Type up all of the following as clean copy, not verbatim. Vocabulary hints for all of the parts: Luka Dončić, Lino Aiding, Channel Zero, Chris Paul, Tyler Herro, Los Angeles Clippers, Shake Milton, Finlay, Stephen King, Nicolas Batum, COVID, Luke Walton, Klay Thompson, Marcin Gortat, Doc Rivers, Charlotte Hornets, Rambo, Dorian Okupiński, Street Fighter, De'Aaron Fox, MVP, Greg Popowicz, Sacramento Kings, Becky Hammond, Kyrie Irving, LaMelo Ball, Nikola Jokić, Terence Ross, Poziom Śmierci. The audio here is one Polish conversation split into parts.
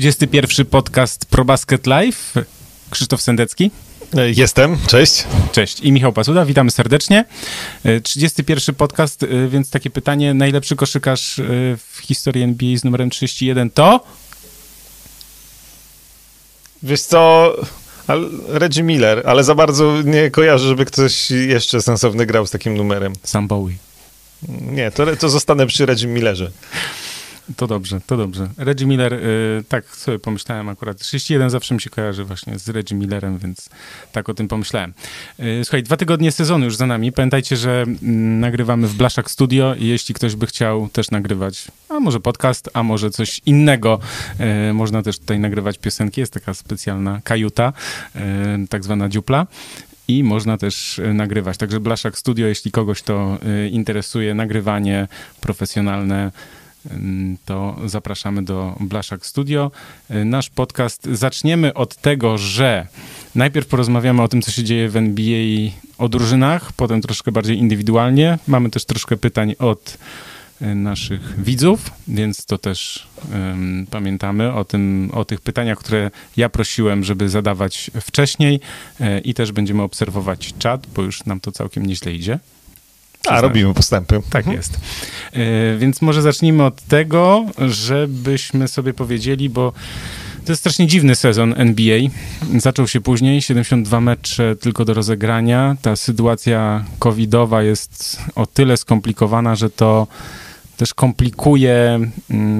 31. podcast ProBasket Live. Krzysztof Sendecki. Jestem, cześć. Cześć i Michał Pasuda, witamy serdecznie. 31. podcast, więc takie pytanie, najlepszy koszykarz w historii NBA z numerem 31 to? Wiesz co... Reggie Miller, ale za bardzo nie kojarzę, żeby ktoś jeszcze sensowny grał z takim numerem. Sam Bowie. Nie, to zostanę przy Reggie Millerze. To dobrze, to dobrze. Reggie Miller, tak sobie pomyślałem akurat. 31 zawsze mi się kojarzy właśnie z Reggie Millerem, więc tak o tym pomyślałem. Słuchaj, 2 tygodnie sezonu już za nami. Pamiętajcie, że nagrywamy w Blaszak Studio i jeśli ktoś by chciał też nagrywać, a może podcast, a może coś innego, można też tutaj nagrywać piosenki. Jest taka specjalna kajuta, tak zwana dziupla. I można też nagrywać. Także Blaszak Studio, jeśli kogoś to interesuje, nagrywanie profesjonalne, to zapraszamy do Blaszak Studio. Nasz podcast zaczniemy od tego, że najpierw porozmawiamy o tym, co się dzieje w NBA, o drużynach, potem troszkę bardziej indywidualnie. Mamy też troszkę pytań od naszych widzów, więc to też pamiętamy o tych pytaniach, które ja prosiłem, żeby zadawać wcześniej i też będziemy obserwować czat, bo już nam to całkiem nieźle idzie. Robimy postępy. Tak jest. Więc może zacznijmy od tego, żebyśmy sobie powiedzieli, bo to jest strasznie dziwny sezon NBA. Zaczął się później, 72 mecze tylko do rozegrania. Ta sytuacja covidowa jest o tyle skomplikowana, że to też komplikuje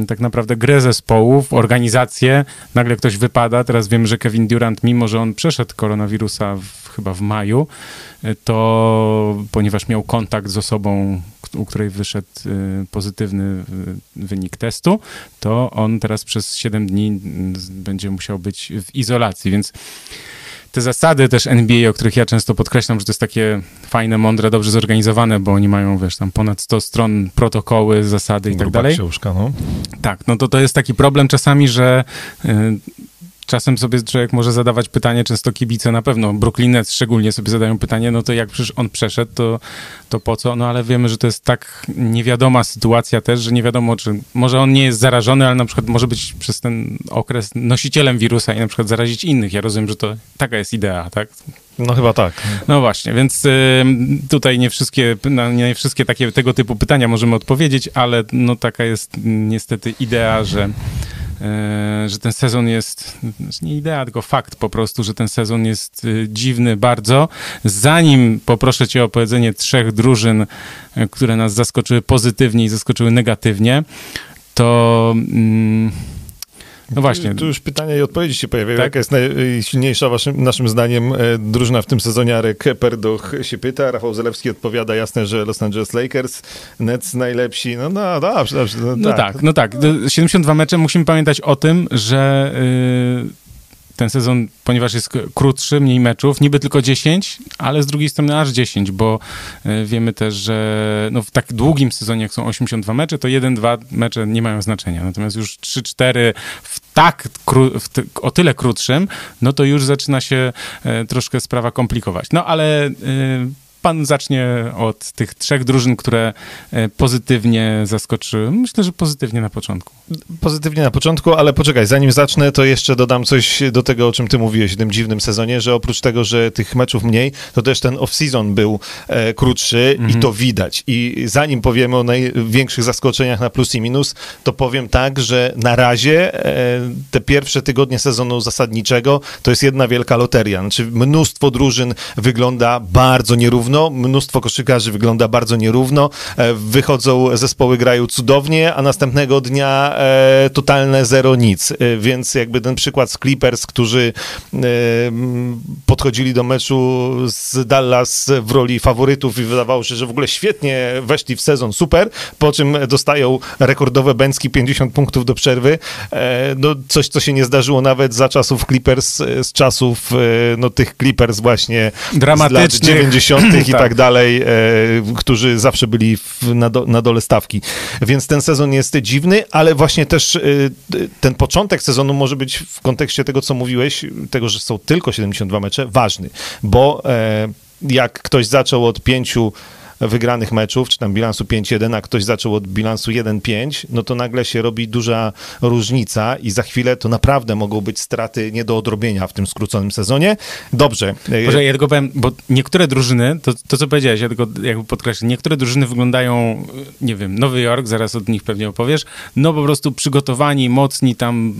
tak naprawdę grę zespołów, organizację. Nagle ktoś wypada. Teraz wiemy, że Kevin Durant, mimo że on przeszedł koronawirusa chyba w maju, to ponieważ miał kontakt z osobą, u której wyszedł pozytywny wynik testu, to on teraz przez 7 dni będzie musiał być w izolacji, więc te zasady też NBA, o których ja często podkreślam, że to jest takie fajne, mądre, dobrze zorganizowane, bo oni mają, wiesz, tam ponad 100 stron, protokoły, zasady i tak dalej. Gruba książka, no. Tak, no to jest taki problem czasami, że czasem sobie człowiek może zadawać pytanie, często kibice na pewno, Brooklyn Nets szczególnie sobie zadają pytanie, no to jak przecież on przeszedł, to po co? No ale wiemy, że to jest tak niewiadoma sytuacja też, że nie wiadomo, czy może on nie jest zarażony, ale na przykład może być przez ten okres nosicielem wirusa i na przykład zarazić innych. Ja rozumiem, że to taka jest idea, tak? No chyba tak. No właśnie, więc tutaj nie wszystkie takie tego typu pytania możemy odpowiedzieć, ale no taka jest niestety idea, że ten sezon jest, nie idea, tylko fakt po prostu, że ten sezon jest dziwny bardzo. Zanim poproszę cię o powiedzenie 3 drużyn, które nas zaskoczyły pozytywnie i zaskoczyły negatywnie, to... No właśnie. Tu już pytania i odpowiedzi się pojawiają. Tak? Jaka jest najsilniejsza naszym zdaniem drużyna w tym sezonie? Arek Perduch się pyta, Rafał Zalewski odpowiada, jasne, że Los Angeles Lakers, Nets najlepsi. No dobrze. No tak. 72 mecze, musimy pamiętać o tym, że ten sezon, ponieważ jest krótszy, mniej meczów, niby tylko 10, ale z drugiej strony aż 10, bo wiemy też, że no w tak długim sezonie, jak są 82 mecze, to 1-2 mecze nie mają znaczenia. Natomiast już 3-4 o tyle krótszym, no to już zaczyna się troszkę sprawa komplikować. No ale pan zacznie od tych 3 drużyn, które pozytywnie zaskoczyły. Myślę, że pozytywnie na początku. Pozytywnie na początku, ale poczekaj, zanim zacznę, to jeszcze dodam coś do tego, o czym ty mówiłeś w tym dziwnym sezonie, że oprócz tego, że tych meczów mniej, to też ten off-season był krótszy i to widać. I zanim powiemy o największych zaskoczeniach na plus i minus, to powiem tak, że na razie te pierwsze tygodnie sezonu zasadniczego to jest jedna wielka loteria. Znaczy mnóstwo drużyn wygląda bardzo nierówno. Mnóstwo koszykarzy wygląda bardzo nierówno, wychodzą zespoły, grają cudownie, a następnego dnia totalne zero nic, więc jakby ten przykład z Clippers, którzy podchodzili do meczu z Dallas w roli faworytów i wydawało się, że w ogóle świetnie weszli w sezon, super, po czym dostają rekordowe bęcki, 50 punktów do przerwy, no coś, co się nie zdarzyło nawet za czasów Clippers, z czasów tych Clippers właśnie dramatycznych z lat 90. i tak dalej, którzy zawsze byli na dole stawki. Więc ten sezon jest dziwny, ale właśnie też ten początek sezonu może być w kontekście tego, co mówiłeś, tego, że są tylko 72 mecze, ważny, bo jak ktoś zaczął od 5 wygranych meczów, czy tam bilansu 5-1, a ktoś zaczął od bilansu 1-5, no to nagle się robi duża różnica i za chwilę to naprawdę mogą być straty nie do odrobienia w tym skróconym sezonie. Dobrze. Boże, ja tylko powiem, bo niektóre drużyny, to co powiedziałeś, ja tylko jakby podkreślę, niektóre drużyny wyglądają, nie wiem, Nowy Jork, zaraz od nich pewnie opowiesz, no po prostu przygotowani, mocni, tam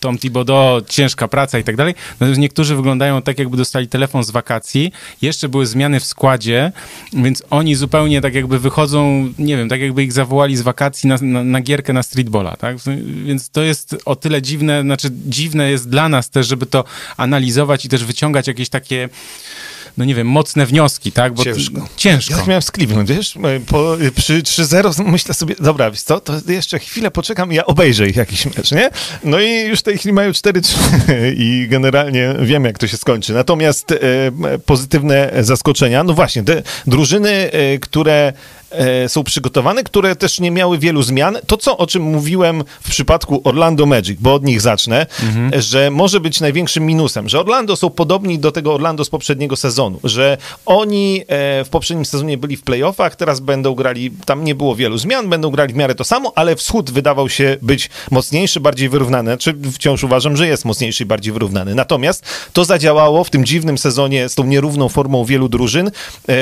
Tom Thibodeau, ciężka praca i tak dalej. Natomiast niektórzy wyglądają tak, jakby dostali telefon z wakacji, jeszcze były zmiany w składzie, więc oni zupełnie tak jakby wychodzą, nie wiem, tak jakby ich zawołali z wakacji na gierkę na streetballa, tak? Więc to jest o tyle dziwne, znaczy dziwne jest dla nas też, żeby to analizować i też wyciągać jakieś takie, no nie wiem, mocne wnioski, tak? Bo ciężko. Ja tak miałem z Cleveland, wiesz, przy 3-0 myślę sobie, dobra, wiesz co, to jeszcze chwilę poczekam i ja obejrzę ich jakiś mecz, nie? No i już w tej chwili mają 4-3 i generalnie wiem, jak to się skończy. Natomiast pozytywne zaskoczenia, no właśnie, te drużyny, które są przygotowane, które też nie miały wielu zmian. To, o czym mówiłem w przypadku Orlando Magic, bo od nich zacznę, że może być największym minusem, że Orlando są podobni do tego Orlando z poprzedniego sezonu, że oni w poprzednim sezonie byli w playoffach, teraz będą grali, tam nie było wielu zmian, będą grali w miarę to samo, ale wschód wydawał się być mocniejszy, bardziej wyrównany, czy wciąż uważam, że jest mocniejszy i bardziej wyrównany. Natomiast to zadziałało w tym dziwnym sezonie z tą nierówną formą wielu drużyn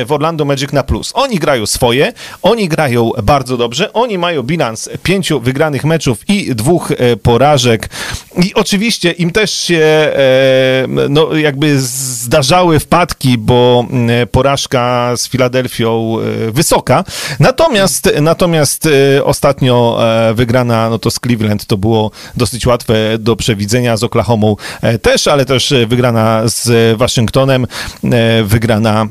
w Orlando Magic na plus. Oni grają swoje, oni grają bardzo dobrze, oni mają bilans 5 wygranych meczów i 2 porażek i oczywiście im też się no jakby zdarzały wpadki, bo porażka z Filadelfią wysoka, natomiast ostatnio wygrana, no to z Cleveland to było dosyć łatwe do przewidzenia, z Oklahomą też, ale też wygrana z Waszyngtonem, wygrana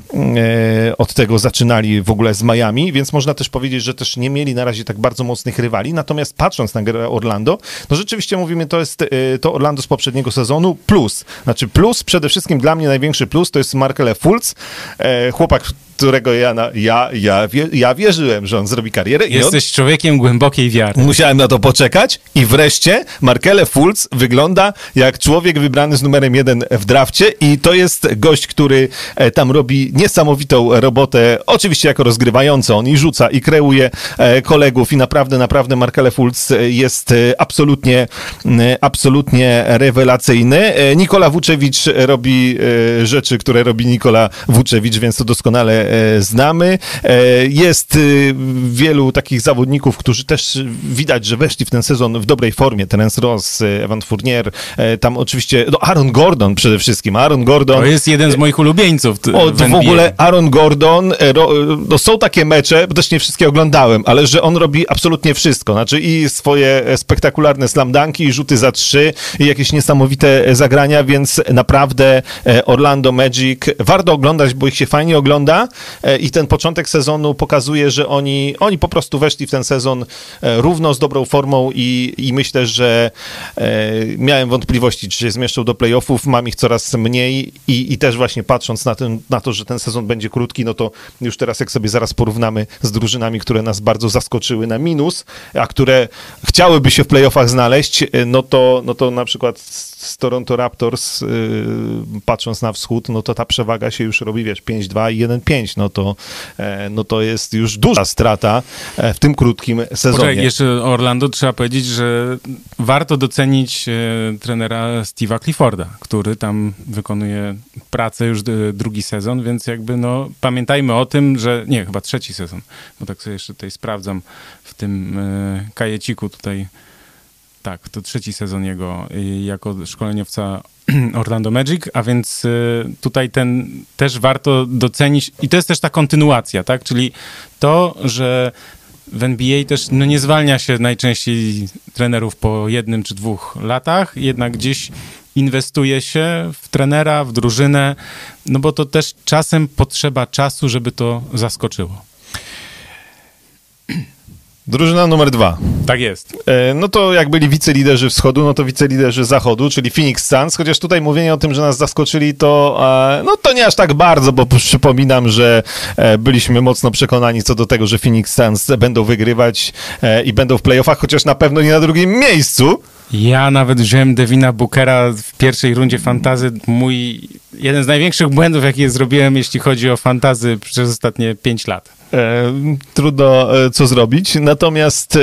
od tego zaczynali w ogóle z Miami, więc można też powiedzieć, że też nie mieli na razie tak bardzo mocnych rywali, natomiast patrząc na grę Orlando, no rzeczywiście mówimy, to jest to Orlando z poprzedniego sezonu plus. Znaczy plus, przede wszystkim dla mnie największy plus to jest Markelle Fultz, chłopak, którego ja wierzyłem, że on zrobi karierę. Jesteś człowiekiem głębokiej wiary. Musiałem na to poczekać i wreszcie Markelle Fultz wygląda jak człowiek wybrany z numerem 1 w drafcie i to jest gość, który tam robi niesamowitą robotę, oczywiście jako rozgrywający. On i rzuca, i kreuje kolegów i naprawdę Markelle Fultz jest absolutnie rewelacyjny. Nikola Vučević robi rzeczy, które robi Nikola Vučević, więc to doskonale znamy. Jest wielu takich zawodników, którzy też widać, że weszli w ten sezon w dobrej formie. Terence Ross, Evan Fournier, tam oczywiście no Aaron Gordon przede wszystkim. Aaron Gordon. To jest jeden z moich ulubieńców. W ogóle Aaron Gordon, no są takie mecze, bo też nie wszystkie oglądałem, ale że on robi absolutnie wszystko. Znaczy i swoje spektakularne slam dunki, i rzuty za 3, i jakieś niesamowite zagrania, więc naprawdę Orlando Magic warto oglądać, bo ich się fajnie ogląda. I ten początek sezonu pokazuje, że oni po prostu weszli w ten sezon równo, z dobrą formą i myślę, że miałem wątpliwości, czy się zmieszczą do playoffów, mam ich coraz mniej i też właśnie patrząc na to, że ten sezon będzie krótki, no to już teraz jak sobie zaraz porównamy z drużynami, które nas bardzo zaskoczyły na minus, a które chciałyby się w playoffach znaleźć, no to na przykład z Toronto Raptors patrząc na wschód, no to ta przewaga się już robi, wiesz, 5-2 i 1-5. No to jest już duża strata w tym krótkim sezonie. Poczekaj, jeszcze o Orlando trzeba powiedzieć, że warto docenić trenera Steve'a Clifforda, który tam wykonuje pracę już drugi sezon, więc jakby no pamiętajmy o tym, że nie, chyba trzeci sezon, bo tak sobie jeszcze tutaj sprawdzam w tym kajeciku tutaj. Tak, to trzeci sezon jego jako szkoleniowca Orlando Magic, a więc tutaj ten też warto docenić i to jest też ta kontynuacja, tak? Czyli to, że w NBA też no, nie zwalnia się najczęściej trenerów po 1 czy 2 latach, jednak gdzieś inwestuje się w trenera, w drużynę, no bo to też czasem potrzeba czasu, żeby to zaskoczyło. Drużyna numer 2. Tak jest. No to jak byli wiceliderzy wschodu, no to wiceliderzy zachodu, czyli Phoenix Suns, chociaż tutaj mówienie o tym, że nas zaskoczyli, to no to nie aż tak bardzo, bo przypominam, że byliśmy mocno przekonani co do tego, że Phoenix Suns będą wygrywać i będą w playoffach, chociaż na pewno nie na drugim miejscu. Ja nawet wziąłem Devina Bookera w pierwszej rundzie fantasy. Jeden z największych błędów, jakie zrobiłem, jeśli chodzi o fantasy przez ostatnie 5 lat. Trudno co zrobić, natomiast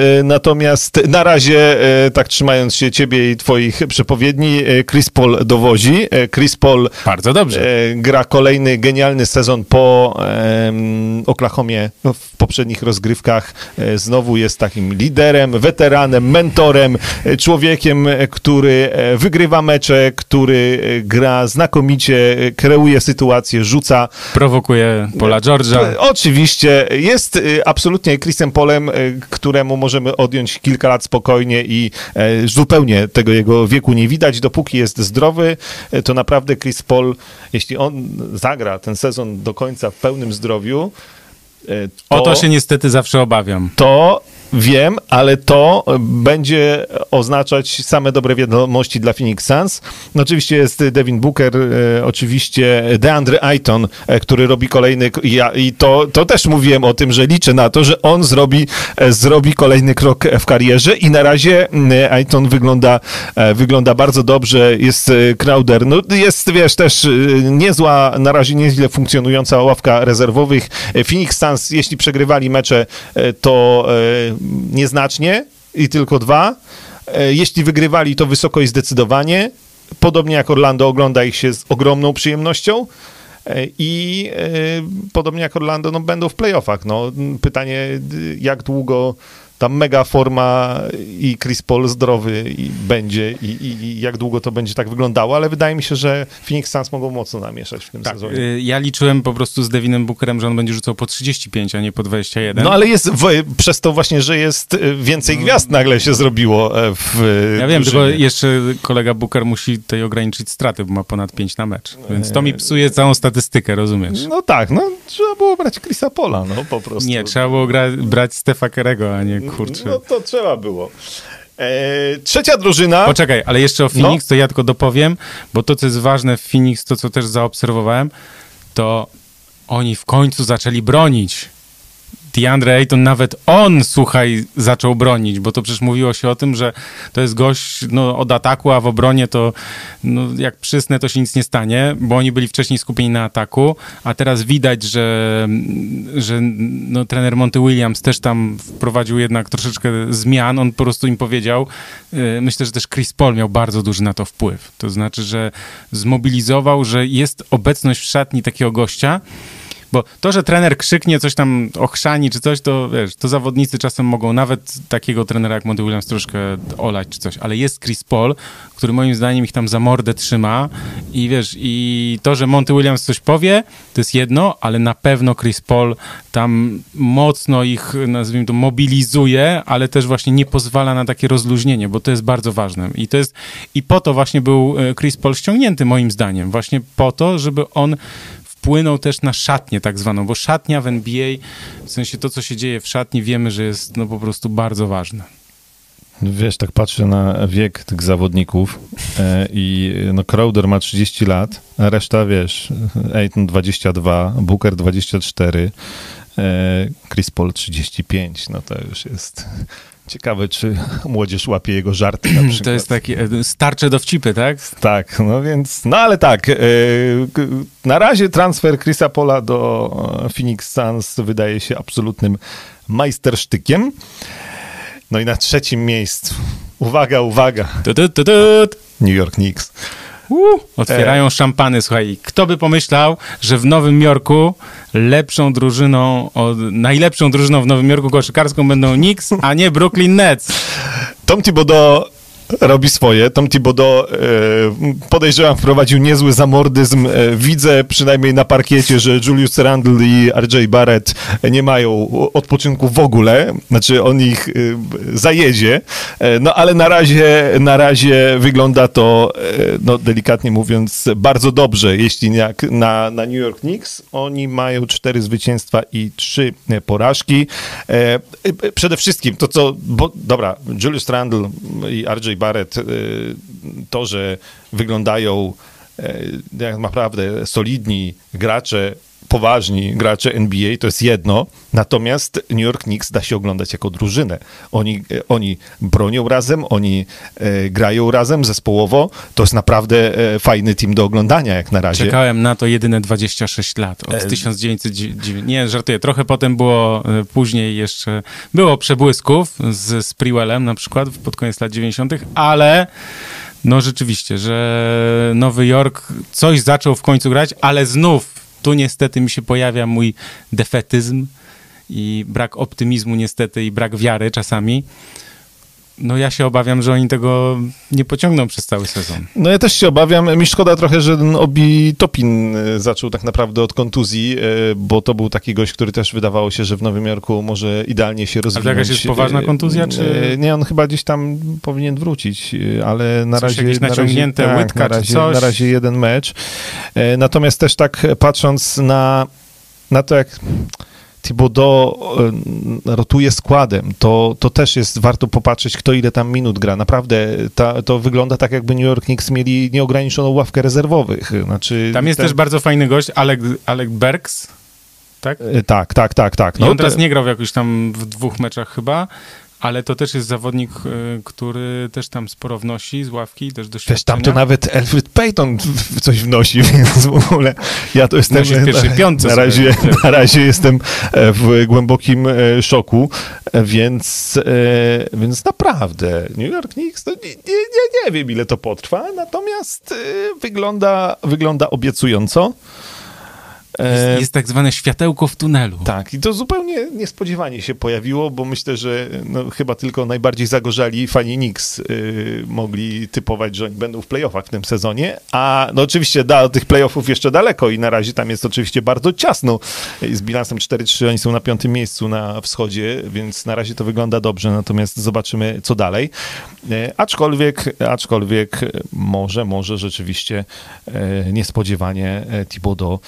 na razie, tak trzymając się ciebie i twoich przepowiedni, Chris Paul dowodzi. Chris Paul bardzo dobrze gra kolejny genialny sezon po Oklahomie w poprzednich rozgrywkach. Znowu jest takim liderem, weteranem, mentorem, człowiekiem, który wygrywa mecze, który gra znakomicie, kreuje sytuację, rzuca. Prowokuje Paula George'a. Oczywiście jest absolutnie Chrisem Paulem, któremu możemy odjąć kilka lat spokojnie i zupełnie tego jego wieku nie widać. Dopóki jest zdrowy, to naprawdę Chris Paul, jeśli on zagra ten sezon do końca w pełnym zdrowiu, to, o to się niestety zawsze obawiam. To wiem, ale to będzie oznaczać same dobre wiadomości dla Phoenix Suns. Oczywiście jest Devin Booker, oczywiście DeAndre Ayton, który robi kolejny... I to też mówiłem o tym, że liczę na to, że on zrobi kolejny krok w karierze i na razie Ayton wygląda bardzo dobrze. Jest Crowder. No jest, wiesz, też niezła, na razie nieźle funkcjonująca ławka rezerwowych. Phoenix Suns, jeśli przegrywali mecze, to nieznacznie i tylko 2. Jeśli wygrywali, to wysoko i zdecydowanie. Podobnie jak Orlando, ogląda ich się z ogromną przyjemnością i podobnie jak Orlando, no, będą w playoffach. No, pytanie, jak długo ta mega forma i Chris Paul zdrowy i będzie i jak długo to będzie tak wyglądało, ale wydaje mi się, że Phoenix Suns mogą mocno namieszać w tym sezonie. Ja liczyłem po prostu z Devinem Bookerem, że on będzie rzucał po 35, a nie po 21. No ale jest przez to właśnie, że jest więcej gwiazd nagle się zrobiło w ja wiem, tylko jeszcze kolega Booker musi tutaj ograniczyć straty, bo ma ponad 5 na mecz. Więc to mi psuje całą statystykę, rozumiesz? No tak, no trzeba było brać Chrisa Paula, no po prostu. Nie, trzeba było brać Stefa Curry'ego, a nie kurczę. No to trzeba było. Trzecia drużyna... Poczekaj, ale jeszcze o Phoenix, no. To ja tylko dopowiem, bo to, co jest ważne w Phoenix, to, co też zaobserwowałem, to oni w końcu zaczęli bronić. DeAndre Ayton, nawet on, słuchaj, zaczął bronić, bo to przecież mówiło się o tym, że to jest gość no, od ataku, a w obronie to no, jak przysnę, to się nic nie stanie, bo oni byli wcześniej skupieni na ataku, a teraz widać, że no, trener Monty Williams też tam wprowadził jednak troszeczkę zmian, on po prostu im powiedział, myślę, że też Chris Paul miał bardzo duży na to wpływ, to znaczy, że zmobilizował, że jest obecność w szatni takiego gościa. Bo to, że trener krzyknie, coś tam ochrzani czy coś, to wiesz, to zawodnicy czasem mogą nawet takiego trenera jak Monty Williams troszkę olać czy coś, ale jest Chris Paul, który moim zdaniem ich tam za mordę trzyma i wiesz, i to, że Monty Williams coś powie, to jest jedno, ale na pewno Chris Paul tam mocno ich, nazwijmy to, mobilizuje, ale też właśnie nie pozwala na takie rozluźnienie, bo to jest bardzo ważne i to jest, i po to właśnie był Chris Paul ściągnięty moim zdaniem, właśnie po to, żeby on płynął też na szatnię tak zwaną, bo szatnia w NBA, w sensie to, co się dzieje w szatni, wiemy, że jest no po prostu bardzo ważne. Wiesz, tak patrzę na wiek tych zawodników i no Crowder ma 30 lat, a reszta, wiesz, Ayton 22, Booker 24, Chris Paul 35, no to już jest... Ciekawe, czy młodzież łapie jego żarty na przykład. To jest takie starcze dowcipy, tak? Tak, no więc, no ale tak, na razie transfer Chrisa Paula do Phoenix Suns wydaje się absolutnym majstersztykiem. No i na trzecim miejscu, uwaga, uwaga, New York Knicks. Otwierają szampany, słuchaj. Kto by pomyślał, że w Nowym Jorku najlepszą drużyną w Nowym Jorku koszykarską będą Knicks, a nie Brooklyn Nets. Tom Thibodeau robi swoje. Tom Thibodeau, podejrzewam, wprowadził niezły zamordyzm. Widzę przynajmniej na parkiecie, że Julius Randle i RJ Barrett nie mają odpoczynku w ogóle. Znaczy on ich zajedzie. No ale na razie wygląda to, no, delikatnie mówiąc, bardzo dobrze. Jeśli jak na New York Knicks, oni mają 4 zwycięstwa i 3 porażki. Przede wszystkim to, co... Dobra, Julius Randle i RJ Barrett, to, że wyglądają jak naprawdę solidni gracze, poważni gracze NBA, to jest jedno, natomiast New York Knicks da się oglądać jako drużynę. Oni bronią razem, oni grają razem zespołowo, to jest naprawdę fajny team do oglądania jak na razie. Czekałem na to jedyne 26 lat, od 1909, nie, żartuję, trochę potem było, później jeszcze było przebłysków z Sprewellem na przykład pod koniec lat 90., ale... No rzeczywiście, że Nowy Jork coś zaczął w końcu grać, ale znów tu niestety mi się pojawia mój defetyzm i brak optymizmu niestety i brak wiary czasami. No ja się obawiam, że oni tego nie pociągną przez cały sezon. No ja też się obawiam. Mi szkoda trochę, że Obi Topin zaczął tak naprawdę od kontuzji, bo to był taki gość, który też wydawało się, że w Nowym Jorku może idealnie się rozwinąć. Ale jakaś jest poważna kontuzja? Czy... Nie, on chyba gdzieś tam powinien wrócić, ale na razie... Jakieś naciągnięte łydka czy coś? Na razie jeden mecz. Natomiast też tak patrząc na to, jak... Thibodeau rotuje składem, to też jest warto popatrzeć, kto ile tam minut gra. Naprawdę to wygląda tak, jakby New York Knicks mieli nieograniczoną ławkę rezerwowych. Znaczy, tam jest też bardzo fajny gość, Alec Burks, tak? Tak. No, on teraz nie grał w jakoś tam w 2 meczach chyba, ale to też jest zawodnik, który też tam sporo wnosi z ławki, też doświadczenia. Też tam to nawet Elfrid Payton coś wnosi, więc w ogóle ja to jestem na razie jestem w głębokim szoku, więc naprawdę New York Knicks, to nie wiem ile to potrwa, natomiast wygląda obiecująco. Jest tak zwane światełko w tunelu. Tak, i to zupełnie niespodziewanie się pojawiło, bo myślę, że chyba tylko najbardziej zagorzali fani Knicks mogli typować, że oni będą w playoffach w tym sezonie, a no oczywiście do tych playoffów jeszcze daleko i na razie tam jest oczywiście bardzo ciasno. Z bilansem 4-3 oni są na 5. miejscu na wschodzie, więc na razie to wygląda dobrze, natomiast zobaczymy co dalej. Aczkolwiek może rzeczywiście niespodziewanie Thibodeau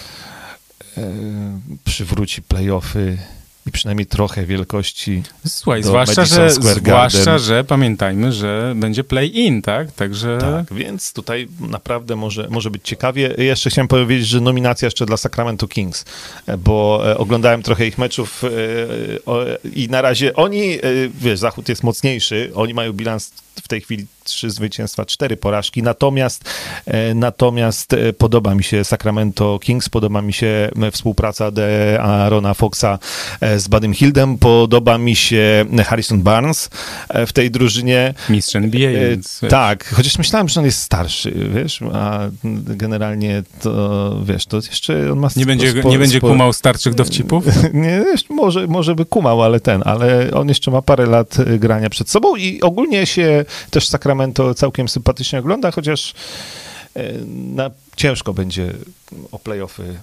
przywróci play-offy i przynajmniej trochę wielkości. Słuchaj, zwłaszcza, że pamiętajmy, że będzie play-in, tak? Także... Tak, więc tutaj naprawdę może być ciekawie. Jeszcze chciałem powiedzieć, że nominacja jeszcze dla Sacramento Kings, bo oglądałem trochę ich meczów i na razie oni, wiesz, Zachód jest mocniejszy, oni mają bilans w tej chwili 3 zwycięstwa, 4 porażki, natomiast podoba mi się Sacramento Kings, podoba mi się współpraca De'Aarona Foxa z Budym Hildem, podoba mi się Harrison Barnes w tej drużynie. Mistrz NBA. Tak, chociaż myślałem, że on jest starszy, wiesz, a generalnie to, wiesz, to jeszcze on ma... Nie będzie kumał starszych dowcipów? Nie, może by kumał, ale on jeszcze ma parę lat grania przed sobą i ogólnie się też Sacramento całkiem sympatycznie ogląda, chociaż ciężko będzie o play-offy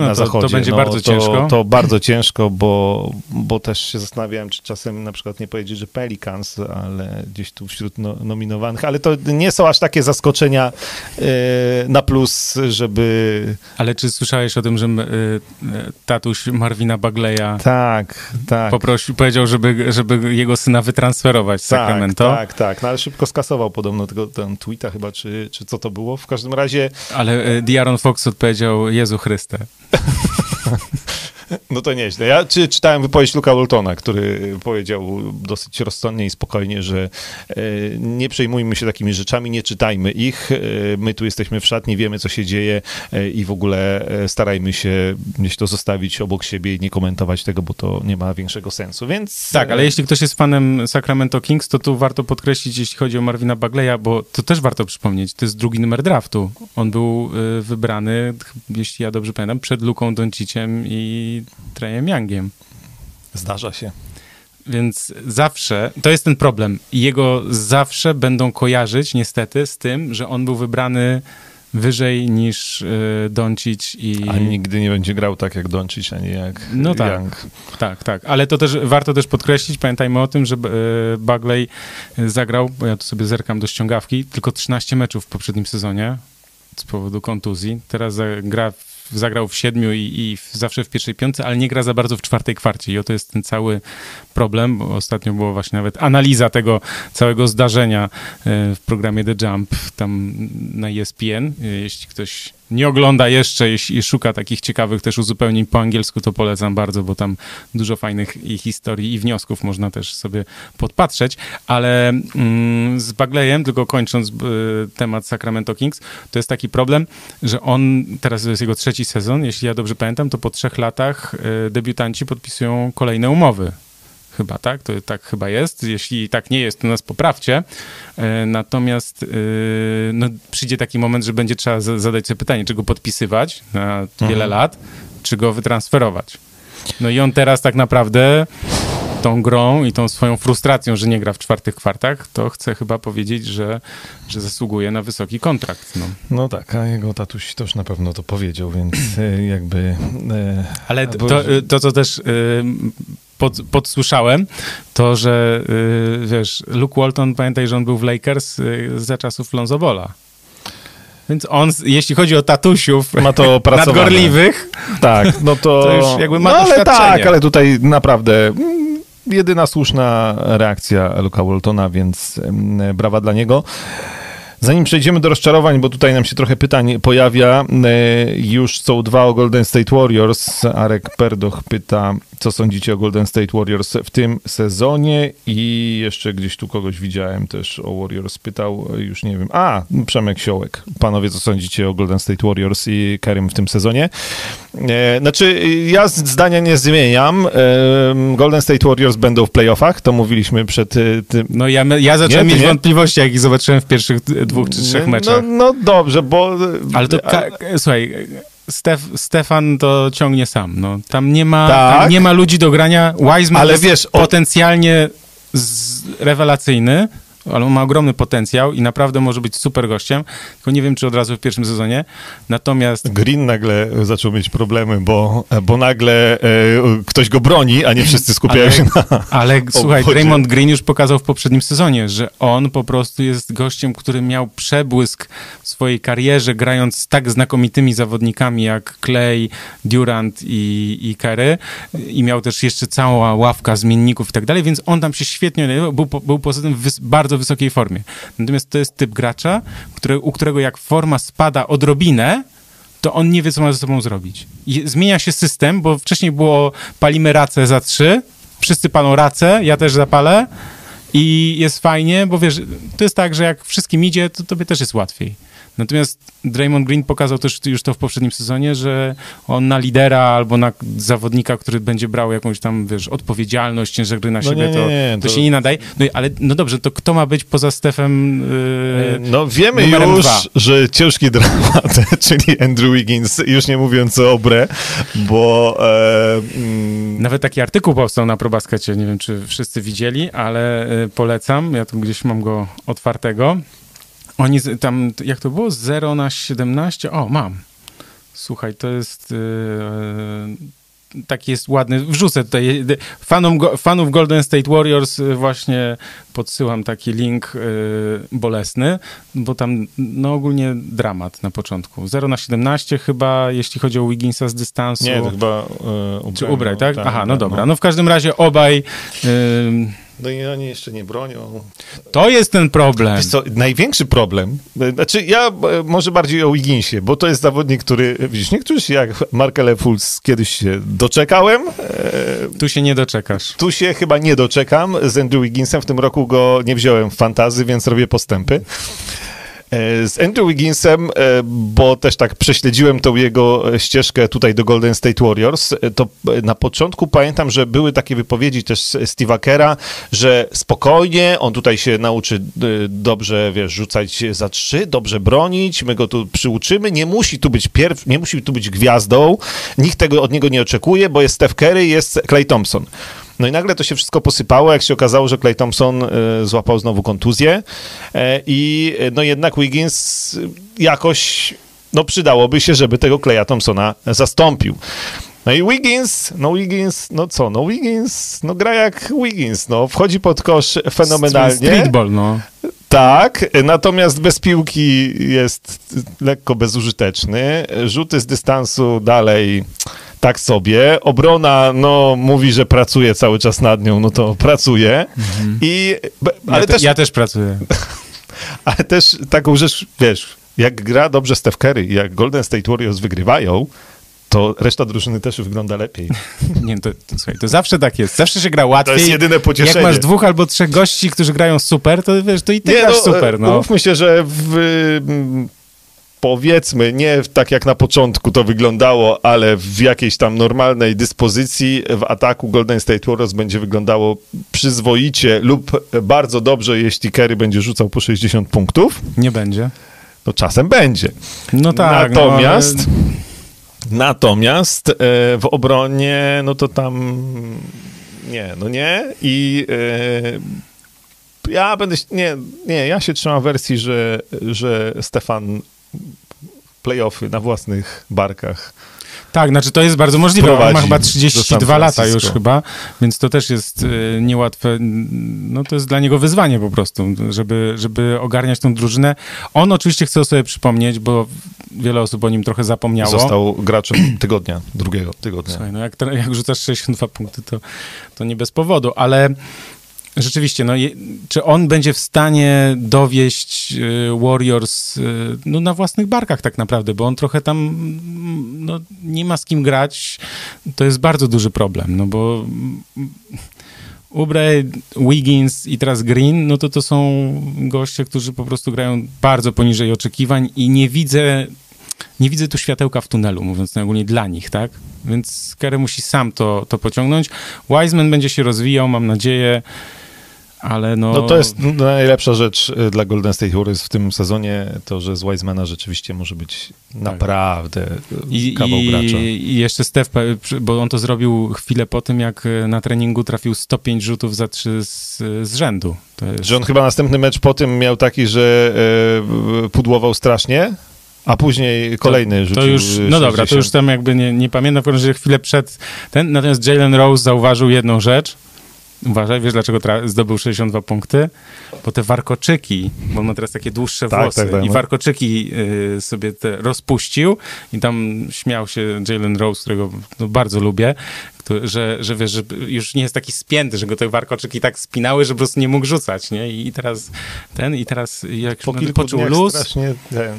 na zachodzie. To będzie bardzo ciężko. To bardzo ciężko, bo też się zastanawiałem, czy czasem na przykład nie powiedzieć, że Pelicans, ale gdzieś tu wśród nominowanych, ale to nie są aż takie zaskoczenia na plus, żeby... Ale czy słyszałeś o tym, że tatuś Marvina Bagleya tak. poprosił, powiedział, żeby jego syna wytransferować z Sacramento? Tak. No ale szybko skasował podobno tego tam tweeta chyba, czy co to było. W każdym razie... Ale De'Aaron Fox odpowiedział: Jezu Chryste. No to nieźle. Ja czytałem wypowiedź Luka Waltona, który powiedział dosyć rozsądnie i spokojnie, że nie przejmujmy się takimi rzeczami, nie czytajmy ich. My tu jesteśmy w szatni, wiemy co się dzieje i w ogóle starajmy się gdzieś to zostawić obok siebie i nie komentować tego, bo to nie ma większego sensu. Więc... Tak, ale jeśli ktoś jest fanem Sacramento Kings, to tu warto podkreślić, jeśli chodzi o Marvina Bagleya, bo to też warto przypomnieć, to jest 2. numer draftu. On był wybrany, jeśli ja dobrze pamiętam, przed Luką Dončiciem i Trajem Youngiem. Zdarza się. Więc zawsze, to jest ten problem, jego zawsze będą kojarzyć niestety z tym, że on był wybrany wyżej niż Dončić i... A nigdy nie będzie grał tak jak Dončić, ani jak Young. Tak. Ale to też warto też podkreślić, pamiętajmy o tym, że Bagley zagrał, bo ja tu sobie zerkam do ściągawki, tylko 13 meczów w poprzednim sezonie z powodu kontuzji. Teraz zagrał w 7 i zawsze w pierwszej 5, ale nie gra za bardzo w 4. kwarcie i oto jest ten cały problem. Ostatnio była właśnie nawet analiza tego całego zdarzenia w programie The Jump, tam na ESPN, jeśli ktoś nie ogląda jeszcze i szuka takich ciekawych też uzupełnień po angielsku, to polecam bardzo, bo tam dużo fajnych i historii i wniosków można też sobie podpatrzeć, ale z Bagleyem, tylko kończąc temat Sacramento Kings, to jest taki problem, że on, teraz to jest jego trzeci sezon, jeśli ja dobrze pamiętam, to po 3 latach debiutanci podpisują kolejne umowy. Chyba tak, to tak chyba jest. Jeśli tak nie jest, to nas poprawcie. Natomiast no, przyjdzie taki moment, że będzie trzeba zadać sobie pytanie, czy go podpisywać na wiele lat, czy go wytransferować. No i on teraz tak naprawdę tą grą i tą swoją frustracją, że nie gra w 4 kwartach, to chcę chyba powiedzieć, że zasługuje na wysoki kontrakt. No tak, a jego tatuś też na pewno to powiedział, więc jakby... Ale to co też... Podsłyszałem to, że wiesz, Luke Walton, pamiętaj, że on był w Lakers za czasów Lonzo Balla. Więc on, jeśli chodzi o tatusiów ma to nadgorliwych, tak, no to już jakby ma doświadczenie. No ale tak, ale tutaj naprawdę jedyna słuszna reakcja Luka Waltona, więc brawa dla niego. Zanim przejdziemy do rozczarowań, bo tutaj nam się trochę pytań pojawia, już są 2 o Golden State Warriors. Arek Perdoch pyta, co sądzicie o Golden State Warriors w tym sezonie i jeszcze gdzieś tu kogoś widziałem też o Warriors, pytał, już nie wiem, Przemek Siołek. Panowie, co sądzicie o Golden State Warriors i Kerem w tym sezonie? Znaczy, ja zdania nie zmieniam. Golden State Warriors będą w playoffach, to mówiliśmy przed tym... No ja zacząłem mieć wątpliwości, jak ich zobaczyłem w pierwszych 2 czy 3 meczach. No dobrze, bo... Ale to, słuchaj... Stefan to ciągnie sam. No. Tam nie ma ludzi do grania. Wiseman, ale jest, wiesz, potencjalnie rewelacyjny, ale on ma ogromny potencjał i naprawdę może być super gościem. Tylko nie wiem, czy od razu w pierwszym sezonie. Natomiast... Green nagle zaczął mieć problemy, bo nagle ktoś go broni, a nie wszyscy skupiają się na... Ale słuchaj, Draymond Green już pokazał w poprzednim sezonie, że on po prostu jest gościem, który miał przebłysk w swojej karierze, grając z tak znakomitymi zawodnikami jak Clay, Durant i Curry. I miał też jeszcze cała ławka zmienników i tak dalej, więc on tam się świetnie... Był poza tym bardzo wysokiej formie. Natomiast to jest typ gracza, u którego jak forma spada odrobinę, to on nie wie, co ma ze sobą zrobić. I zmienia się system, bo wcześniej było palimy racę za 3, wszyscy palą racę, ja też zapalę i jest fajnie, bo wiesz, to jest tak, że jak wszystkim idzie, to tobie też jest łatwiej. Natomiast Draymond Green pokazał też już to w poprzednim sezonie, że on na lidera albo na zawodnika, który będzie brał jakąś tam, wiesz, odpowiedzialność, ciężar gry na siebie, to się nie nadaje. No ale no dobrze, to kto ma być poza Stephem no wiemy już, 2? Że ciężki dramat, czyli Andrew Wiggins, już nie mówiąc o Obre, bo... Nawet taki artykuł powstał na ProBaskecie, nie wiem, czy wszyscy widzieli, ale polecam, ja tu gdzieś mam go otwartego. Oni tam, jak to było? 0-17? O, mam. Słuchaj, to jest... taki jest ładny. Wrzucę tutaj. Fanów Golden State Warriors właśnie podsyłam taki link bolesny, bo tam no ogólnie dramat na początku. 0-17 chyba, jeśli chodzi o Wigginsa z dystansu. Nie, to chyba Ubraj, tak? Aha, no dobra. No w każdym razie obaj... No i oni jeszcze nie bronią. To jest ten problem. Wiesz co, największy problem, znaczy ja może bardziej o Wigginsie, bo to jest zawodnik, który, widzisz, niektórzy się jak Markelle Fultz kiedyś się doczekałem. Tu się nie doczekasz. Tu się chyba nie doczekam z Andrew Wigginsem. W tym roku go nie wziąłem w fantasy, więc robię postępy. Z Andrew Wigginsem, bo też tak prześledziłem tą jego ścieżkę tutaj do Golden State Warriors, to na początku pamiętam, że były takie wypowiedzi też Steve'a Kerra, że spokojnie, on tutaj się nauczy dobrze, wiesz, rzucać za 3, dobrze bronić, my go tu przyuczymy, nie musi tu być gwiazdą, nikt tego od niego nie oczekuje, bo jest Steph Curry, jest Klay Thompson. No i nagle to się wszystko posypało, jak się okazało, że Klay Thompson złapał znowu kontuzję i no jednak Wiggins jakoś, no przydałoby się, żeby tego Klaya Thompsona zastąpił. No i Wiggins, no gra jak Wiggins, no wchodzi pod kosz fenomenalnie. Streetball, no. Tak, natomiast bez piłki jest lekko bezużyteczny, rzuty z dystansu dalej... Tak sobie. Obrona, no, mówi, że pracuje cały czas nad nią, no to pracuje. Mhm. Ale ja też pracuję. Ale też taką rzecz, wiesz, jak gra dobrze Steph Curry i jak Golden State Warriors wygrywają, to reszta drużyny też wygląda lepiej. Nie, to słuchaj, to zawsze tak jest. Zawsze się gra łatwiej. To jest jedyne pocieszenie. Jak masz dwóch albo trzech gości, którzy grają super, to wiesz, to i ty grasz super. No. Mówmy się, że powiedzmy, nie tak jak na początku to wyglądało, ale w jakiejś tam normalnej dyspozycji w ataku Golden State Warriors będzie wyglądało przyzwoicie lub bardzo dobrze, jeśli Curry będzie rzucał po 60 punktów. Nie będzie. No czasem będzie. No tak. Natomiast w obronie, no to tam nie. I ja będę, ja się trzymam wersji, że Stefan playoffy na własnych barkach. Tak, znaczy to jest bardzo możliwe. On ma chyba 32 lata już chyba, więc to też jest niełatwe. No to jest dla niego wyzwanie po prostu, żeby ogarniać tą drużynę. On oczywiście chce sobie przypomnieć, bo wiele osób o nim trochę zapomniało. Został graczem tygodnia, drugiego tygodnia. Słuchaj, no jak rzucasz 62 punkty, to nie bez powodu, ale rzeczywiście, no, czy on będzie w stanie dowieść Warriors no, na własnych barkach tak naprawdę, bo on trochę tam no, nie ma z kim grać, to jest bardzo duży problem, no bo Oubre, Wiggins i teraz Green, no to są goście, którzy po prostu grają bardzo poniżej oczekiwań i nie widzę tu światełka w tunelu, mówiąc najogólniej dla nich, tak? Więc Curry musi sam to pociągnąć. Wiseman będzie się rozwijał, mam nadzieję, ale no... No to jest najlepsza rzecz dla Golden State Warriors w tym sezonie, to, że z Wisemana rzeczywiście może być naprawdę kawał gracza. I jeszcze Steph, bo on to zrobił chwilę po tym, jak na treningu trafił 105 rzutów za 3 z rzędu. To jest... Że on chyba następny mecz po tym miał taki, że pudłował strasznie, a później kolejny rzucił. To już tam jakby nie pamiętam, w że chwilę przed ten, natomiast Jalen Rose zauważył jedną rzecz. Uważaj, wiesz dlaczego zdobył 62 punkty? Bo te warkoczyki, bo on ma teraz takie dłuższe włosy i warkoczyki sobie te rozpuścił i tam śmiał się Jalen Rose, którego no, bardzo lubię, że wiesz, że już nie jest taki spięty, że go te warkoczyki tak spinały, że po prostu nie mógł rzucać, nie? I teraz jak poczuł luz... Strasznie,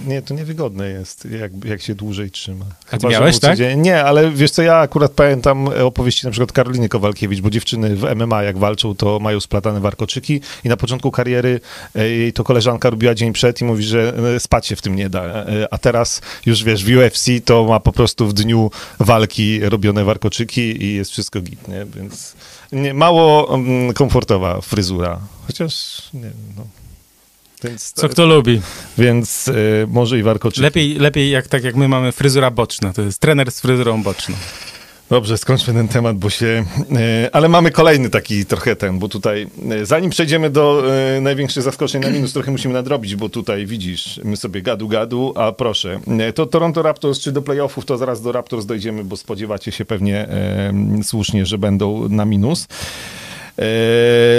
nie, to niewygodne jest, jak się dłużej trzyma. Chyba, a ty miałeś, tak? Nie, ale wiesz co, ja akurat pamiętam opowieści na przykład Karoliny Kowalkiewicz, bo dziewczyny w MMA jak walczą, to mają splatane warkoczyki i na początku kariery jej to koleżanka robiła dzień przed i mówi, że spać się w tym nie da. A teraz już wiesz, w UFC to ma po prostu w dniu walki robione warkoczyki i jest wszystko git, nie? Więc mało komfortowa fryzura. Chociaż, nie wiem, no. Więc, co kto lubi. Więc może i warkoczyki. Lepiej jak my mamy fryzura boczna. To jest trener z fryzurą boczną. Dobrze, skończmy ten temat, bo się... Ale mamy kolejny taki trochę ten, bo tutaj... Zanim przejdziemy do największych zaskoczeń na minus, trochę musimy nadrobić, bo tutaj widzisz, my sobie gadu, a proszę. To Toronto Raptors, czy do playoffów, to zaraz do Raptors dojdziemy, bo spodziewacie się pewnie słusznie, że będą na minus.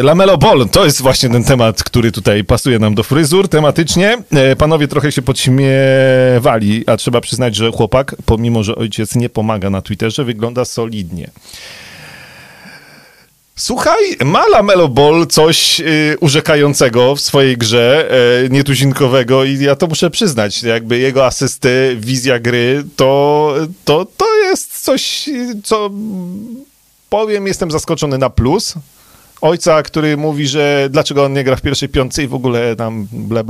LaMelo Ball, to jest właśnie ten temat, który tutaj pasuje nam do fryzur tematycznie. Panowie trochę się podśmiewali, a trzeba przyznać, że chłopak, pomimo że ojciec nie pomaga na Twitterze, wygląda solidnie. Słuchaj, ma LaMelo Ball coś urzekającego w swojej grze, nietuzinkowego i ja to muszę przyznać, jakby jego asysty, wizja gry, to jest coś, co powiem, jestem zaskoczony na plus. Ojca, który mówi, że dlaczego on nie gra w pierwszej piątce i w ogóle tam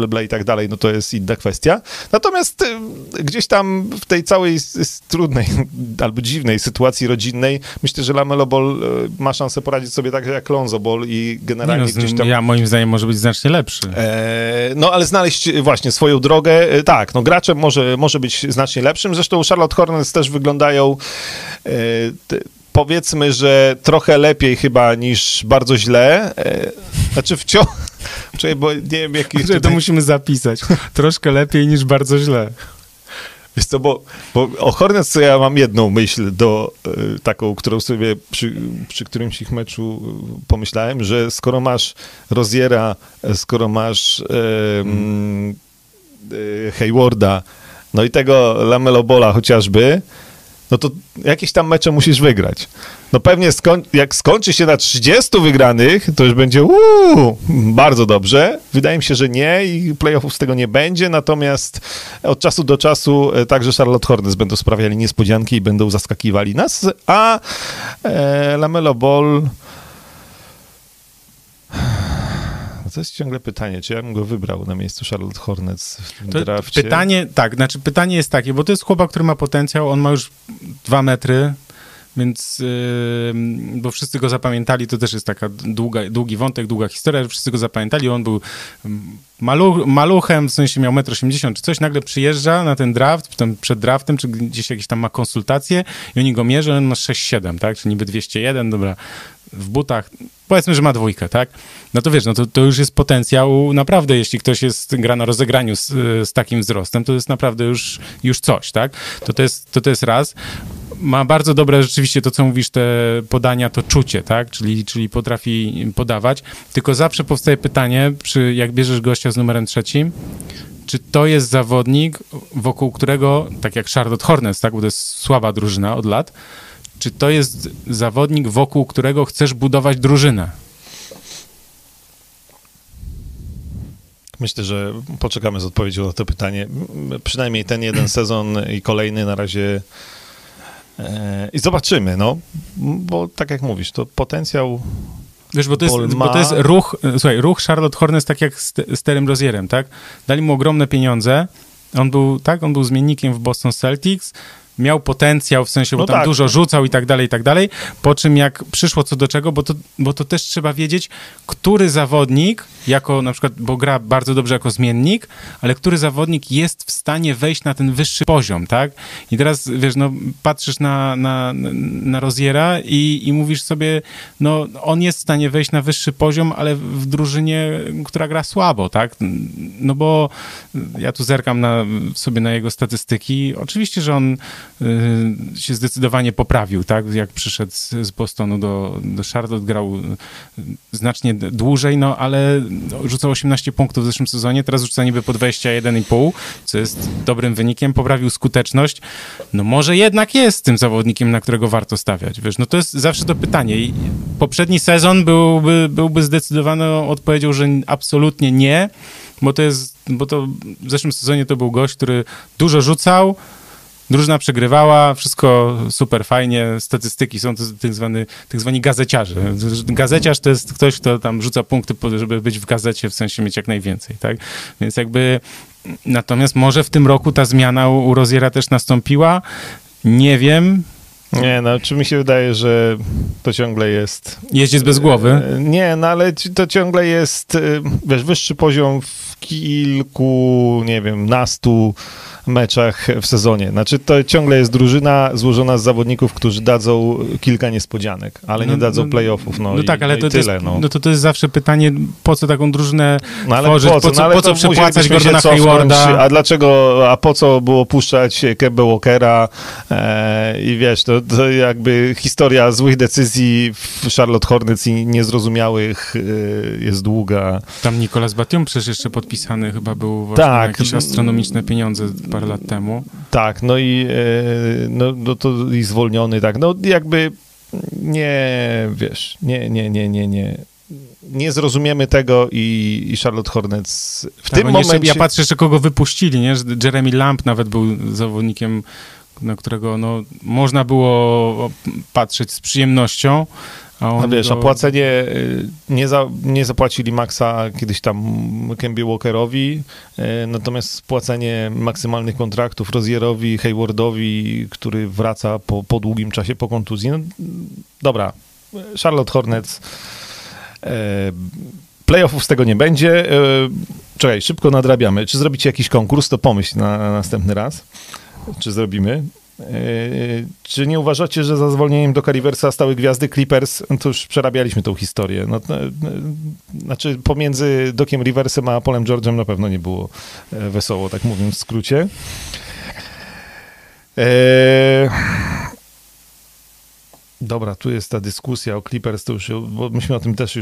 ble i tak dalej, no to jest inna kwestia. Natomiast gdzieś tam w tej całej trudnej albo dziwnej sytuacji rodzinnej myślę, że LaMelo Ball ma szansę poradzić sobie tak jak Lonzo Ball i generalnie gdzieś tam... Ja moim zdaniem może być znacznie lepszy. No ale znaleźć właśnie swoją drogę, tak, no graczem może być znacznie lepszym. Zresztą Charlotte Hornets też wyglądają... Powiedzmy, że trochę lepiej chyba niż bardzo źle. Znaczy wciąż... bo nie wiem, jaki... To musimy zapisać. Troszkę lepiej niż bardzo źle. Wiesz co, bo o Hornets to ja mam jedną myśl taką, którą sobie przy którymś ich meczu pomyślałem, że skoro masz Roziera, skoro masz Haywarda, no i tego LaMelo Balla chociażby, no to jakieś tam mecze musisz wygrać. No pewnie jak skończy się na 30 wygranych, to już będzie bardzo dobrze. Wydaje mi się, że nie i playoffów z tego nie będzie, natomiast od czasu do czasu także Charlotte Hornets będą sprawiali niespodzianki i będą zaskakiwali nas, a LaMelo Ball... To jest ciągle pytanie, czy ja bym go wybrał na miejscu Charlotte Hornets w drafcie? Pytanie jest takie, bo to jest chłopak, który ma potencjał, on ma już 2 metry, więc, bo wszyscy go zapamiętali, to też jest taka długi wątek, długa historia, że wszyscy go zapamiętali, on był maluchem, w sensie miał 1,80 m czy coś, nagle przyjeżdża na ten draft, przed draftem, czy gdzieś jakieś tam ma konsultacje i oni go mierzą, on ma 6,7, tak, czyli niby 201, dobra, w butach, powiedzmy, że ma 2, tak? No to wiesz, no to już jest potencjał naprawdę, jeśli ktoś gra na rozegraniu z takim wzrostem, to jest naprawdę już coś, tak? To jest raz. Ma bardzo dobre rzeczywiście to, co mówisz, te podania, to czucie, tak? Czyli potrafi podawać, tylko zawsze powstaje pytanie, jak bierzesz gościa z numerem 3, czy to jest zawodnik, wokół którego, tak jak Charlotte Hornets, tak? Bo to jest słaba drużyna od lat, czy to jest zawodnik, wokół którego chcesz budować drużynę? Myślę, że poczekamy z odpowiedzią na to pytanie. Przynajmniej ten jeden sezon i kolejny na razie i zobaczymy, no. Bo tak jak mówisz, to potencjał... Wiesz, bo to jest ruch Charlotte Hornets tak jak z Terrym Rozierem, tak? Dali mu ogromne pieniądze. On był zmiennikiem w Boston Celtics. Miał potencjał, w sensie, bo tam dużo rzucał i tak dalej, po czym jak przyszło co do czego, bo to też trzeba wiedzieć, który zawodnik, jako na przykład, bo gra bardzo dobrze jako zmiennik, ale który zawodnik jest w stanie wejść na ten wyższy poziom, tak? I teraz, wiesz, no, patrzysz na Roziera i mówisz sobie, no, on jest w stanie wejść na wyższy poziom, ale w drużynie, która gra słabo, tak? No bo ja tu zerkam sobie na jego statystyki, oczywiście, że on się zdecydowanie poprawił, tak? Jak przyszedł z Bostonu do Charlotte, grał znacznie dłużej, no ale rzucał 18 punktów w zeszłym sezonie, teraz rzuca niby po 21,5, co jest dobrym wynikiem, poprawił skuteczność. No może jednak jest tym zawodnikiem, na którego warto stawiać, wiesz? No to jest zawsze to pytanie. I poprzedni sezon byłby zdecydowaną odpowiedzią, że absolutnie nie, bo to w zeszłym sezonie to był gość, który dużo rzucał, drużyna przegrywała, wszystko super fajnie, statystyki są tak zwani gazeciarze. Gazeciarz to jest ktoś, kto tam rzuca punkty, żeby być w gazecie, w sensie mieć jak najwięcej, tak? Więc jakby, natomiast może w tym roku ta zmiana u Roziera też nastąpiła, nie wiem. Nie, no czy mi się wydaje, że to ciągle jest... Jeździec bez głowy? Nie, no ale to ciągle jest, wiesz, wyższy poziom w kilku, nie wiem, nastu meczach w sezonie. Znaczy to ciągle jest drużyna złożona z zawodników, którzy dadzą kilka niespodzianek, ale nie dadzą playoffów, to jest zawsze pytanie, po co taką drużynę tworzyć, po co przepłacać Gordona Haywarda? A dlaczego, po co było puszczać Kemba Walkera i wiesz, to jakby historia złych decyzji w Charlotte Hornets i niezrozumiałych jest długa. Tam Nicolas Batum przecież jeszcze podpisany chyba był właśnie jakieś astronomiczne pieniądze parę lat temu. Tak, no i to i zwolniony, tak, no jakby nie zrozumiemy tego i Charlotte Hornets w tym momencie... Ja patrzę jeszcze, kogo wypuścili, nie? Jeremy Lamb nawet był zawodnikiem, na którego no, można było patrzeć z przyjemnością, a płacenie, nie zapłacili maksa kiedyś tam Kembie Walkerowi, natomiast płacenie maksymalnych kontraktów Rozierowi, Haywardowi, który wraca po długim czasie po kontuzji. No, dobra, Charlotte Hornets, playoffów z tego nie będzie. Czekaj, szybko nadrabiamy. Czy zrobicie jakiś konkurs, to pomyśl na następny raz, czy zrobimy. Czy nie uważacie, że za zwolnieniem Doca Riversa stały gwiazdy Clippers? To już przerabialiśmy tą historię. Znaczy pomiędzy Dociem Riversem a Paulem George'em na pewno nie było wesoło, tak mówiąc w skrócie. Dobra, tu jest ta dyskusja o Clippers, to już, bo myśmy o tym też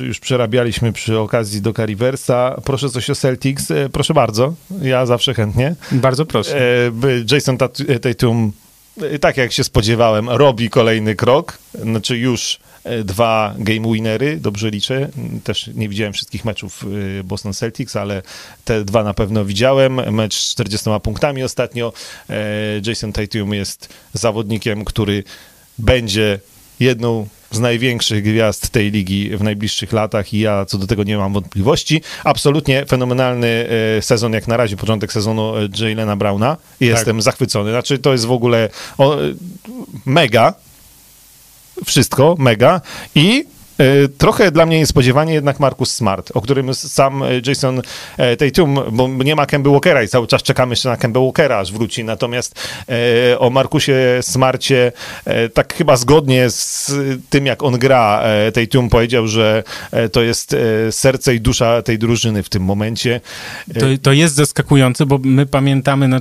już przerabialiśmy przy okazji Doca Riversa. Proszę coś o Celtics, proszę bardzo, ja zawsze chętnie. Bardzo proszę. Jason Tatum tak jak się spodziewałem, robi kolejny krok, znaczy już 2 game winery, dobrze liczę. Też nie widziałem wszystkich meczów Boston Celtics, ale te 2 na pewno widziałem. Mecz z 40 punktami ostatnio. Jason Tatum jest zawodnikiem, który będzie jedną z największych gwiazd tej ligi w najbliższych latach i ja co do tego nie mam wątpliwości. Absolutnie fenomenalny sezon, jak na razie początek sezonu Jaylena Browna. Jestem zachwycony. Znaczy to jest w ogóle mega. Wszystko, mega. I trochę dla mnie niespodziewanie jednak Marcus Smart, o którym sam Jason Tatum, bo nie ma Kemby Walkera i cały czas czekamy jeszcze na Kembę Walkera, aż wróci. Natomiast o Marcusie Smarcie, tak chyba zgodnie z tym, jak on gra, Tatum powiedział, że to jest serce i dusza tej drużyny w tym momencie. To jest zaskakujące, bo my pamiętamy,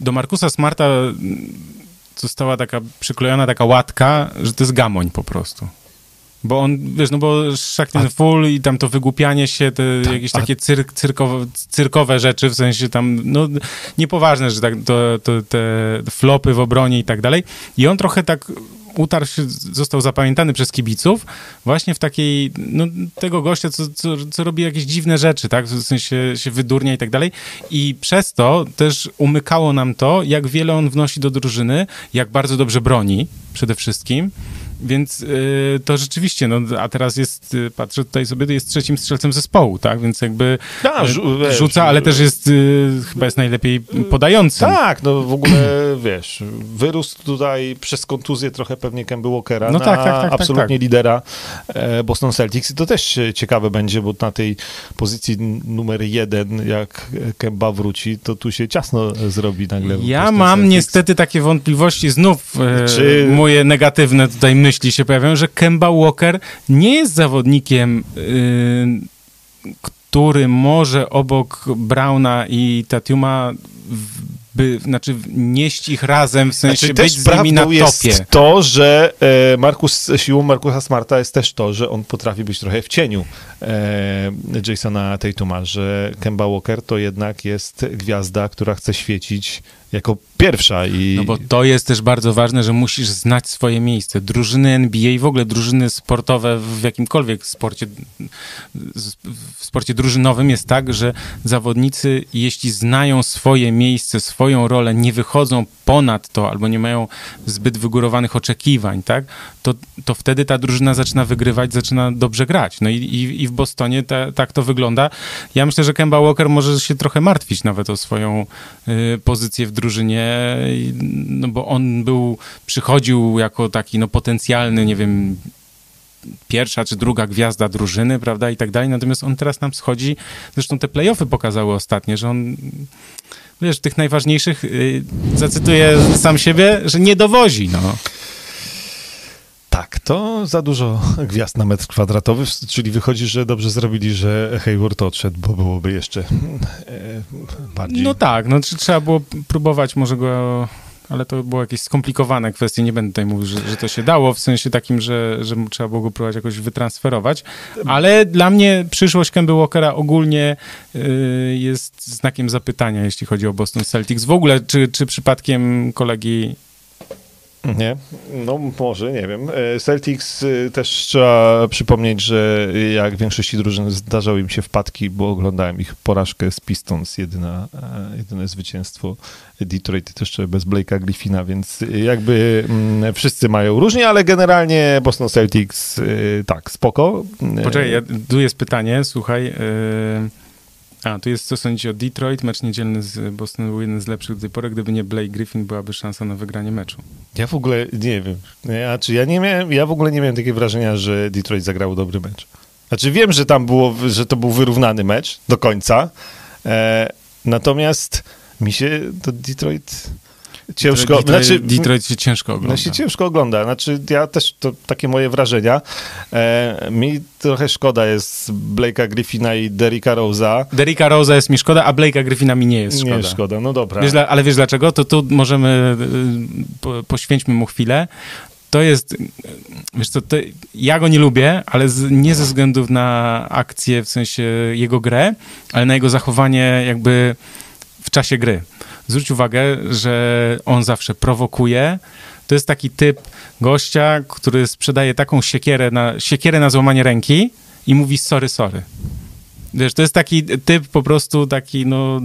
do Marcusa Smarta została taka przyklejona taka łatka, że to jest gamoń po prostu. Bo on, wiesz, no bo Shaq ten full i tam to wygłupianie się, jakieś takie cyrkowe rzeczy, w sensie tam, no niepoważne, że tak, te flopy w obronie i tak dalej. I on trochę tak utarł się, został zapamiętany przez kibiców właśnie w takiej, no tego gościa, co robi jakieś dziwne rzeczy, tak, w sensie się wydurnia i tak dalej. I przez to też umykało nam to, jak wiele on wnosi do drużyny, jak bardzo dobrze broni przede wszystkim. Więc to rzeczywiście, no a teraz jest, patrzę tutaj sobie, jest 3. strzelcem zespołu, tak, więc jakby rzuca, ale też jest, chyba jest najlepiej podający. Tak, no w ogóle, wiesz, wyrósł tutaj przez kontuzję trochę pewnie Kemby Walkera no na absolutnie lidera Boston Celtics i to też ciekawe będzie, bo na tej pozycji numer 1, jak Kemba wróci, to tu się ciasno zrobi nagle. Ja mam Celtics. Niestety takie wątpliwości, znów moje negatywne tutaj myśli się pojawiają, że Kemba Walker nie jest zawodnikiem, który może obok Browna i Tatuma nieść ich razem, w sensie być z nimi na topie. Jest to, że siłą Marcusa Smarta jest też to, że on potrafi być trochę w cieniu Jasona Tatuma, że Kemba Walker to jednak jest gwiazda, która chce świecić jako pierwsza. No bo to jest też bardzo ważne, że musisz znać swoje miejsce. Drużyny NBA i w ogóle drużyny sportowe w jakimkolwiek sporcie, w sporcie drużynowym jest tak, że zawodnicy, jeśli znają swoje miejsce, swoją rolę, nie wychodzą ponad to, albo nie mają zbyt wygórowanych oczekiwań, tak? To wtedy ta drużyna zaczyna wygrywać, zaczyna dobrze grać. No i w Bostonie tak to wygląda. Ja myślę, że Kemba Walker może się trochę martwić nawet o swoją pozycję w drużynie, no bo on przychodził jako taki no potencjalny, nie wiem, pierwsza czy druga gwiazda drużyny, prawda, i tak dalej, natomiast on teraz nam schodzi, zresztą te play-offy pokazały ostatnio, że on, wiesz, tych najważniejszych, zacytuję sam siebie, że nie dowozi, no. Tak, to za dużo gwiazd na metr kwadratowy, czyli wychodzi, że dobrze zrobili, że Hayward odszedł, bo byłoby jeszcze bardziej... No tak, no trzeba było próbować może go... Ale to było jakieś skomplikowane kwestie, nie będę tutaj mówił, że to się dało, w sensie takim, że trzeba było go próbować jakoś wytransferować, ale dla mnie przyszłość Kemby Walkera ogólnie jest znakiem zapytania, jeśli chodzi o Boston Celtics. W ogóle, czy przypadkiem kolegi... Nie, no może, nie wiem. Celtics też trzeba przypomnieć, że jak większości drużyn zdarzały im się wpadki, bo oglądałem ich porażkę z Pistons, jedyne zwycięstwo Detroit, też bez Blake'a Griffina, więc jakby wszyscy mają różnie, ale generalnie Boston Celtics tak, spoko. Poczekaj, tu jest pytanie, słuchaj... tu jest, co sądzicie o Detroit, mecz niedzielny z Boston był jeden z lepszych do tej pory, gdyby nie Blake Griffin, byłaby szansa na wygranie meczu. Ja w ogóle nie wiem, ja w ogóle nie miałem takiego wrażenia, że Detroit zagrało dobry mecz. Znaczy wiem, że tam było, że to był wyrównany mecz do końca, natomiast mi się to Detroit... Detroit się ciężko ogląda. No się ciężko ogląda. Znaczy, ja też to takie moje wrażenia. Mi trochę szkoda jest Blake'a Griffina i Derricka Rose'a. Derricka Rose'a jest mi szkoda, a Blake'a Griffina mi nie jest szkoda. Nie jest szkoda, no dobra. Ale wiesz dlaczego? To tu możemy, poświęćmy mu chwilę. To jest, wiesz co, ja go nie lubię, ale nie ze względu na akcję, w sensie jego grę, ale na jego zachowanie jakby w czasie gry. zwróć uwagę, że on zawsze prowokuje. To jest taki typ gościa, który sprzedaje taką siekierę na złamanie ręki i mówi sorry. Wiesz, to jest taki typ po prostu taki, no,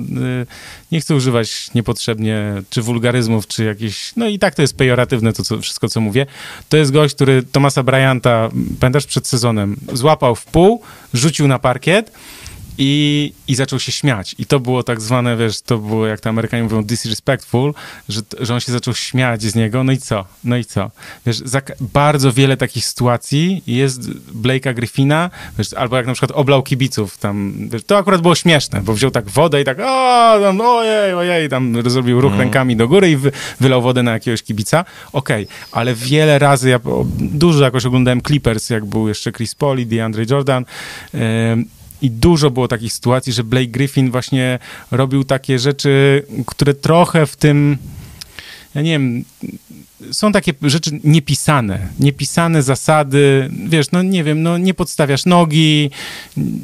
nie chcę używać niepotrzebnie czy wulgaryzmów, czy jakichś, no i tak to jest pejoratywne wszystko, co mówię. To jest gość, który Thomasa Bryanta, pamiętasz, przed sezonem złapał w pół, rzucił na parkiet i zaczął się śmiać. I to było tak zwane, wiesz, to było, jak to Amerykanie mówią, disrespectful, że on się zaczął śmiać z niego, no i co? Wiesz, bardzo wiele takich sytuacji jest Blake'a Griffina, wiesz, albo jak na przykład oblał kibiców tam, wiesz, to akurat było śmieszne, bo wziął tak wodę i tak tam, ojej, tam zrobił ruch rękami do góry i wylał wodę na jakiegoś kibica. Okej, ale wiele razy, ja dużo jakoś oglądałem Clippers, jak był jeszcze Chris Paul i DeAndre Jordan, i dużo było takich sytuacji, że Blake Griffin właśnie robił takie rzeczy, które trochę w tym, ja nie wiem, są takie rzeczy niepisane zasady, wiesz, no nie wiem, no nie podstawiasz nogi,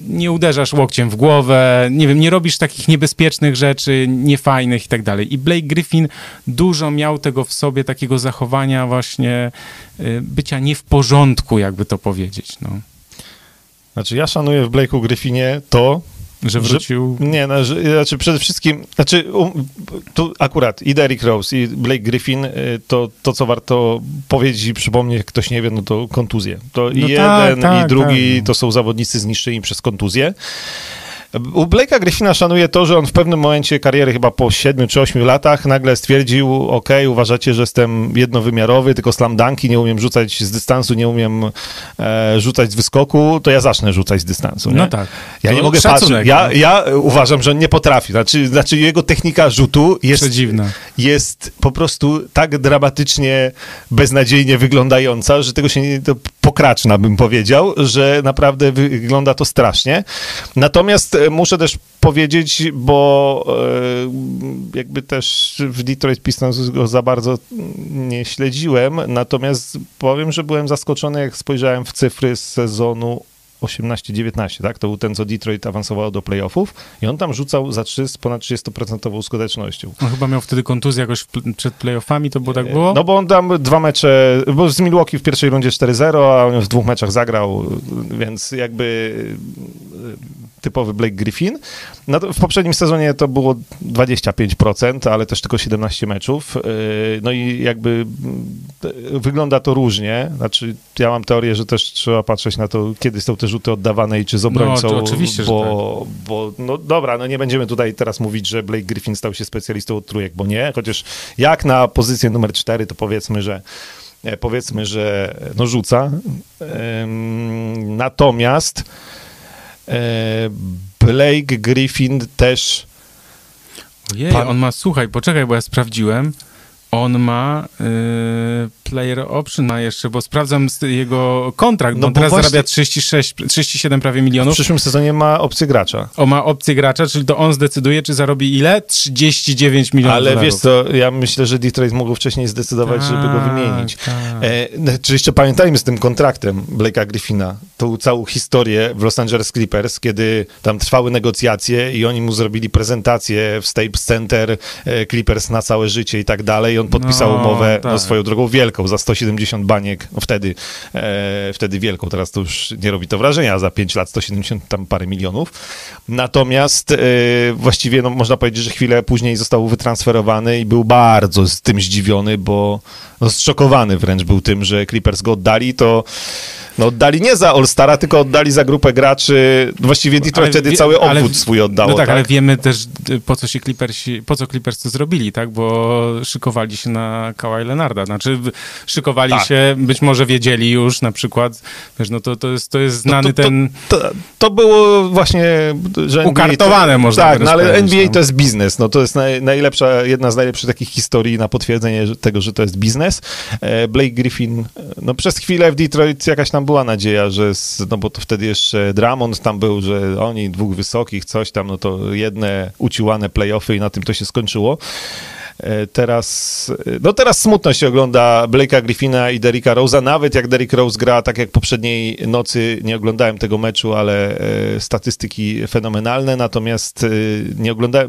nie uderzasz łokciem w głowę, nie wiem, nie robisz takich niebezpiecznych rzeczy, niefajnych i tak dalej. I Blake Griffin dużo miał tego w sobie, takiego zachowania właśnie, bycia nie w porządku, jakby to powiedzieć, no. Znaczy, ja szanuję w Blake'u Griffinie to, że wrócił. Przede wszystkim, tu akurat i Derrick Rose, i Blake Griffin, to co warto powiedzieć i przypomnieć, jak ktoś nie wie, no to kontuzje. To i jeden, i drugi to są zawodnicy zniszczeni przez kontuzję. U Blake'a Griffina szanuję to, że on w pewnym momencie kariery, chyba po 7 czy 8 latach, nagle stwierdził, okej, uważacie, że jestem jednowymiarowy, tylko slam dunki, nie umiem rzucać z dystansu, nie umiem rzucać z wyskoku, to ja zacznę rzucać z dystansu. Nie? No tak. Ja nie mogę patrzeć. Ja uważam, że on nie potrafi. Znaczy jego technika rzutu jest po prostu tak dramatycznie beznadziejnie wyglądająca, że tego się nie... To pokraczna, bym powiedział, że naprawdę wygląda to strasznie. Natomiast muszę też powiedzieć, bo jakby też w Detroit Pistons go za bardzo nie śledziłem, natomiast powiem, że byłem zaskoczony, jak spojrzałem w cyfry z sezonu 18-19, tak? To był ten, co Detroit awansowało do playoffów i on tam rzucał za 3 z ponad 30% skutecznością. On chyba miał wtedy kontuzję jakoś przed playoffami, to było tak było? No bo on tam 2 mecze, bo z Milwaukee w pierwszej rundzie 4-0, a on w 2 meczach zagrał, więc jakby typowy Blake Griffin. No w poprzednim sezonie to było 25%, ale też tylko 17 meczów. No i jakby wygląda to różnie. Znaczy, ja mam teorię, że też trzeba patrzeć na to, kiedy są te rzuty oddawane i czy z obrońcą, no, oczywiście, bo no dobra, no nie będziemy tutaj teraz mówić, że Blake Griffin stał się specjalistą od trójek, bo nie, chociaż jak na pozycję numer 4, to powiedzmy, że no rzuca. Natomiast Blake Griffin też... Ojej, on ma, słuchaj, poczekaj, bo ja sprawdziłem, on ma player option, ma jeszcze, bo sprawdzam jego kontrakt, no bo teraz zarabia 37 prawie milionów. W przyszłym sezonie ma opcję gracza. Ma opcję gracza, czyli to on zdecyduje, czy zarobi ile? 39 milionów dolarów. Ale wiesz co, ja myślę, że Detroit mógł wcześniej zdecydować, żeby go wymienić. Czy jeszcze pamiętajmy z tym kontraktem Blake'a Griffina, tą całą historię w Los Angeles Clippers, kiedy tam trwały negocjacje i oni mu zrobili prezentację w Staples Center, Clippers na całe życie i tak dalej. I on podpisał umowę, tak, no swoją drogą wielką, za 170 baniek, no wtedy wielką, teraz to już nie robi to wrażenia, za 5 lat 170 tam parę milionów. Natomiast właściwie no, można powiedzieć, że chwilę później został wytransferowany i był bardzo z tym zdziwiony, bo no, zszokowany wręcz był tym, że Clippers go oddali, to no oddali nie za All-Stara, tylko oddali za grupę graczy, właściwie Detroit wtedy cały obwód swój oddało. No tak, ale wiemy też, po co Clippers to zrobili, tak, bo szykowali się na Kawhi Leonarda, znaczy szykowali się, być może wiedzieli już na przykład, wiesz, no to jest znany ten... To było właśnie... Że ukartowane to, można tak, no ale NBA to jest biznes, no to jest jedna z najlepszych takich historii na potwierdzenie tego, że to jest biznes. Blake Griffin, no przez chwilę w Detroit jakaś tam była nadzieja, że, no bo to wtedy jeszcze Drummond tam był, że oni 2 wysokich, coś tam, no to jedne uciłane play-offy i na tym to się skończyło. Teraz smutno się ogląda Blake'a Griffina i Derricka Rose'a, nawet jak Derrick Rose gra, tak jak poprzedniej nocy, nie oglądałem tego meczu, ale statystyki fenomenalne, natomiast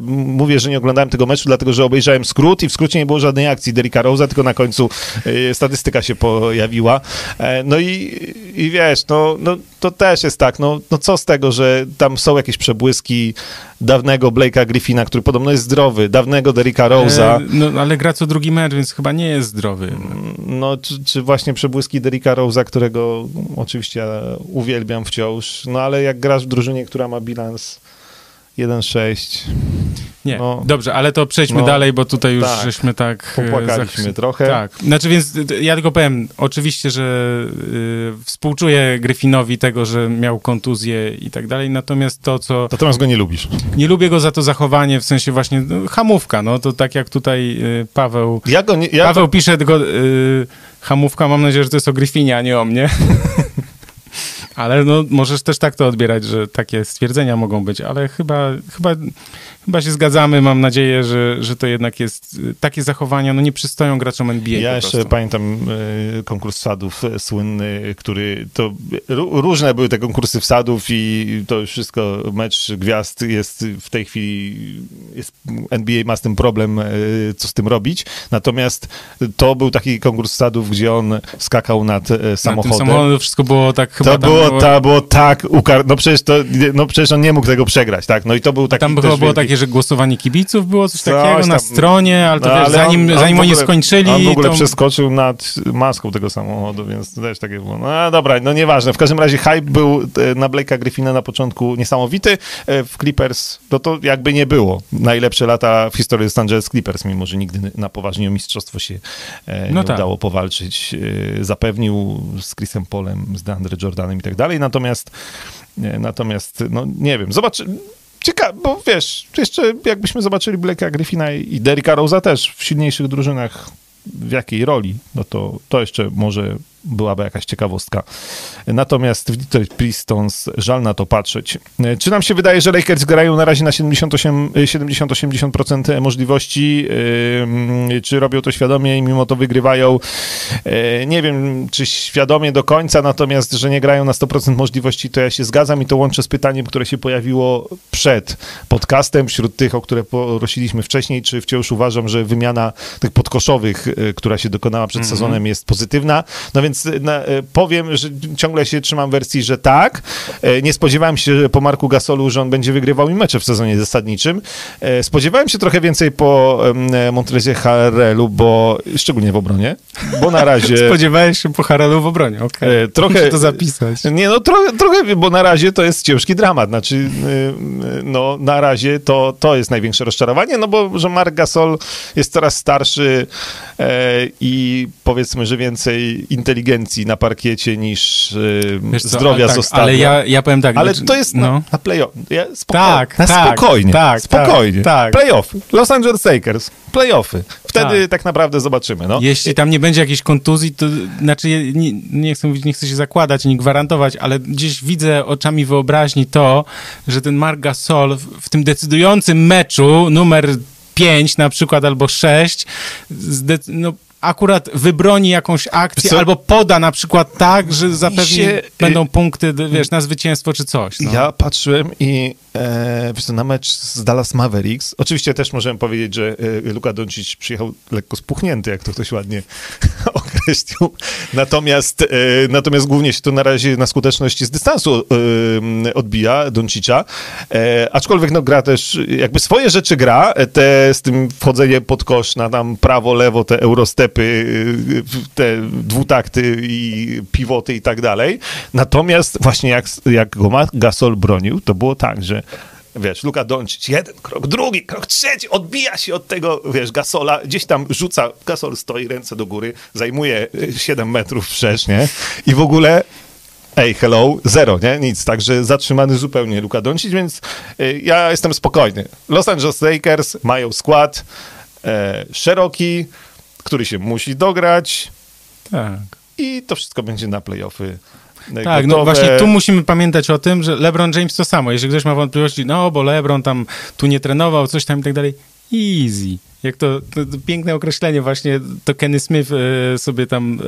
mówię, że nie oglądałem tego meczu, dlatego, że obejrzałem skrót i w skrócie nie było żadnej akcji Derricka Rose'a, tylko na końcu statystyka się pojawiła. No i wiesz, no to też jest tak, no co z tego, że tam są jakieś przebłyski dawnego Blake'a Griffina, który podobno jest zdrowy, dawnego Derricka Rose'a. No ale gra co drugi mecz, więc chyba nie jest zdrowy. No czy właśnie przebłyski Derricka Rose'a, którego oczywiście ja uwielbiam wciąż, no ale jak grasz w drużynie, która ma bilans 1-6... Nie, dobrze, ale to przejdźmy dalej, bo tutaj już tak, żeśmy tak... Popłakaliśmy trochę. Tak, znaczy więc ja tylko powiem, oczywiście, że współczuję Gryfinowi tego, że miał kontuzję i tak dalej, natomiast to, co... Natomiast go nie lubisz. Nie lubię go za to zachowanie, w sensie właśnie hamówka, to tak jak tutaj Paweł... Paweł pisze tylko hamówka, mam nadzieję, że to jest o Gryfinie, a nie o mnie. Ale możesz też tak to odbierać, że takie stwierdzenia mogą być, ale chyba się zgadzamy, mam nadzieję, że to jednak jest, takie zachowania nie przystoją graczom NBA. Ja jeszcze pamiętam konkurs wsadów słynny, który to różne były te konkursy wsadów i to już wszystko, mecz gwiazd jest w tej chwili, NBA ma z tym problem, co z tym robić, natomiast to był taki konkurs wsadów, gdzie on skakał nad samochodem. Samochód, wszystko było tak chyba to tam było tak ukarane, przecież on nie mógł tego przegrać, tak, i to był taki tam też było takie, że głosowanie kibiców było coś takiego tam, na stronie, ale to wiesz, zanim oni skończyli... On w ogóle przeskoczył nad maską tego samochodu, więc też takie było. No dobra, nieważne. W każdym razie hype był na Blake'a Griffina na początku niesamowity. W Clippers to jakby nie było. Najlepsze lata w historii Los Angeles Clippers, mimo że nigdy na poważnie o mistrzostwo się nie udało powalczyć. Zapewnił z Chrisem Paulem, z DeAndre Jordanem i tak dalej. Natomiast nie wiem, zobacz... Ciekawe, bo wiesz, jeszcze jakbyśmy zobaczyli Blake'a Griffina i Derricka Rose'a też w silniejszych drużynach, w jakiej roli, to jeszcze może byłaby jakaś ciekawostka. Natomiast w Detroit Pistons żal na to patrzeć. Czy nam się wydaje, że Lakers grają na razie na 70-80% możliwości? Czy robią to świadomie i mimo to wygrywają? Nie wiem, czy świadomie do końca, natomiast, że nie grają na 100% możliwości, to ja się zgadzam i to łączę z pytaniem, które się pojawiło przed podcastem, wśród tych, o które prosiliśmy wcześniej, czy wciąż uważam, że wymiana tych podkoszowych, która się dokonała przed sezonem, jest pozytywna. Więc powiem, że ciągle się trzymam wersji, że tak. Nie spodziewałem się po Marku Gasolu, że on będzie wygrywał mi mecze w sezonie zasadniczym. Spodziewałem się trochę więcej po Montrezie Harrelu, bo szczególnie w obronie, bo na razie... Spodziewałeś się po Harrelu w obronie, okej. Trochę... Muszę to zapisać. Nie, trochę, bo na razie to jest ciężki dramat. Znaczy, na razie to jest największe rozczarowanie, bo że Marc Gasol jest coraz starszy i powiedzmy, że więcej inteligencji na parkiecie niż zdrowia zostało. Ale ja powiem tak. Ale to jest na play-off. Spokojnie. Tak. Play-off. Los Angeles Lakers. Play-offy. Wtedy tak naprawdę zobaczymy. Jeśli tam nie będzie jakiejś kontuzji, to znaczy nie chcę się zakładać, nie gwarantować, ale gdzieś widzę oczami wyobraźni to, że ten Marc Gasol w tym decydującym meczu numer 5 na przykład albo 6 akurat wybroni jakąś akcję, albo poda na przykład tak, że zapewne będą punkty, wiesz, na zwycięstwo czy coś. Ja patrzyłem i na mecz z Dallas Mavericks. Oczywiście też możemy powiedzieć, że Luka Dončić przyjechał lekko spuchnięty, jak to ktoś ładnie określił. Natomiast głównie się to na razie na skuteczności z dystansu odbija Dončicia. Aczkolwiek gra też, jakby swoje rzeczy gra, z tym wchodzenie pod kosz na tam prawo, lewo, te eurostepy, te dwutakty i pivoty i tak dalej. Natomiast właśnie jak go Gasol bronił, to było tak, że wiesz, Luka Dončić, jeden krok, drugi krok, trzeci, odbija się od tego, wiesz, Gasola, gdzieś tam rzuca, Gasol stoi, ręce do góry, zajmuje 7 metrów przecież, nie? I w ogóle zero, nie? Nic. Także zatrzymany zupełnie Luka Dončić, więc ja jestem spokojny. Los Angeles Lakers mają skład szeroki, który się musi dograć. Tak. I to wszystko będzie na play-offy. Tak, właśnie tu musimy pamiętać o tym, że LeBron James to samo. Jeżeli ktoś ma wątpliwości, bo LeBron tam tu nie trenował, coś tam i tak dalej. Easy. Jak to piękne określenie właśnie, to Kenny Smith sobie tam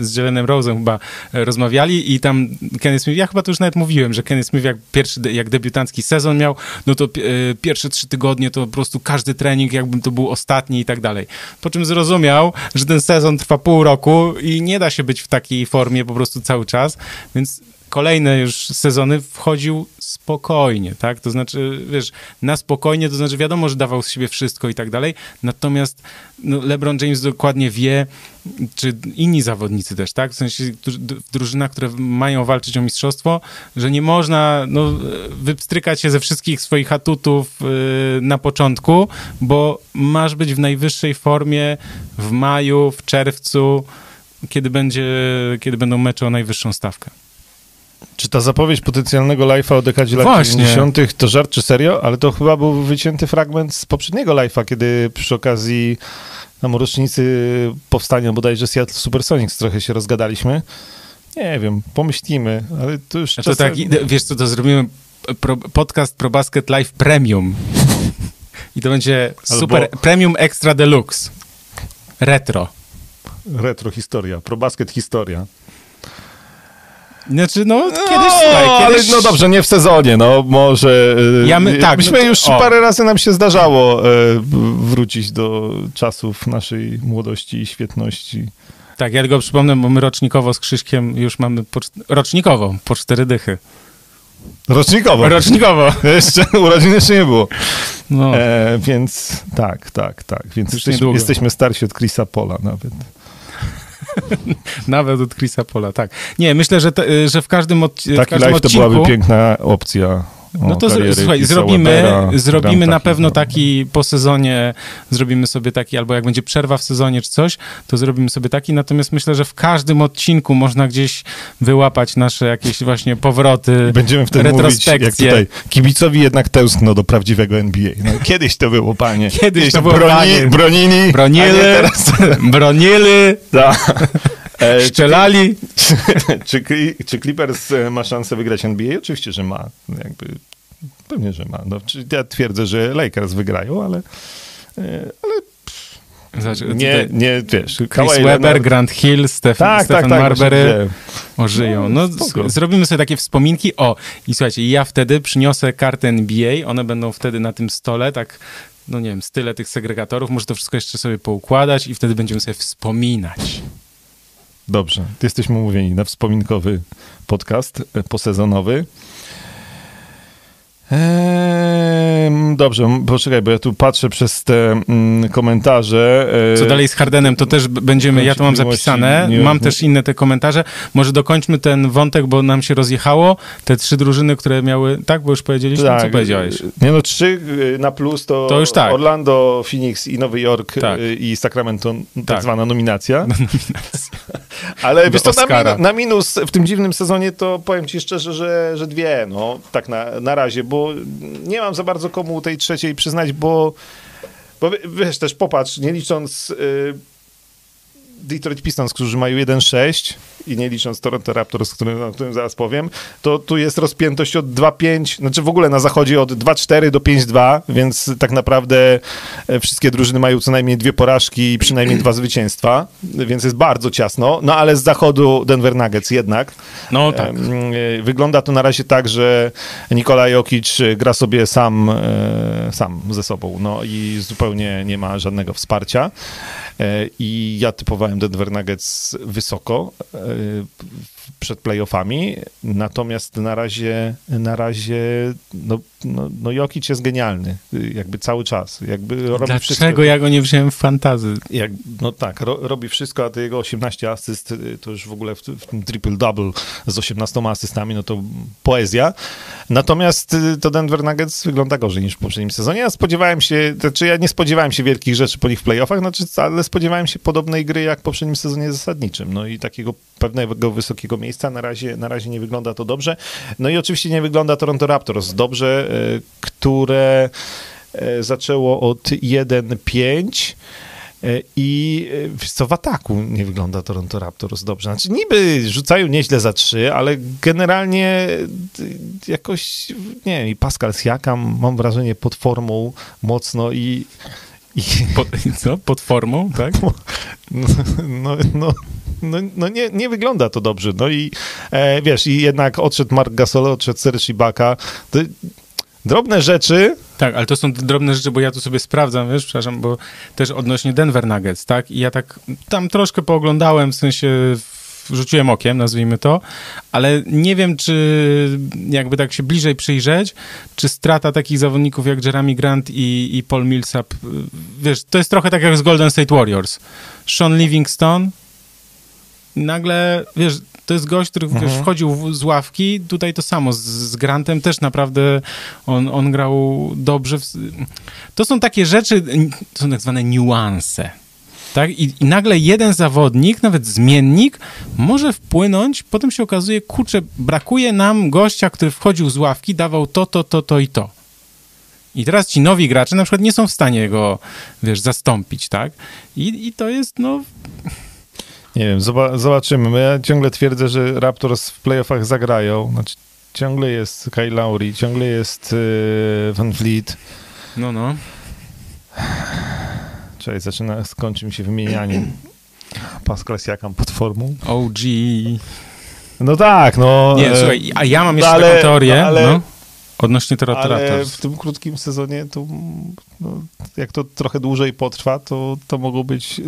z Jalenem Rose'em chyba rozmawiali i tam Kenny Smith, ja chyba to już nawet mówiłem, że Kenny Smith jak debiutancki sezon miał, no to pierwsze 3 tygodnie to po prostu każdy trening jakby to był ostatni i tak dalej. Po czym zrozumiał, że ten sezon trwa pół roku i nie da się być w takiej formie po prostu cały czas, więc kolejne już sezony wchodził spokojnie, tak? To znaczy, wiesz, na spokojnie, to znaczy wiadomo, że dawał z siebie wszystko i tak dalej, natomiast no, LeBron James dokładnie wie, czy inni zawodnicy też, tak? W sensie drużyna, które mają walczyć o mistrzostwo, że nie można no, wypstrykać się ze wszystkich swoich atutów na początku, bo masz być w najwyższej formie w maju, w czerwcu, kiedy będą mecze o najwyższą stawkę. Czy ta zapowiedź potencjalnego live'a o dekadzie lat 90. to żart czy serio? Ale to chyba był wycięty fragment z poprzedniego live'a, kiedy przy okazji tam rocznicy powstania bodajże Seattle Supersonics trochę się rozgadaliśmy. Nie wiem, pomyślimy, ale to już czasem... To tak, wiesz co, to zrobimy podcast Pro Basket Live Premium. I to będzie super Premium Extra Deluxe. Retro historia, Pro Basket historia. Znaczy, kiedyś... Ale no dobrze, nie w sezonie, no może... Parę razy nam się zdarzało wrócić do czasów naszej młodości i świetności. Tak, ja tylko przypomnę, bo my rocznikowo z Krzyśkiem już mamy po 4 dychy. Rocznikowo. Jeszcze urodzin jeszcze nie było. No. Więc tak. Więc jesteśmy starsi od Chrisa Paula nawet. Nawet od Chrisa Paula, tak. Nie, myślę, że w każdym odcinku... Taki live to byłaby piękna opcja. No to słuchaj, zrobimy na pewno taki po sezonie, zrobimy sobie taki, albo jak będzie przerwa w sezonie czy coś, to zrobimy sobie taki, natomiast myślę, że w każdym odcinku można gdzieś wyłapać nasze jakieś właśnie powroty, będziemy wtedy mówić, jak tutaj, kibicowi jednak tęskno do prawdziwego NBA. No, kiedyś to było, panie. Kiedyś to było, panie. Bronili. Tak. Szczelali. Czy Clippers ma szansę wygrać NBA? Oczywiście, że ma. Pewnie, że ma. No, ja twierdzę, że Lakers wygrają, ale znaczy, nie wiesz. Chris Webber, Grant Hill, Stephen Marbury ożyją. No, zrobimy sobie takie wspominki. O, i słuchajcie, ja wtedy przyniosę karty NBA. One będą wtedy na tym stole, tak, no nie wiem, style tych segregatorów. Może to wszystko jeszcze sobie poukładać i wtedy będziemy sobie wspominać. Dobrze, jesteśmy umówieni na wspominkowy podcast posezonowy. Dobrze, poczekaj, bo ja tu patrzę przez te komentarze. Co dalej z Hardenem, to też będziemy, ja to mam zapisane, mam też inne te komentarze. Może dokończmy ten wątek, bo nam się rozjechało. Te 3 drużyny, które miały, tak, bo już powiedzieliśmy, tak. Co powiedziałeś? Nie no, 3 na plus to już tak. Orlando, Phoenix i Nowy Jork, tak. I Sacramento, tak zwana nominacja. Ale wiesz co, na minus w tym dziwnym sezonie to powiem ci szczerze, że 2, no tak na razie, bo nie mam za bardzo komu tej 3 przyznać, bo wiesz, też popatrz, nie licząc Detroit Pistons, którzy mają 1-6 i nie licząc Toronto Raptors, o którym zaraz powiem, to tu jest rozpiętość od 2-5, znaczy w ogóle na zachodzie od 2-4 do 5-2, więc tak naprawdę wszystkie drużyny mają co najmniej 2 porażki i przynajmniej 2 zwycięstwa, więc jest bardzo ciasno, no ale z zachodu Denver Nuggets jednak. No tak. Wygląda to na razie tak, że Nikola Jokić gra sobie sam ze sobą, no i zupełnie nie ma żadnego wsparcia. I ja typowałem Denver Nuggets wysoko przed playoffami, natomiast na razie no Jokic jest genialny, jakby cały czas. Dlaczego wszystko, ja go nie wziąłem w fantasy? Robi wszystko, a te jego 18 asyst, to już w ogóle w tym triple-double z 18 asystami, no to poezja. Natomiast to Denver Nuggets wygląda gorzej niż w poprzednim sezonie. Ja nie spodziewałem się wielkich rzeczy po nich w playoffach, ale spodziewałem się podobnej gry jak w poprzednim sezonie zasadniczym, no i takiego pewnego wysokiego miejsca. Na razie nie wygląda to dobrze. No i oczywiście nie wygląda Toronto Raptors dobrze, które zaczęło od 1-5 I co, w ataku nie wygląda Toronto Raptors dobrze. Znaczy niby rzucają nieźle za trzy, ale generalnie jakoś, nie wiem, i Pascal Siakam, mam wrażenie, pod formą mocno i... Co? Pod formą, tak? No nie wygląda to dobrze. No i wiesz, i jednak odszedł Marc Gasol, odszedł Serge Ibaka. Drobne rzeczy. Tak, ale to są drobne rzeczy, bo ja tu sobie sprawdzam, wiesz, przepraszam, bo też odnośnie Denver Nuggets, tak? I ja tak tam troszkę pooglądałem, w sensie rzuciłem okiem, nazwijmy to, ale nie wiem, czy jakby tak się bliżej przyjrzeć, czy strata takich zawodników jak Jeremy Grant i Paul Millsap, wiesz, to jest trochę tak jak z Golden State Warriors. Sean Livingston, nagle, wiesz, to jest gość, który wiesz, wchodził z ławki, tutaj to samo z Grantem, też naprawdę on grał dobrze. To są takie rzeczy, to są tak zwane niuanse, tak? I nagle jeden zawodnik, nawet zmiennik, może wpłynąć, potem się okazuje, kurczę, brakuje nam gościa, który wchodził z ławki, dawał to i to. I teraz ci nowi gracze na przykład nie są w stanie go, wiesz, zastąpić, tak? I to jest, no... Nie wiem, zobaczymy. Ja ciągle twierdzę, że Raptors w playoffach zagrają. Znaczy, ciągle jest Kyle Lowry, ciągle jest Van Vliet. No. Czekaj, skończy mi się wymienianie. Pascal Siakam pod formą. OG. No tak, no. Nie, słuchaj, a ja mam jeszcze taką teorię. Odnośnie Toronto Raptors. W tym krótkim sezonie, to no, jak to trochę dłużej potrwa, to mogą być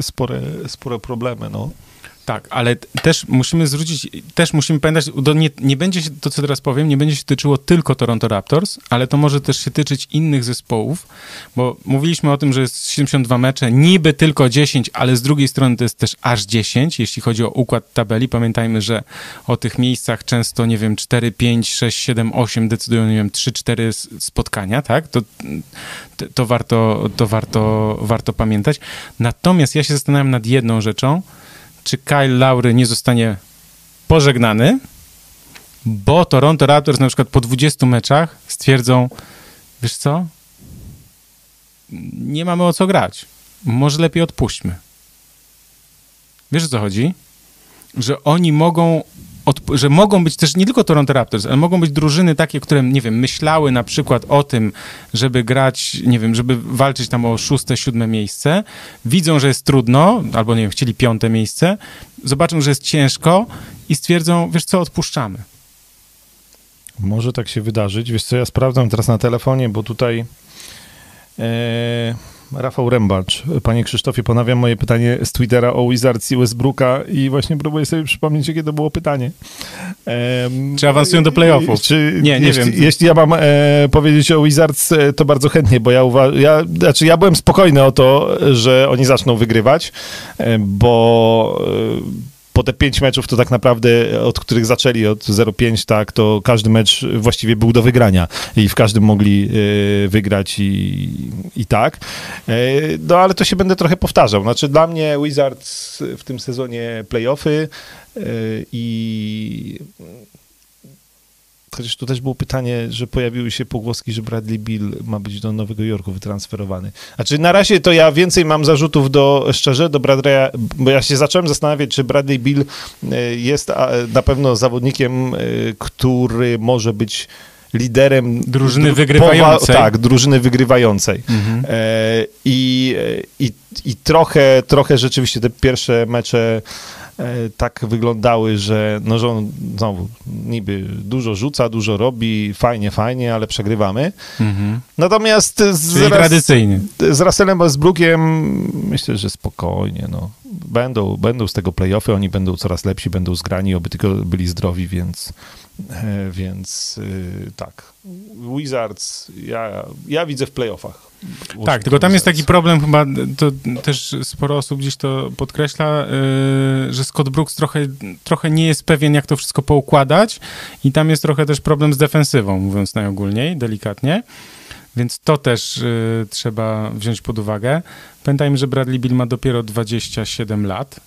spore problemy. No. Tak, ale też musimy pamiętać, nie będzie się, to co teraz powiem, nie będzie się tyczyło tylko Toronto Raptors, ale to może też się tyczyć innych zespołów, bo mówiliśmy o tym, że jest 72 mecze, niby tylko 10, ale z drugiej strony to jest też aż 10, jeśli chodzi o układ tabeli. Pamiętajmy, że o tych miejscach często, nie wiem, 4, 5, 6, 7, 8 decydują, nie wiem, 3, 4 spotkania, tak? To warto pamiętać. Natomiast ja się zastanawiam nad jedną rzeczą, czy Kyle Lowry nie zostanie pożegnany, bo Toronto Raptors na przykład po 20 meczach stwierdzą, wiesz co, nie mamy o co grać, może lepiej odpuśćmy. Wiesz, o co chodzi? Że oni mogą być też nie tylko Toronto Raptors, ale mogą być drużyny takie, które, nie wiem, myślały na przykład o tym, żeby grać, nie wiem, żeby walczyć tam o 6., 7. miejsce, widzą, że jest trudno, albo, nie wiem, chcieli 5. miejsce, zobaczą, że jest ciężko i stwierdzą, wiesz co, odpuszczamy. Może tak się wydarzyć. Wiesz co, ja sprawdzam teraz na telefonie, bo tutaj... Rafał Rębacz. Panie Krzysztofie, ponawiam moje pytanie z Twittera o Wizards i Westbrooka i właśnie próbuję sobie przypomnieć, jakie to było pytanie. Czy awansują do playoffów? Nie wiem. Jeśli ja mam powiedzieć o Wizards, to bardzo chętnie, bo ja byłem spokojny o to, że oni zaczną wygrywać, bo... Po te 5 meczów, to tak naprawdę, od których zaczęli, od 0-5, tak, to każdy mecz właściwie był do wygrania i w każdym mogli wygrać i tak. No ale to się będę trochę powtarzał. Znaczy dla mnie Wizards w tym sezonie playoffy i... Chociaż tu też było pytanie, że pojawiły się pogłoski, że Bradley Beal ma być do Nowego Jorku wytransferowany. Znaczy na razie to ja więcej mam zarzutów do Bradley'a, bo ja się zacząłem zastanawiać, czy Bradley Beal jest na pewno zawodnikiem, który może być liderem drużyny wygrywającej. Tak, drużyny wygrywającej. Mhm. I trochę rzeczywiście te pierwsze mecze tak wyglądały, że, no, że on znowu niby dużo rzuca, dużo robi, fajnie, ale przegrywamy. Mhm. Natomiast z Russellem Westbrookiem myślę, że spokojnie, no. Będą z tego play-offy, oni będą coraz lepsi, będą zgrani, oby tylko byli zdrowi, więc tak. Wizards ja widzę w play-offach. Tak, tylko tam jest taki problem chyba, to też sporo osób gdzieś to podkreśla, że Scott Brooks trochę nie jest pewien, jak to wszystko poukładać i tam jest trochę też problem z defensywą, mówiąc najogólniej, delikatnie. Więc to też trzeba wziąć pod uwagę. Pamiętajmy, że Bradley Beal ma dopiero 27 lat.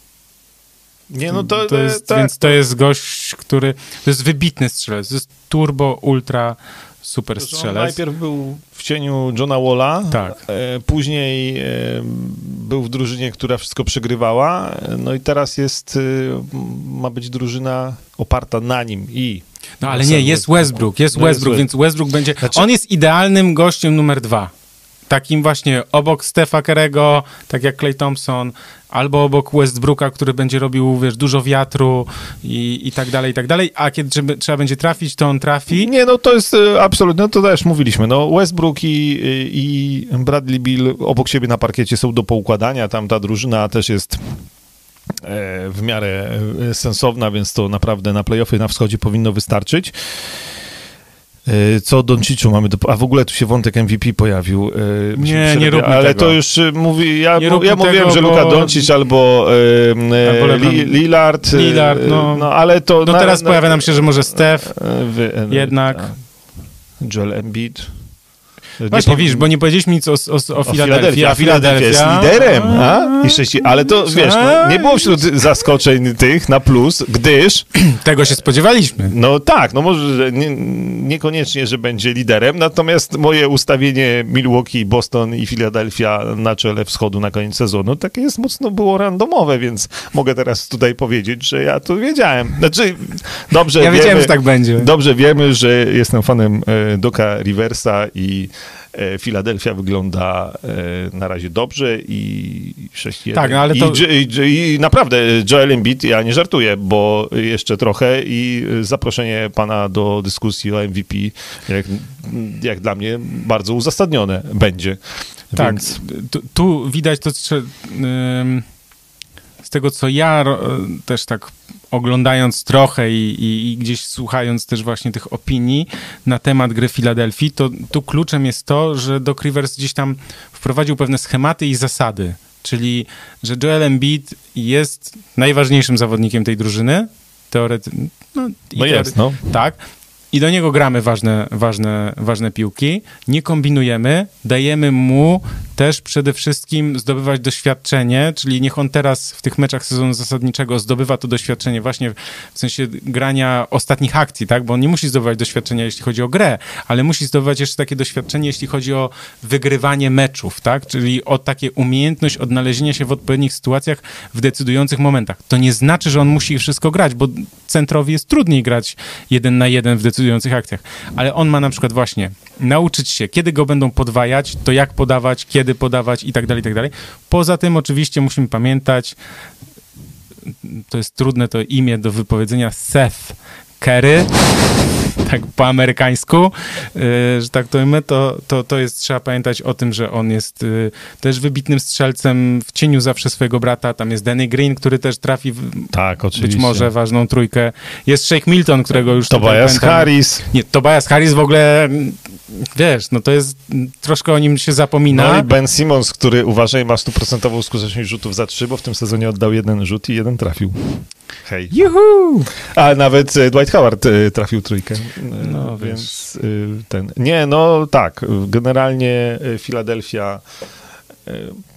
Nie, no to jest, tak, więc to jest gość, który... To jest wybitny strzelec. To jest turbo, ultra, super strzelec. On najpierw był w cieniu Johna Walla, tak. Później był w drużynie, która wszystko przegrywała, no i teraz jest, ma być drużyna oparta na nim i... No ale nie, jest Westbrook, więc Westbrook będzie... Znaczy... On jest idealnym gościem numer 2. Takim właśnie obok Stefa Curry'ego, tak jak Klay Thompson, albo obok Westbrooka, który będzie robił, wiesz, dużo wiatru i tak dalej, i tak dalej, a kiedy trzeba będzie trafić, to on trafi. Nie, no to jest absolutnie, no to też mówiliśmy, no Westbrook i Bradley Beal obok siebie na parkiecie są do poukładania, tam ta drużyna też jest w miarę sensowna, więc to naprawdę na play-offy na wschodzie powinno wystarczyć. Co o Dončiciu mamy do... A w ogóle tu się wątek MVP pojawił. Nie róbmy tego. To już mówi... Ja mówiłem, tego, że Luka Dončić albo Lillard. No ale to... No teraz pojawia nam się, że może Steph jednak. Joel Embiid. Właśnie, widzisz, bo nie powiedzieliśmy nic o Filadelfii. A Filadelfia jest liderem. Ale to, wiesz, no, nie było wśród zaskoczeń tych na plus, gdyż... Tego się spodziewaliśmy. No tak, no może niekoniecznie, że będzie liderem, natomiast moje ustawienie Milwaukee, Boston i Filadelfia na czele wschodu na koniec sezonu takie jest mocno było randomowe, więc mogę teraz tutaj powiedzieć, że ja to wiedziałem. Znaczy, dobrze ja wiedziałem, że tak będzie. Dobrze wiemy, że jestem fanem Doca Riversa i Filadelfia wygląda na razie dobrze i 6-1. Tak, ale to... I naprawdę Joel Embiid, ja nie żartuję, bo jeszcze trochę i zaproszenie pana do dyskusji o MVP jak dla mnie bardzo uzasadnione będzie. Tak, więc... tu widać to z tego, co ja też tak oglądając trochę i gdzieś słuchając też właśnie tych opinii na temat gry Filadelfii, to tu kluczem jest to, że Doc Rivers gdzieś tam wprowadził pewne schematy i zasady, czyli że Joel Embiid jest najważniejszym zawodnikiem tej drużyny, teoretycznie. No. Tak. I do niego gramy ważne piłki, nie kombinujemy, dajemy mu też przede wszystkim zdobywać doświadczenie, czyli niech on teraz w tych meczach sezonu zasadniczego zdobywa to doświadczenie właśnie w sensie grania ostatnich akcji, tak? Bo on nie musi zdobywać doświadczenia, jeśli chodzi o grę, ale musi zdobywać jeszcze takie doświadczenie, jeśli chodzi o wygrywanie meczów, tak? Czyli o takie umiejętność odnalezienia się w odpowiednich sytuacjach w decydujących momentach. To nie znaczy, że on musi wszystko grać, bo centrowi jest trudniej grać 1 na 1 w decydujących akcjach, ale on ma na przykład właśnie nauczyć się, kiedy go będą podwajać, to jak podawać, kiedy podawać i tak dalej, i tak dalej. Poza tym oczywiście musimy pamiętać, to jest trudne to imię do wypowiedzenia, Seth Curry, tak po amerykańsku, że tak to imię, to jest, trzeba pamiętać o tym, że on jest też wybitnym strzelcem w cieniu zawsze swojego brata, tam jest Danny Green, który też trafi być może ważną trójkę, jest Shake Milton, którego już Tobias Harris. Nie, Tobias Harris w ogóle, wiesz, no to jest, troszkę o nim się zapomina. No i Ben Simmons, który uważaj ma 100% skuteczność rzutów za 3, bo w tym sezonie oddał 1 rzut i 1 trafił. Hej. Juhu! A nawet Dwight Howard trafił trójkę. No więc ten. Nie, no tak. Generalnie Filadelfia,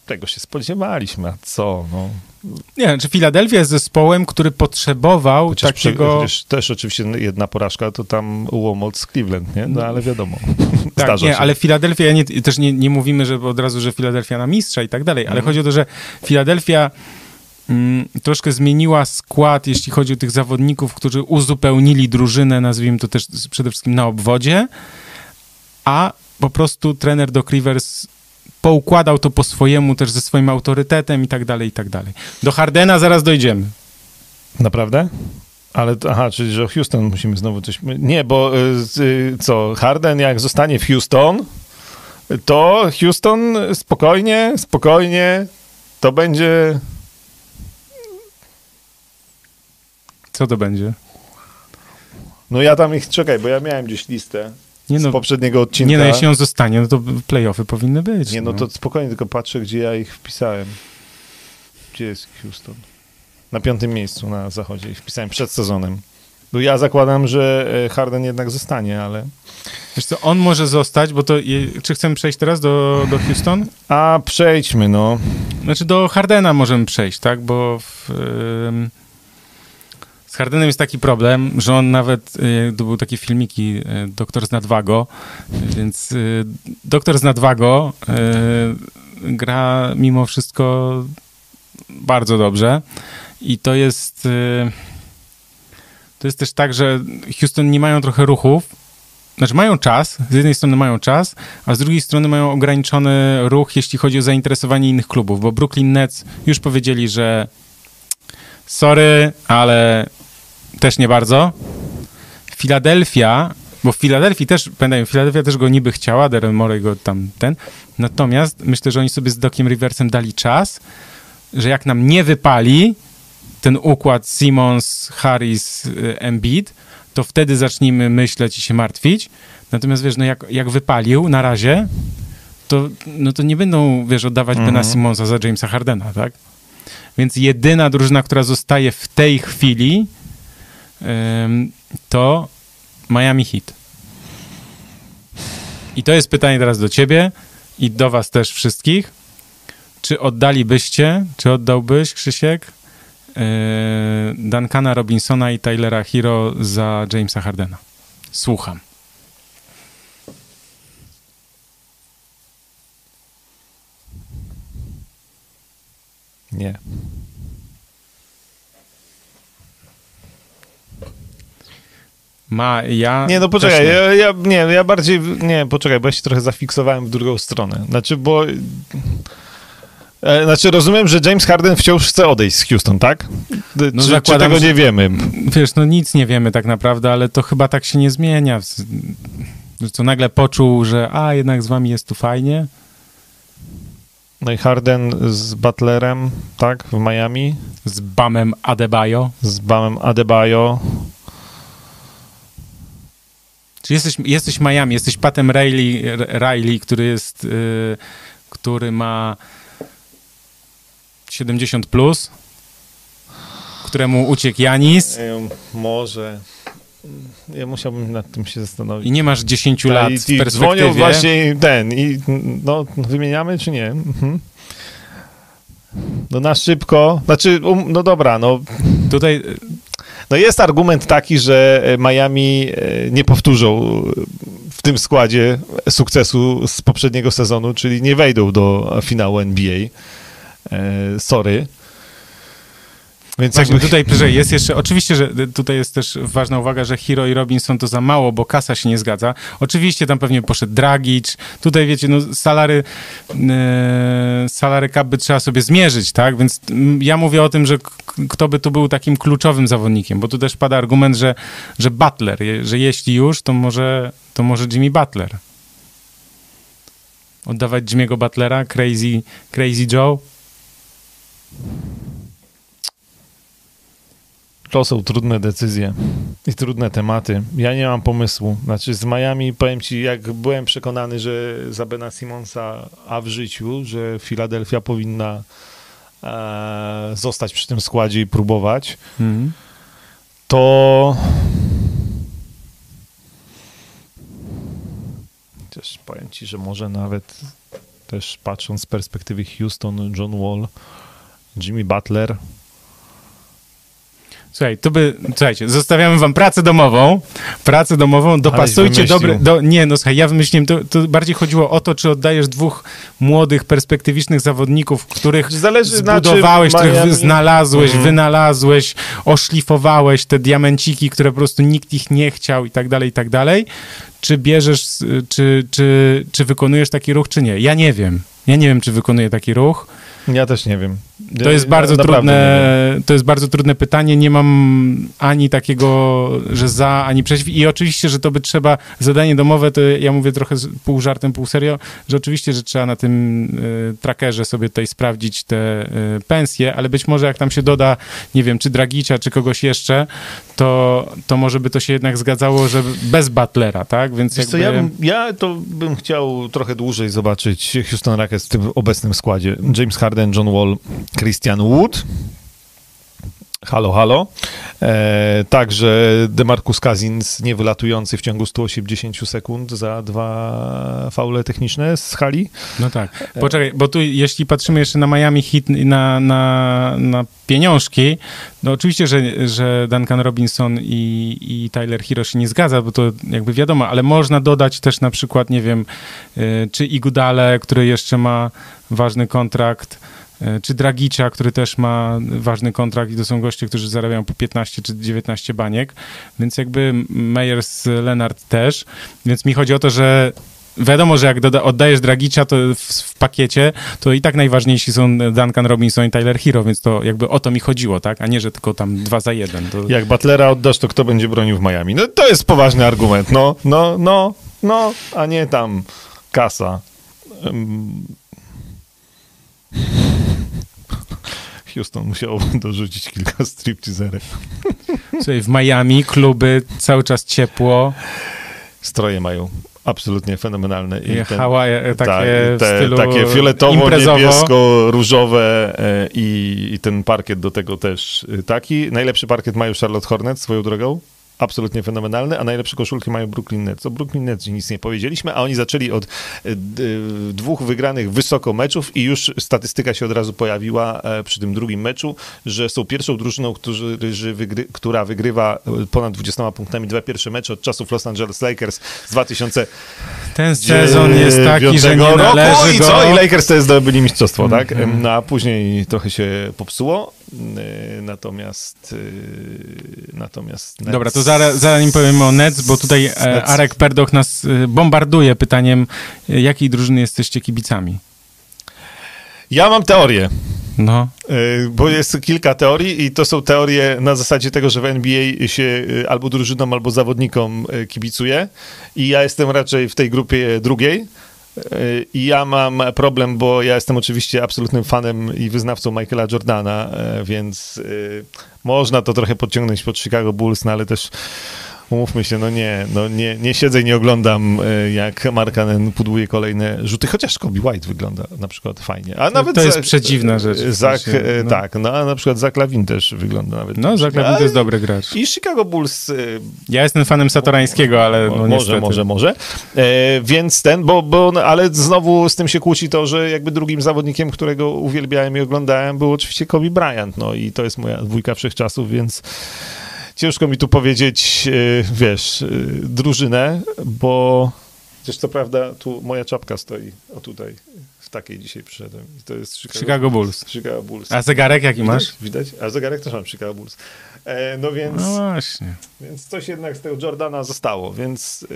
tego się spodziewaliśmy. A co? No. Nie, znaczy Filadelfia jest zespołem, który potrzebował takiego... Też oczywiście 1 porażka, to tam łomot z Cleveland, nie? No ale wiadomo. Tak, nie, ale Filadelfia, też nie mówimy że od razu, że Filadelfia na mistrza i tak dalej, ale chodzi o to, że Filadelfia troszkę zmieniła skład, jeśli chodzi o tych zawodników, którzy uzupełnili drużynę, nazwijmy to też przede wszystkim na obwodzie, a po prostu trener Doc Rivers poukładał to po swojemu, też ze swoim autorytetem i tak dalej, i tak dalej. Do Hardena zaraz dojdziemy. Naprawdę? Ale, czyli że Houston musimy znowu coś... Nie, bo co, Harden jak zostanie w Houston, to Houston spokojnie, to będzie... Co to będzie? No ja tam ich, czekaj, bo ja miałem gdzieś listę z poprzedniego odcinka. Nie no, jeśli on zostanie, no to play-offy powinny być. Nie, no to spokojnie, tylko patrzę, gdzie ja ich wpisałem. Gdzie jest Houston? Na 5. miejscu na zachodzie ich wpisałem przed sezonem. No ja zakładam, że Harden jednak zostanie, ale... Wiesz co, on może zostać, bo to... Czy chcemy przejść teraz do Houston? A przejdźmy, no. Znaczy do Hardena możemy przejść, tak? Bo z Hardenem jest taki problem, że on nawet, to były takie filmiki Doktor z nadwagą, więc Doktor z nadwagą gra mimo wszystko bardzo dobrze i to jest też tak, że Houston nie mają trochę ruchów, znaczy mają czas, z jednej strony mają czas, a z drugiej strony mają ograniczony ruch, jeśli chodzi o zainteresowanie innych klubów, bo Brooklyn Nets już powiedzieli, że sorry, ale też nie bardzo. Filadelfia, bo w Filadelfii też, pamiętajmy, Filadelfia też go niby chciała, Daryl Morey go tam ten, natomiast myślę, że oni sobie z Dociem Riversem dali czas, że jak nam nie wypali ten układ Simmons, Harris, Embiid, to wtedy zaczniemy myśleć i się martwić. Natomiast wiesz, no jak wypalił na razie, to, no to nie będą, wiesz, oddawać Bena Simmonsa za Jamesa Hardena, tak? Więc jedyna drużyna, która zostaje w tej chwili, to Miami Heat. I to jest pytanie teraz do ciebie i do was też wszystkich. Czy oddalibyście, czy oddałbyś, Krzysiek, Duncana Robinsona i Tylera Hero za Jamesa Hardena? Słucham. Nie. Nie, no poczekaj, nie. Ja bardziej... Nie, poczekaj, bo ja się trochę zafiksowałem w drugą stronę. Znaczy, rozumiem, że James Harden wciąż chce odejść z Houston, tak? No czy tego nie wiemy? Wiesz, no nic nie wiemy tak naprawdę, ale to chyba tak się nie zmienia. To nagle poczuł, że jednak z wami jest tu fajnie. No i Harden z Butlerem, tak? W Miami. Z Bamem Adebayo. Czyli jesteś Miami, jesteś Patem Riley, który ma 70 plus, któremu uciekł Janis. Może. Ja musiałbym nad tym się zastanowić. I nie masz 10 lat w perspektywie. Dzwonią właśnie ten. I no, wymieniamy czy nie? No na szybko. Znaczy, no dobra, no. Tutaj... No jest argument taki, że Miami nie powtórzą w tym składzie sukcesu z poprzedniego sezonu, czyli nie wejdą do finału NBA. Sorry. Więc jakby... Tutaj jest jeszcze, oczywiście, że tutaj jest też ważna uwaga, że Hero i Robinson to za mało, bo kasa się nie zgadza. Oczywiście tam pewnie poszedł Dragic. Tutaj wiecie, no salary cap by trzeba sobie zmierzyć, tak? Więc ja mówię o tym, że kto by tu był takim kluczowym zawodnikiem, bo tu też pada argument, że Butler, że jeśli już, to może Jimmy Butler. Oddawać Jimmy'ego Butlera, Crazy Joe. To są trudne decyzje i trudne tematy. Ja nie mam pomysłu. Znaczy z Miami, powiem ci, jak byłem przekonany, że za Bena Simmonsa, a w życiu, że Filadelfia powinna zostać przy tym składzie i próbować, to... Też powiem ci, że może nawet też patrząc z perspektywy Houston, John Wall, Jimmy Butler. Słuchajcie, zostawiamy wam pracę domową, dopasujcie dobre... ja wymyśliłem, to bardziej chodziło o to, czy oddajesz dwóch młodych, perspektywicznych zawodników, których zbudowałeś, których znalazłeś, wynalazłeś, oszlifowałeś te diamenciki, które po prostu nikt ich nie chciał i tak dalej. Czy bierzesz, czy wykonujesz taki ruch, czy nie? Ja nie wiem, czy wykonuję taki ruch. Ja też nie wiem. To jest bardzo trudne pytanie. Nie mam ani takiego, że za, ani przeciw. I oczywiście, że to by trzeba, zadanie domowe, to ja mówię trochę pół żartem, pół serio, że oczywiście, że trzeba na tym trackerze sobie tutaj sprawdzić te pensje, ale być może jak tam się doda, nie wiem, czy Dragicia, czy kogoś jeszcze, to może by to się jednak zgadzało, że bez Butlera, tak? Więc jakby... ja to bym chciał trochę dłużej zobaczyć Houston Rockets w tym obecnym składzie. James Harden, John Wall, Christian Wood, Halo, halo. Także DeMarcus Cousins nie wylatujący w ciągu 180 sekund za 2 faule techniczne z hali. No tak. Poczekaj, bo tu jeśli patrzymy jeszcze na Miami Heat, na pieniążki, no oczywiście, że Duncan Robinson i Tyler Hero się nie zgadza, bo to jakby wiadomo, ale można dodać też na przykład, nie wiem, czy Iguodale, który jeszcze ma ważny kontrakt, czy Dragicza, który też ma ważny kontrakt i to są goście, którzy zarabiają po 15 czy 19 baniek, więc jakby Meyers, Leonard też, więc mi chodzi o to, że wiadomo, że jak oddajesz Dragicza to w pakiecie, to i tak najważniejsi są Duncan Robinson i Tyler Hero, więc to jakby o to mi chodziło, tak? A nie, że tylko tam 2 za 1. To... Jak Butlera oddasz, to kto będzie bronił w Miami? No to jest poważny argument, no, a nie tam kasa. Houston musiał dorzucić kilka stripteaserek. Słuchaj, w Miami kluby, cały czas ciepło. Stroje mają absolutnie fenomenalne. I Hawaje, takie w stylu takie fioletowo-niebiesko-różowe i ten parkiet do tego też taki. Najlepszy parkiet mają Charlotte Hornets, swoją drogą. Absolutnie fenomenalny, a najlepsze koszulki mają Brooklyn Nets. O Brooklyn Nets nic nie powiedzieliśmy, a oni zaczęli od 2 wygranych wysoko meczów i już statystyka się od razu pojawiła przy tym drugim meczu, że są pierwszą drużyną, która wygrywa ponad 20 punktami 2 pierwsze mecze od czasów Los Angeles Lakers z 2000. Ten sezon jest taki, że nie należy go. I Lakers to zdobyli mistrzostwo, tak? No, a później trochę się popsuło. Natomiast Nets... Dobra, to zanim powiem o Nets, bo tutaj Arek Perdoch nas bombarduje pytaniem, jakiej drużyny jesteście kibicami? Ja mam teorię. No. Bo jest kilka teorii i to są teorie na zasadzie tego, że w NBA się albo drużynom, albo zawodnikom kibicuje i ja jestem raczej w tej grupie drugiej. I ja mam problem, bo ja jestem oczywiście absolutnym fanem i wyznawcą Michaela Jordana, więc można to trochę podciągnąć pod Chicago Bulls, no ale też umówmy się, nie siedzę i nie oglądam, jak Markkanen pudłuje kolejne rzuty, chociaż Kobe White wygląda na przykład fajnie. A nawet to jest przedziwna rzecz. Tak, no a na przykład Zach LaVine też wygląda nawet. No, Zach LaVine to jest dobry gracz. I Chicago Bulls... Ja jestem fanem Satorańskiego, ale no niestety. Może. Więc ale znowu z tym się kłóci to, że jakby drugim zawodnikiem, którego uwielbiałem i oglądałem, był oczywiście Kobe Bryant, no i to jest moja dwójka wszechczasów, więc... Ciężko mi tu powiedzieć, drużynę, bo też co prawda tu moja czapka stoi, o tutaj, w takiej dzisiaj przyszedłem. I to jest Chicago Bulls. A zegarek jaki masz? Widać? A zegarek też mam Chicago Bulls. No więc... No właśnie. Więc coś jednak z tego Jordana zostało, więc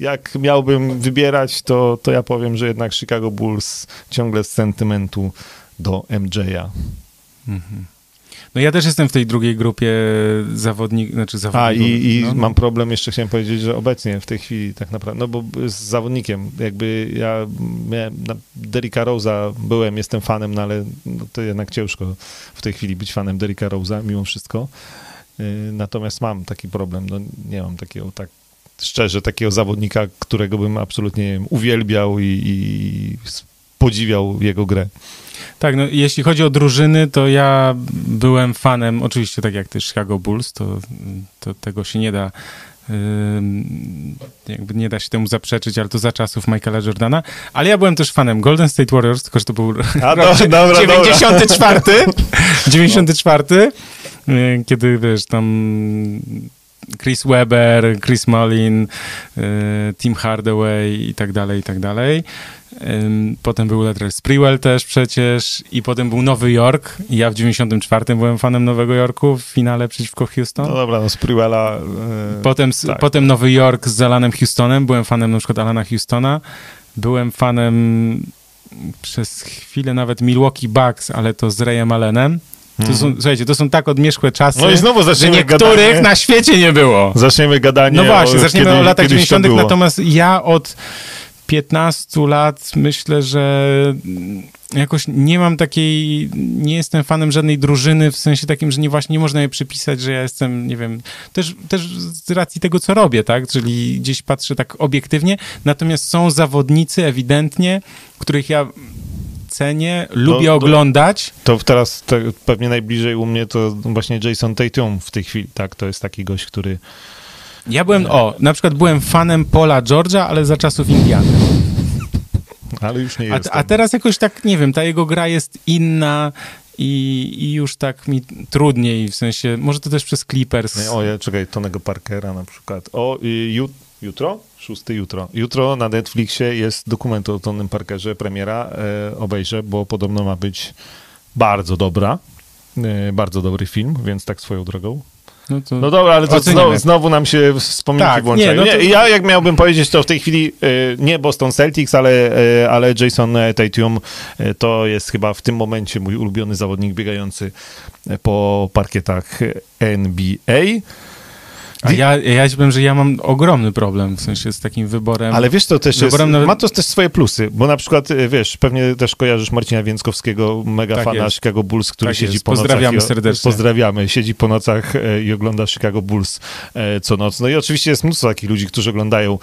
jak miałbym wybierać, to ja powiem, że jednak Chicago Bulls ciągle z sentymentu do MJ-a. Mhm. No ja też jestem w tej drugiej grupie zawodników. Mam problem, jeszcze chciałem powiedzieć, że obecnie w tej chwili tak naprawdę, no bo z zawodnikiem, jakby ja miałem Derricka Rose'a, jestem fanem, no ale to jednak ciężko w tej chwili być fanem Derricka Rose'a mimo wszystko. Natomiast mam taki problem, no nie mam takiego takiego zawodnika, którego bym absolutnie uwielbiał i podziwiał jego grę. Tak, no jeśli chodzi o drużyny, to ja byłem fanem, oczywiście tak jak też Chicago Bulls, to tego się nie da, jakby nie da się temu zaprzeczyć, ale to za czasów Michaela Jordana, ale ja byłem też fanem Golden State Warriors, tylko że to był rok 94, kiedy wiesz, tam... Chris Webber, Chris Mullin, Tim Hardaway i tak dalej. Potem był Latrell Sprewell też przecież i potem był Nowy Jork. Ja w 94 byłem fanem Nowego Jorku w finale przeciwko Houston. No dobra, Sprewella... Potem Nowy Jork z Alanem Houstonem. Byłem fanem na przykład Alana Houstona. Byłem fanem przez chwilę nawet Milwaukee Bucks, ale to z Rayem Allenem. Słuchajcie, to są tak odmierzchłe czasy, no i znowu zaczniemy że niektórych gadanie. Na świecie nie było. Zaczniemy gadanie. No właśnie, zaczniemy o latach 90. Natomiast ja od 15 lat myślę, że jakoś nie mam takiej, nie jestem fanem żadnej drużyny w sensie takim, że nie można jej przypisać, że ja jestem, nie wiem, też z racji tego, co robię, tak? Czyli gdzieś patrzę tak obiektywnie. Natomiast są zawodnicy ewidentnie, których ja cenię, lubię oglądać. To teraz pewnie najbliżej u mnie to właśnie Jason Tatum w tej chwili, tak? To jest taki gość, który... Ja byłem, na przykład byłem fanem Paula George'a, ale za czasów Indiany. Ale już nie jestem. A teraz jakoś tak, nie wiem, ta jego gra jest inna i już tak mi trudniej, w sensie, może to też przez Clippers. Nie, czekaj, Tonego Parkera na przykład. Jutro? 6 jutro. Jutro na Netflixie jest dokument o Tonym Parkerze, premiera. Obejrzę, bo podobno ma być bardzo dobra. Bardzo dobry film, więc tak swoją drogą. No dobra, ale to znowu nam się wspominki włączają. Ja jak miałbym powiedzieć, to w tej chwili nie Boston Celtics, ale Jason Tatum to jest chyba w tym momencie mój ulubiony zawodnik biegający po parkietach NBA. A ja powiem, że ja mam ogromny problem w sensie z takim wyborem. Ale wiesz, to też jest, nawet... ma to też swoje plusy, bo na przykład, wiesz, pewnie też kojarzysz Marcina Więckowskiego, mega fana Chicago Bulls, który siedzi po nocach. Pozdrawiamy serdecznie. Pozdrawiamy. Siedzi po nocach i ogląda Chicago Bulls co noc. No i oczywiście jest mnóstwo takich ludzi, którzy oglądają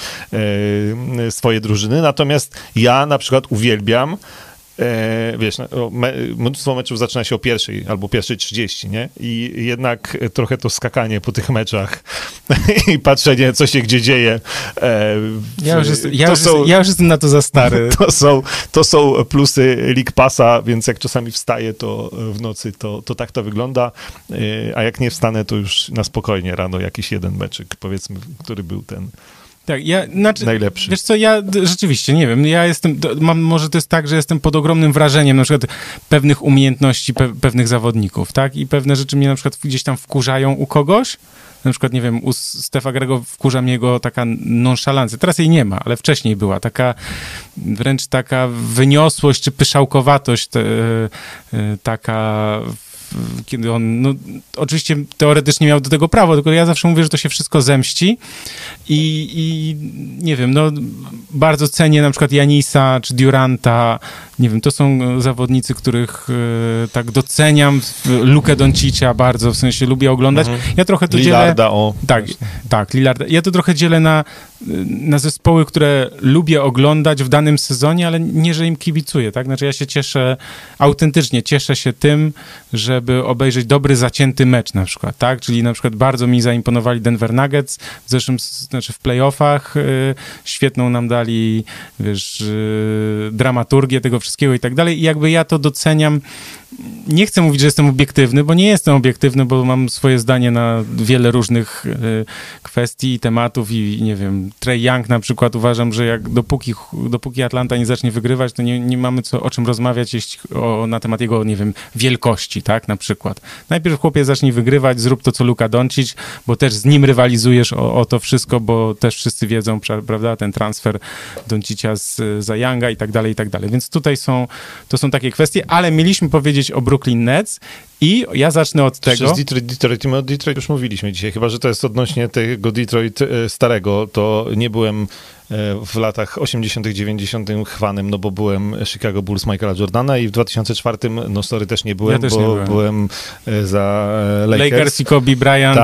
swoje drużyny, natomiast ja na przykład uwielbiam wiesz, mnóstwo meczów zaczyna się o 1:00 albo 1:30, nie? I jednak trochę to skakanie po tych meczach i patrzenie, co się gdzie dzieje. Ja już jestem na to za stary. To są plusy League Passa, więc jak czasami wstaję to w nocy, to tak to wygląda, a jak nie wstanę, to już na spokojnie rano jakiś jeden meczyk, powiedzmy, który był ten... Tak, najlepszy. Wiesz co, ja rzeczywiście, nie wiem, może to jest tak, że jestem pod ogromnym wrażeniem na przykład pewnych umiejętności pewnych zawodników, tak? I pewne rzeczy mnie na przykład gdzieś tam wkurzają u kogoś, na przykład, nie wiem, u Stefa Grego wkurza mnie jego taka nonszalancja, teraz jej nie ma, ale wcześniej była, taka wręcz taka wyniosłość czy pyszałkowatość taka... Kiedy on, oczywiście teoretycznie miał do tego prawo, tylko ja zawsze mówię, że to się wszystko zemści i nie wiem, bardzo cenię na przykład Janisa czy Duranta, nie wiem, to są zawodnicy, których tak doceniam, Lukę Dončicia bardzo, w sensie lubię oglądać. Ja trochę to Lillarda, Lillarda. Ja to trochę dzielę na zespoły, które lubię oglądać w danym sezonie, ale nie, że im kibicuję, tak? Znaczy ja się cieszę, autentycznie cieszę się tym, żeby obejrzeć dobry, zacięty mecz na przykład, tak? Czyli na przykład bardzo mi zaimponowali Denver Nuggets w playoffach, świetną nam dali, wiesz, dramaturgię tego wszystkiego i tak dalej. I jakby ja to doceniam, nie chcę mówić, że jestem obiektywny, bo nie jestem obiektywny, bo mam swoje zdanie na wiele różnych kwestii i tematów i nie wiem, Trae Young na przykład uważam, że dopóki Atlanta nie zacznie wygrywać, to nie mamy o czym rozmawiać na temat jego, nie wiem, wielkości, tak, na przykład. Najpierw chłopie zacznij wygrywać, zrób to, co Luka Dončić, bo też z nim rywalizujesz o to wszystko, bo też wszyscy wiedzą, prawda, ten transfer Dončicia za Younga i tak dalej, więc tutaj to są takie kwestie, ale mieliśmy powiedzieć o Brooklyn Nets i ja zacznę od tego. Detroit, my o Detroit już mówiliśmy dzisiaj, chyba że to jest odnośnie tego Detroit starego, to nie byłem w latach 80., 90. fanem, bo byłem Chicago Bulls Michaela Jordana i w 2004, sorry, też nie byłem, byłem za Lakers i Kobe Bryant.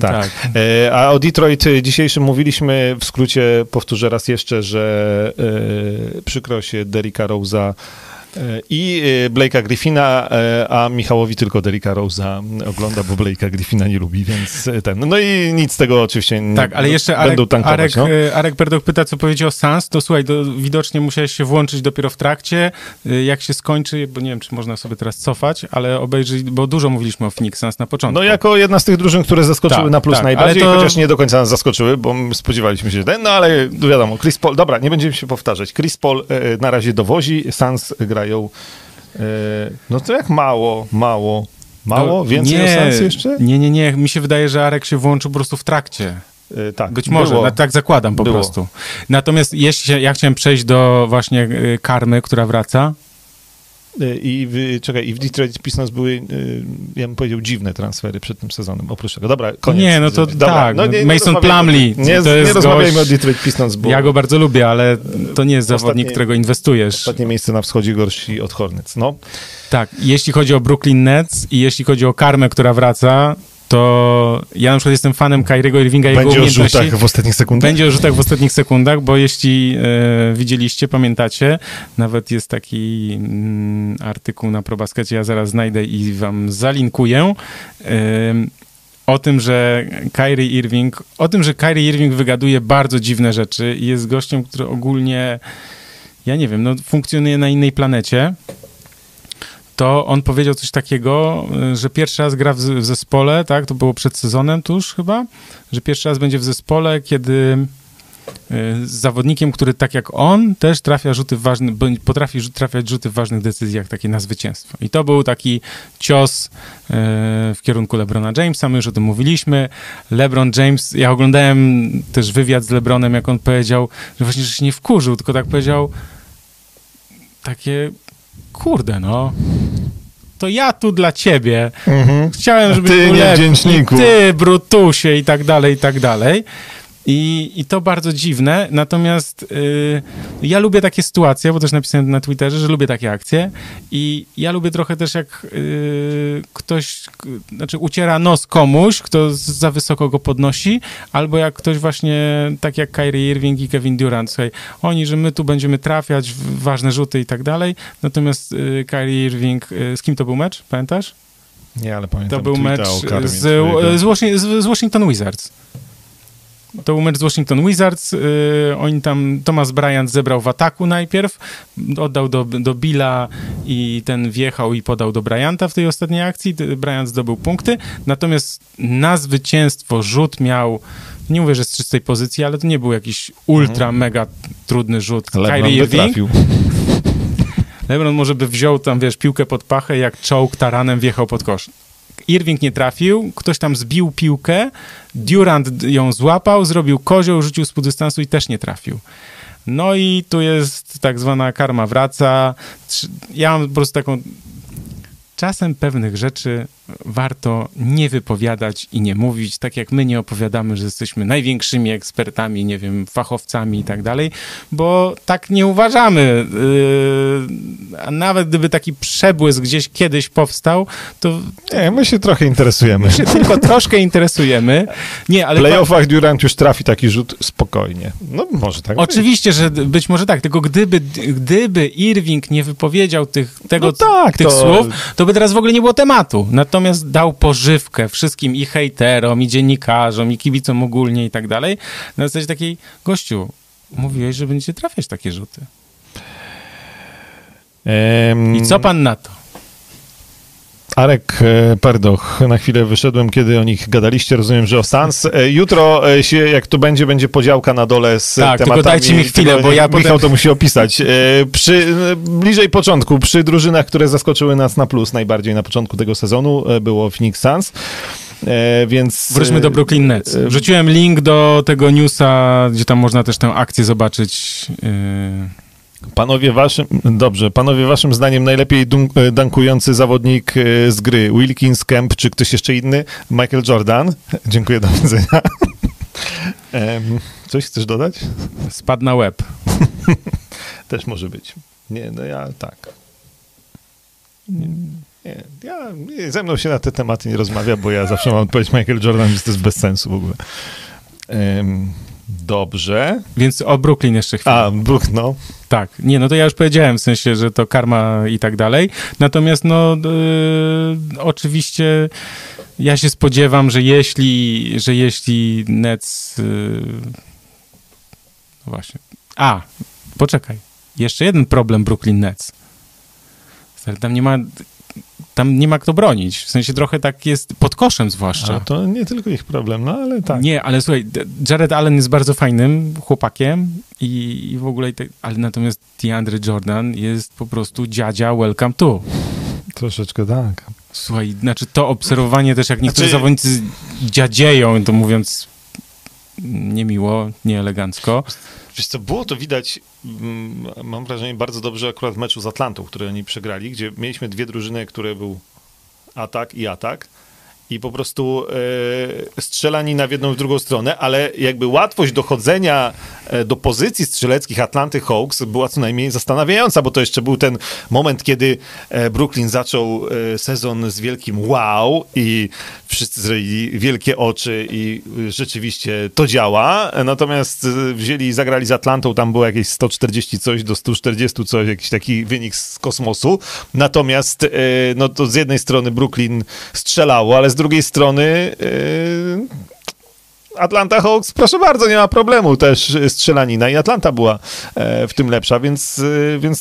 Tak. A o Detroit dzisiejszym mówiliśmy, w skrócie powtórzę raz jeszcze, że przykro się Derricka Rose'a i Blake'a Griffina, a Michałowi tylko Derricka Rose'a ogląda, bo Blake'a Griffina nie lubi, więc ten. No i nic z tego oczywiście nie będą tankować. Tak, ale jeszcze Arek Perdok pyta, co powiedział o Suns, to słuchaj, widocznie musiałeś się włączyć dopiero w trakcie, jak się skończy, bo nie wiem, czy można sobie teraz cofać, ale obejrzyj, bo dużo mówiliśmy o Phoenix Suns na początku. No jako jedna z tych drużyn, które zaskoczyły na plus najbardziej, chociaż nie do końca nas zaskoczyły, bo spodziewaliśmy się, ale wiadomo, Chris Paul, dobra, nie będziemy się powtarzać, Chris Paul na razie dowozi, Suns grają. To jak mało. Mało? Więcej o Suns jeszcze? Nie. Mi się wydaje, że Arek się włączył po prostu w trakcie. Tak. Być może, tak zakładam po prostu. Natomiast jeśli ja chciałem przejść do właśnie karmy, która wraca. I w Detroit Pistons były, ja bym powiedział, dziwne transfery przed tym sezonem, oprócz tego. Dobra, koniec. Nie, no to dobra, tak, Mason Plumlee. Nie rozmawiajmy o Detroit Pistons, bo... Ja go bardzo lubię, ale to nie jest zawodnik, którego inwestujesz. Ostatnie miejsce na wschodzie gorsi od Hornets, Tak, jeśli chodzi o Brooklyn Nets i jeśli chodzi o karmę, która wraca, to ja na przykład jestem fanem Kyrie'ego Irvinga i jego umiejętności. Będzie o rzutach w ostatnich sekundach? Będzie o rzutach w ostatnich sekundach, bo jeśli widzieliście, pamiętacie, nawet jest taki artykuł na ProBaskecie, ja zaraz znajdę i wam zalinkuję, o tym, że Kyrie Irving wygaduje bardzo dziwne rzeczy i jest gościem, który ogólnie, ja nie wiem, no, funkcjonuje na innej planecie. To on powiedział coś takiego, że pierwszy raz gra w zespole, tak, to było przed sezonem tuż chyba, że pierwszy raz będzie w zespole, kiedy z zawodnikiem, który tak jak on też potrafi trafiać rzuty w ważnych decyzjach, takie na zwycięstwo. I to był taki cios w kierunku LeBrona Jamesa, my już o tym mówiliśmy. LeBron James, ja oglądałem też wywiad z LeBronem, jak on powiedział, że właśnie że się nie wkurzył, tylko tak powiedział takie... Kurde, no. To ja tu dla ciebie. Chciałem, żebyś był lepszy. Ty, Brutusie i tak dalej, i tak dalej. I to bardzo dziwne. Natomiast ja lubię takie sytuacje, bo też napisałem na Twitterze, że lubię takie akcje. I ja lubię trochę też, jak ktoś uciera nos komuś, kto za wysoko go podnosi, albo jak ktoś właśnie, tak jak Kyrie Irving i Kevin Durant, słuchaj, oni, że my tu będziemy trafiać w ważne rzuty i tak dalej. Natomiast Kyrie Irving, z kim to był mecz? Pamiętasz? Nie, ale pamiętam. To był mecz z Washington Wizards. To był mecz z Washington Wizards, oni tam, Thomas Bryant zebrał w ataku najpierw, oddał do Billa i ten wjechał i podał do Bryanta w tej ostatniej akcji, Bryant zdobył punkty, natomiast na zwycięstwo rzut miał, nie mówię, że z czystej pozycji, ale to nie był jakiś ultra mega trudny rzut. LeBron by trafił. LeBron może by wziął tam, wiesz, piłkę pod pachę, jak czołg taranem wjechał pod kosz. Irving nie trafił, ktoś tam zbił piłkę, Durant ją złapał, zrobił kozioł, rzucił z pół dystansu i też nie trafił. No i tu jest tak zwana karma wraca. Ja mam po prostu taką... Czasem pewnych rzeczy warto nie wypowiadać i nie mówić, tak jak my nie opowiadamy, że jesteśmy największymi ekspertami, nie wiem, fachowcami i tak dalej, bo tak nie uważamy. A nawet gdyby taki przebłysk gdzieś kiedyś powstał, to... Nie, my się trochę interesujemy. My się tylko troszkę interesujemy. Nie, ale... W playoffach Durant już trafi taki rzut spokojnie. No może tak. Oczywiście, że być może tak, tylko gdyby Irving nie wypowiedział tych słów, to by teraz w ogóle nie było tematu. Natomiast dał pożywkę wszystkim i hejterom, i dziennikarzom, i kibicom ogólnie i tak dalej. Na zasadzie takiej, gościu, mówiłeś, że będziecie trafiać takie rzuty. I co pan na to? Arek Perdoch, na chwilę wyszedłem, kiedy o nich gadaliście, rozumiem, że o Sans. Jutro, się, jak to będzie podziałka na dole z tematami. Tak, tylko dajcie mi chwilę, bo ja Michał to musi opisać. Bliżej początku, przy drużynach, które zaskoczyły nas na plus najbardziej na początku tego sezonu, było Phoenix Suns. Więc... Wróćmy do Brooklyn Nets. Wrzuciłem link do tego newsa, gdzie tam można też tę akcję zobaczyć. Panowie, waszym zdaniem najlepiej dankujący zawodnik z gry? Wilkins, Kemp, czy ktoś jeszcze inny? Michael Jordan. Dziękuję, do widzenia. Coś chcesz dodać? Spadł na łeb. Też może być. Nie, no ja tak. Nie, ze mną się na te tematy nie rozmawia, bo ja zawsze mam odpowiedź Michael Jordan, więc to jest bez sensu w ogóle. Dobrze. Więc o Brooklyn jeszcze chwilę. No. Tak. Nie, no to ja już powiedziałem, w sensie, że to karma i tak dalej. Natomiast no oczywiście ja się spodziewam, że jeśli Nets... Właśnie. Poczekaj. Jeszcze jeden problem Brooklyn Nets. Tam nie ma kto bronić. W sensie trochę tak jest pod koszem zwłaszcza. A to nie tylko ich problem, no ale tak. Nie, ale słuchaj, Jared Allen jest bardzo fajnym chłopakiem i w ogóle... Ale natomiast DeAndre Jordan jest po prostu dziadzia welcome to. Troszeczkę tak. Słuchaj, znaczy to obserwowanie też, jak niektórzy zawodnicy dziadzieją, to mówiąc niemiło, nieelegancko. Wiesz co, było to widać, mam wrażenie, bardzo dobrze akurat w meczu z Atlantą, który oni przegrali, gdzie mieliśmy dwie drużyny, które był atak i atak i po prostu strzelanina w jedną i w drugą stronę, ale jakby łatwość dochodzenia do pozycji strzeleckich Atlanty Hawks była co najmniej zastanawiająca, bo to jeszcze był ten moment, kiedy Brooklyn zaczął sezon z wielkim wow i wszyscy zrobili wielkie oczy i rzeczywiście to działa, natomiast wzięli i zagrali z Atlantą, tam było jakieś 140 coś do 140 coś, jakiś taki wynik z kosmosu, natomiast no to z jednej strony Brooklyn strzelało, ale z drugiej strony Atlanta Hawks, proszę bardzo, nie ma problemu, też strzelanina i Atlanta była w tym lepsza, więc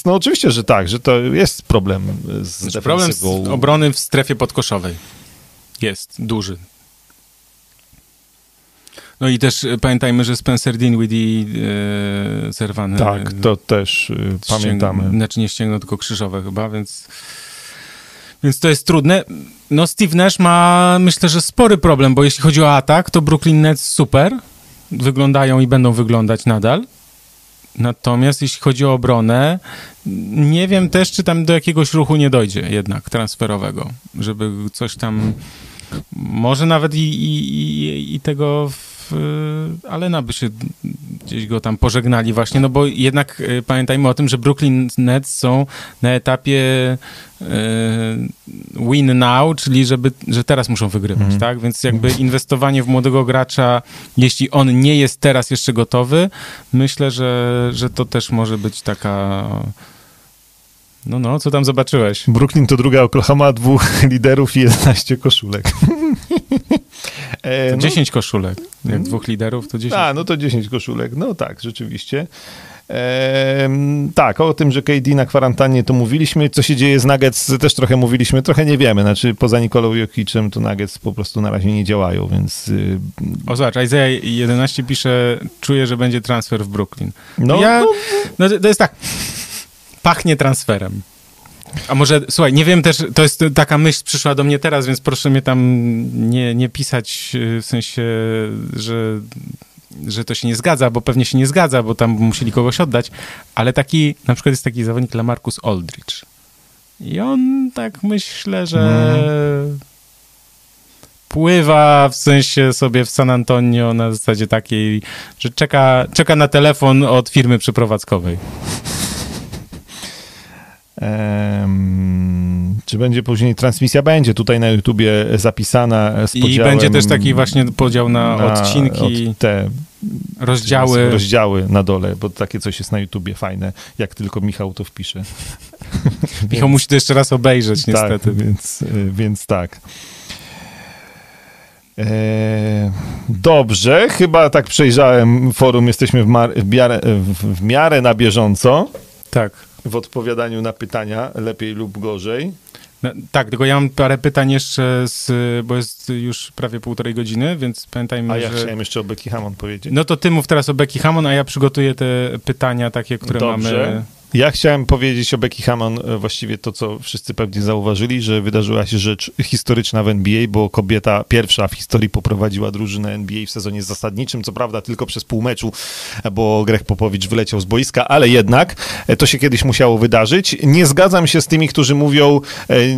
no oczywiście, że tak, że to jest problem z defensywą. Problem z obrony w strefie podkoszowej jest duży. No i też pamiętajmy, że Spencer Dinwiddie zerwany. Tak, to też pamiętamy. Znaczy nie ścięgno, tylko krzyżowe chyba, więc to jest trudne. No Steve Nash ma, myślę, że spory problem, bo jeśli chodzi o atak, to Brooklyn Nets super. Wyglądają i będą wyglądać nadal. Natomiast jeśli chodzi o obronę, nie wiem też, czy tam do jakiegoś ruchu nie dojdzie jednak transferowego, żeby coś tam... Może nawet i tego... Alena by się gdzieś go tam pożegnali właśnie, no bo jednak pamiętajmy o tym, że Brooklyn Nets są na etapie win now, czyli że teraz muszą wygrywać, tak? Więc jakby inwestowanie w młodego gracza, jeśli on nie jest teraz jeszcze gotowy, myślę, że to też może być taka... No, co tam zobaczyłeś? Brooklyn to druga Oklahoma, 2 liderów i 11 koszulek. To 10 koszulek. Jak 2 liderów, to 10. A, no to 10 koszulek. No tak, rzeczywiście. Tak, o tym, że KD na kwarantannie to mówiliśmy. Co się dzieje z Nuggets też trochę mówiliśmy. Trochę nie wiemy. Znaczy poza Nikolą Jokiczem to Nuggets po prostu na razie nie działają, więc... O, zobacz, Isaiah 11 pisze, czuję, że będzie transfer w Brooklyn. To jest tak... Pachnie transferem. A może, słuchaj, nie wiem też, to jest taka myśl przyszła do mnie teraz, więc proszę mnie tam nie pisać w sensie, że to się nie zgadza, bo pewnie się nie zgadza, bo tam musieli kogoś oddać, ale taki, na przykład jest taki zawodnik LaMarcus Aldridge. I on tak myślę, że pływa w sensie sobie w San Antonio na zasadzie takiej, że czeka na telefon od firmy przeprowadzkowej. Czy będzie później transmisja? Będzie tutaj na YouTubie zapisana z podziałem, i będzie też taki właśnie podział na odcinki, te rozdziały na dole, bo takie coś jest na YouTubie fajne, jak tylko Michał to wpisze. Michał musi to jeszcze raz obejrzeć niestety. Tak, więc tak. Dobrze, chyba tak przejrzałem forum, jesteśmy w miarę na bieżąco. Tak. W odpowiadaniu na pytania, lepiej lub gorzej. No, tak, tylko ja mam parę pytań jeszcze, bo jest już prawie 1,5 godziny, więc pamiętajmy, że... A ja chciałem jeszcze o Becky Hammond powiedzieć. No to ty mów teraz o Becky Hammond, a ja przygotuję te pytania takie, które mamy... Ja chciałem powiedzieć o Becky Hammond właściwie to, co wszyscy pewnie zauważyli, że wydarzyła się rzecz historyczna w NBA, bo kobieta pierwsza w historii poprowadziła drużynę NBA w sezonie zasadniczym, co prawda tylko przez pół meczu, bo Greg Popowicz wyleciał z boiska, ale jednak to się kiedyś musiało wydarzyć. Nie zgadzam się z tymi, którzy mówią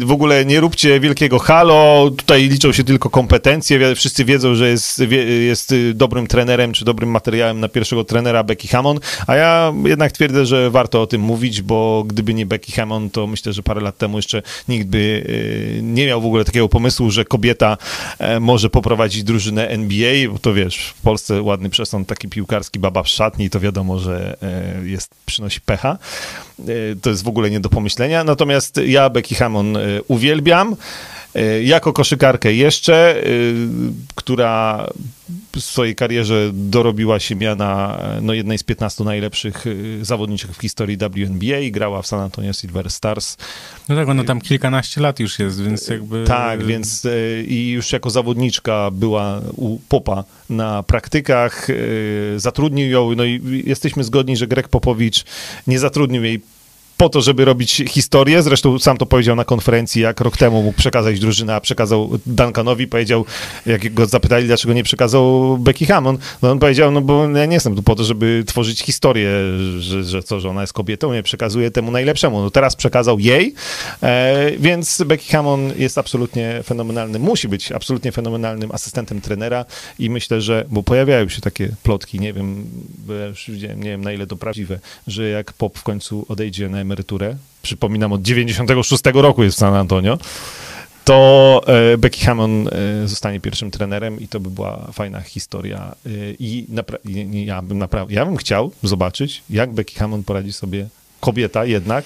w ogóle nie róbcie wielkiego halo, tutaj liczą się tylko kompetencje, wszyscy wiedzą, że jest dobrym trenerem czy dobrym materiałem na pierwszego trenera Becky Hammond, a ja jednak twierdzę, że warto o tym mówić, bo gdyby nie Becky Hammond, to myślę, że parę lat temu jeszcze nikt by nie miał w ogóle takiego pomysłu, że kobieta może poprowadzić drużynę NBA, bo to wiesz, w Polsce ładny przesąd taki piłkarski, baba w szatni, to wiadomo, że przynosi pecha. To jest w ogóle nie do pomyślenia. Natomiast ja Becky Hammond uwielbiam. Jako koszykarkę jeszcze, która w swojej karierze dorobiła się miana jednej z 15 najlepszych zawodniczych w historii WNBA i grała w San Antonio Silver Stars. No tak, ona tam kilkanaście lat już jest, więc jakby... Tak, więc i już jako zawodniczka była u Popa na praktykach, zatrudnił ją, no i jesteśmy zgodni, że Greg Popowicz nie zatrudnił jej po to, żeby robić historię. Zresztą sam to powiedział na konferencji, jak rok temu mógł przekazać drużynę, a przekazał Duncanowi. Powiedział, jak go zapytali, dlaczego nie przekazał Becky Hammond, no on powiedział, no bo ja nie jestem tu po to, żeby tworzyć historię, że ona jest kobietą, nie przekazuje temu najlepszemu. No teraz przekazał jej, więc Becky Hammond jest absolutnie fenomenalnym, musi być absolutnie fenomenalnym asystentem trenera i myślę, że, bo pojawiają się takie plotki, nie wiem, bo ja już widziałem, nie wiem na ile to prawdziwe, że jak Pop w końcu odejdzie na emeryturę, przypominam od 96 roku jest w San Antonio, to Becky Hammond zostanie pierwszym trenerem i to by była fajna historia. Ja bym chciał zobaczyć, jak Becky Hammond poradzi sobie, kobieta jednak,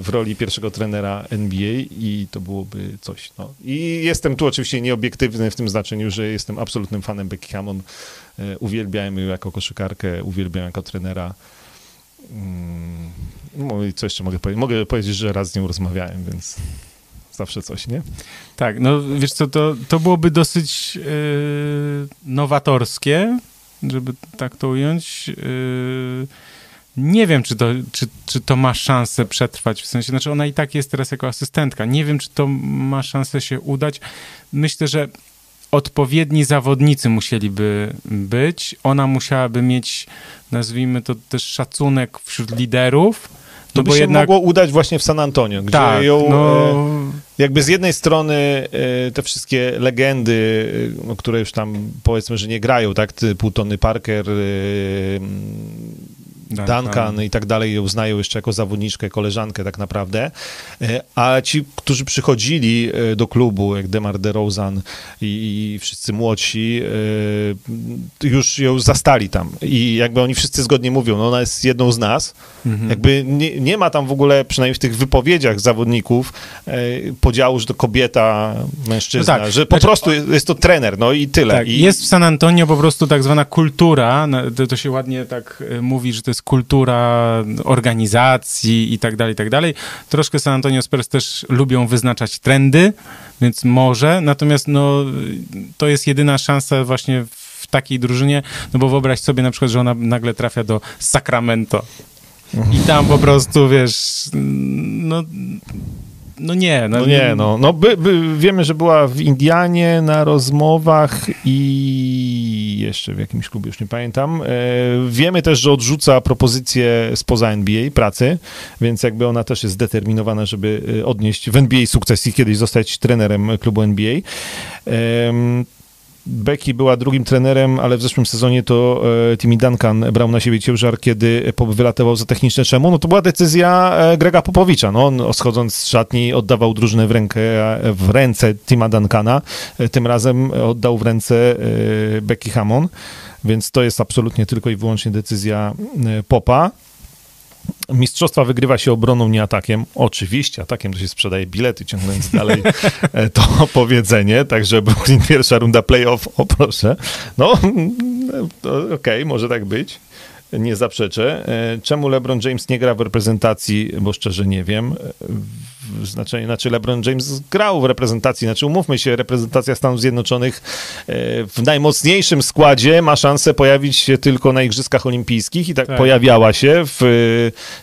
w roli pierwszego trenera NBA i to byłoby coś. No. I jestem tu oczywiście nieobiektywny w tym znaczeniu, że jestem absolutnym fanem Becky Hammond. Uwielbiałem ją jako koszykarkę, uwielbiam jako trenera. No i co jeszcze mogę powiedzieć? Mogę powiedzieć, że raz z nią rozmawiałem, więc... Zawsze coś, nie? Tak, no wiesz co, to byłoby dosyć nowatorskie, żeby tak to ująć. Nie wiem, czy to ma szansę przetrwać, w sensie, znaczy ona i tak jest teraz jako asystentka. Nie wiem, czy to ma szansę się udać. Myślę, że odpowiedni zawodnicy musieliby być. Ona musiałaby mieć, nazwijmy to też szacunek wśród liderów. To by się jednak... mogło udać właśnie w San Antonio, gdzie tak, ją jakby z jednej strony te wszystkie legendy, które już tam powiedzmy, że nie grają, tak, typu Tony Parker, Duncan i tak dalej, ją znają jeszcze jako zawodniczkę, koleżankę tak naprawdę, a ci, którzy przychodzili do klubu, jak DeMar DeRozan i wszyscy młodsi, już ją zastali tam i jakby oni wszyscy zgodnie mówią, no ona jest jedną z nas, jakby nie ma tam w ogóle, przynajmniej w tych wypowiedziach zawodników, podziału, że to kobieta, mężczyzna, no tak, że po prostu jest to trener, no i tyle. Tak, jest w San Antonio po prostu tak zwana kultura, to się ładnie tak mówi, że to jest kultura organizacji i tak dalej, troszkę San Antonio Spurs też lubią wyznaczać trendy, więc może, natomiast no, to jest jedyna szansa właśnie w takiej drużynie, no bo wyobraź sobie na przykład, że ona nagle trafia do Sacramento i tam po prostu, wiesz, wiemy, że była w Indianie na rozmowach i jeszcze w jakimś klubie, już nie pamiętam. Wiemy też, że odrzuca propozycję spoza NBA pracy, więc jakby ona też jest zdeterminowana, żeby odnieść w NBA sukces i kiedyś zostać trenerem klubu NBA. Becky była drugim trenerem, ale w zeszłym sezonie to Timmy Duncan brał na siebie ciężar, kiedy Pop wylatywał za techniczne. Czemu? No to była decyzja Grega Popowicza. No, on schodząc z szatni oddawał drużynę w ręce Tima Duncana. Tym razem oddał w ręce Becky Hammond, więc to jest absolutnie tylko i wyłącznie decyzja Popa. Mistrzostwa wygrywa się obroną, nie atakiem. Oczywiście atakiem to się sprzedaje bilety, ciągnąc dalej to powiedzenie. Także Brooklyn pierwsza runda playoff, o proszę. No, okej, może tak być. Nie zaprzeczę. Czemu LeBron James nie gra w reprezentacji? Bo szczerze nie wiem. Znaczy LeBron James grał w reprezentacji. Znaczy umówmy się, reprezentacja Stanów Zjednoczonych w najmocniejszym składzie ma szansę pojawić się tylko na Igrzyskach Olimpijskich i tak. Pojawiała się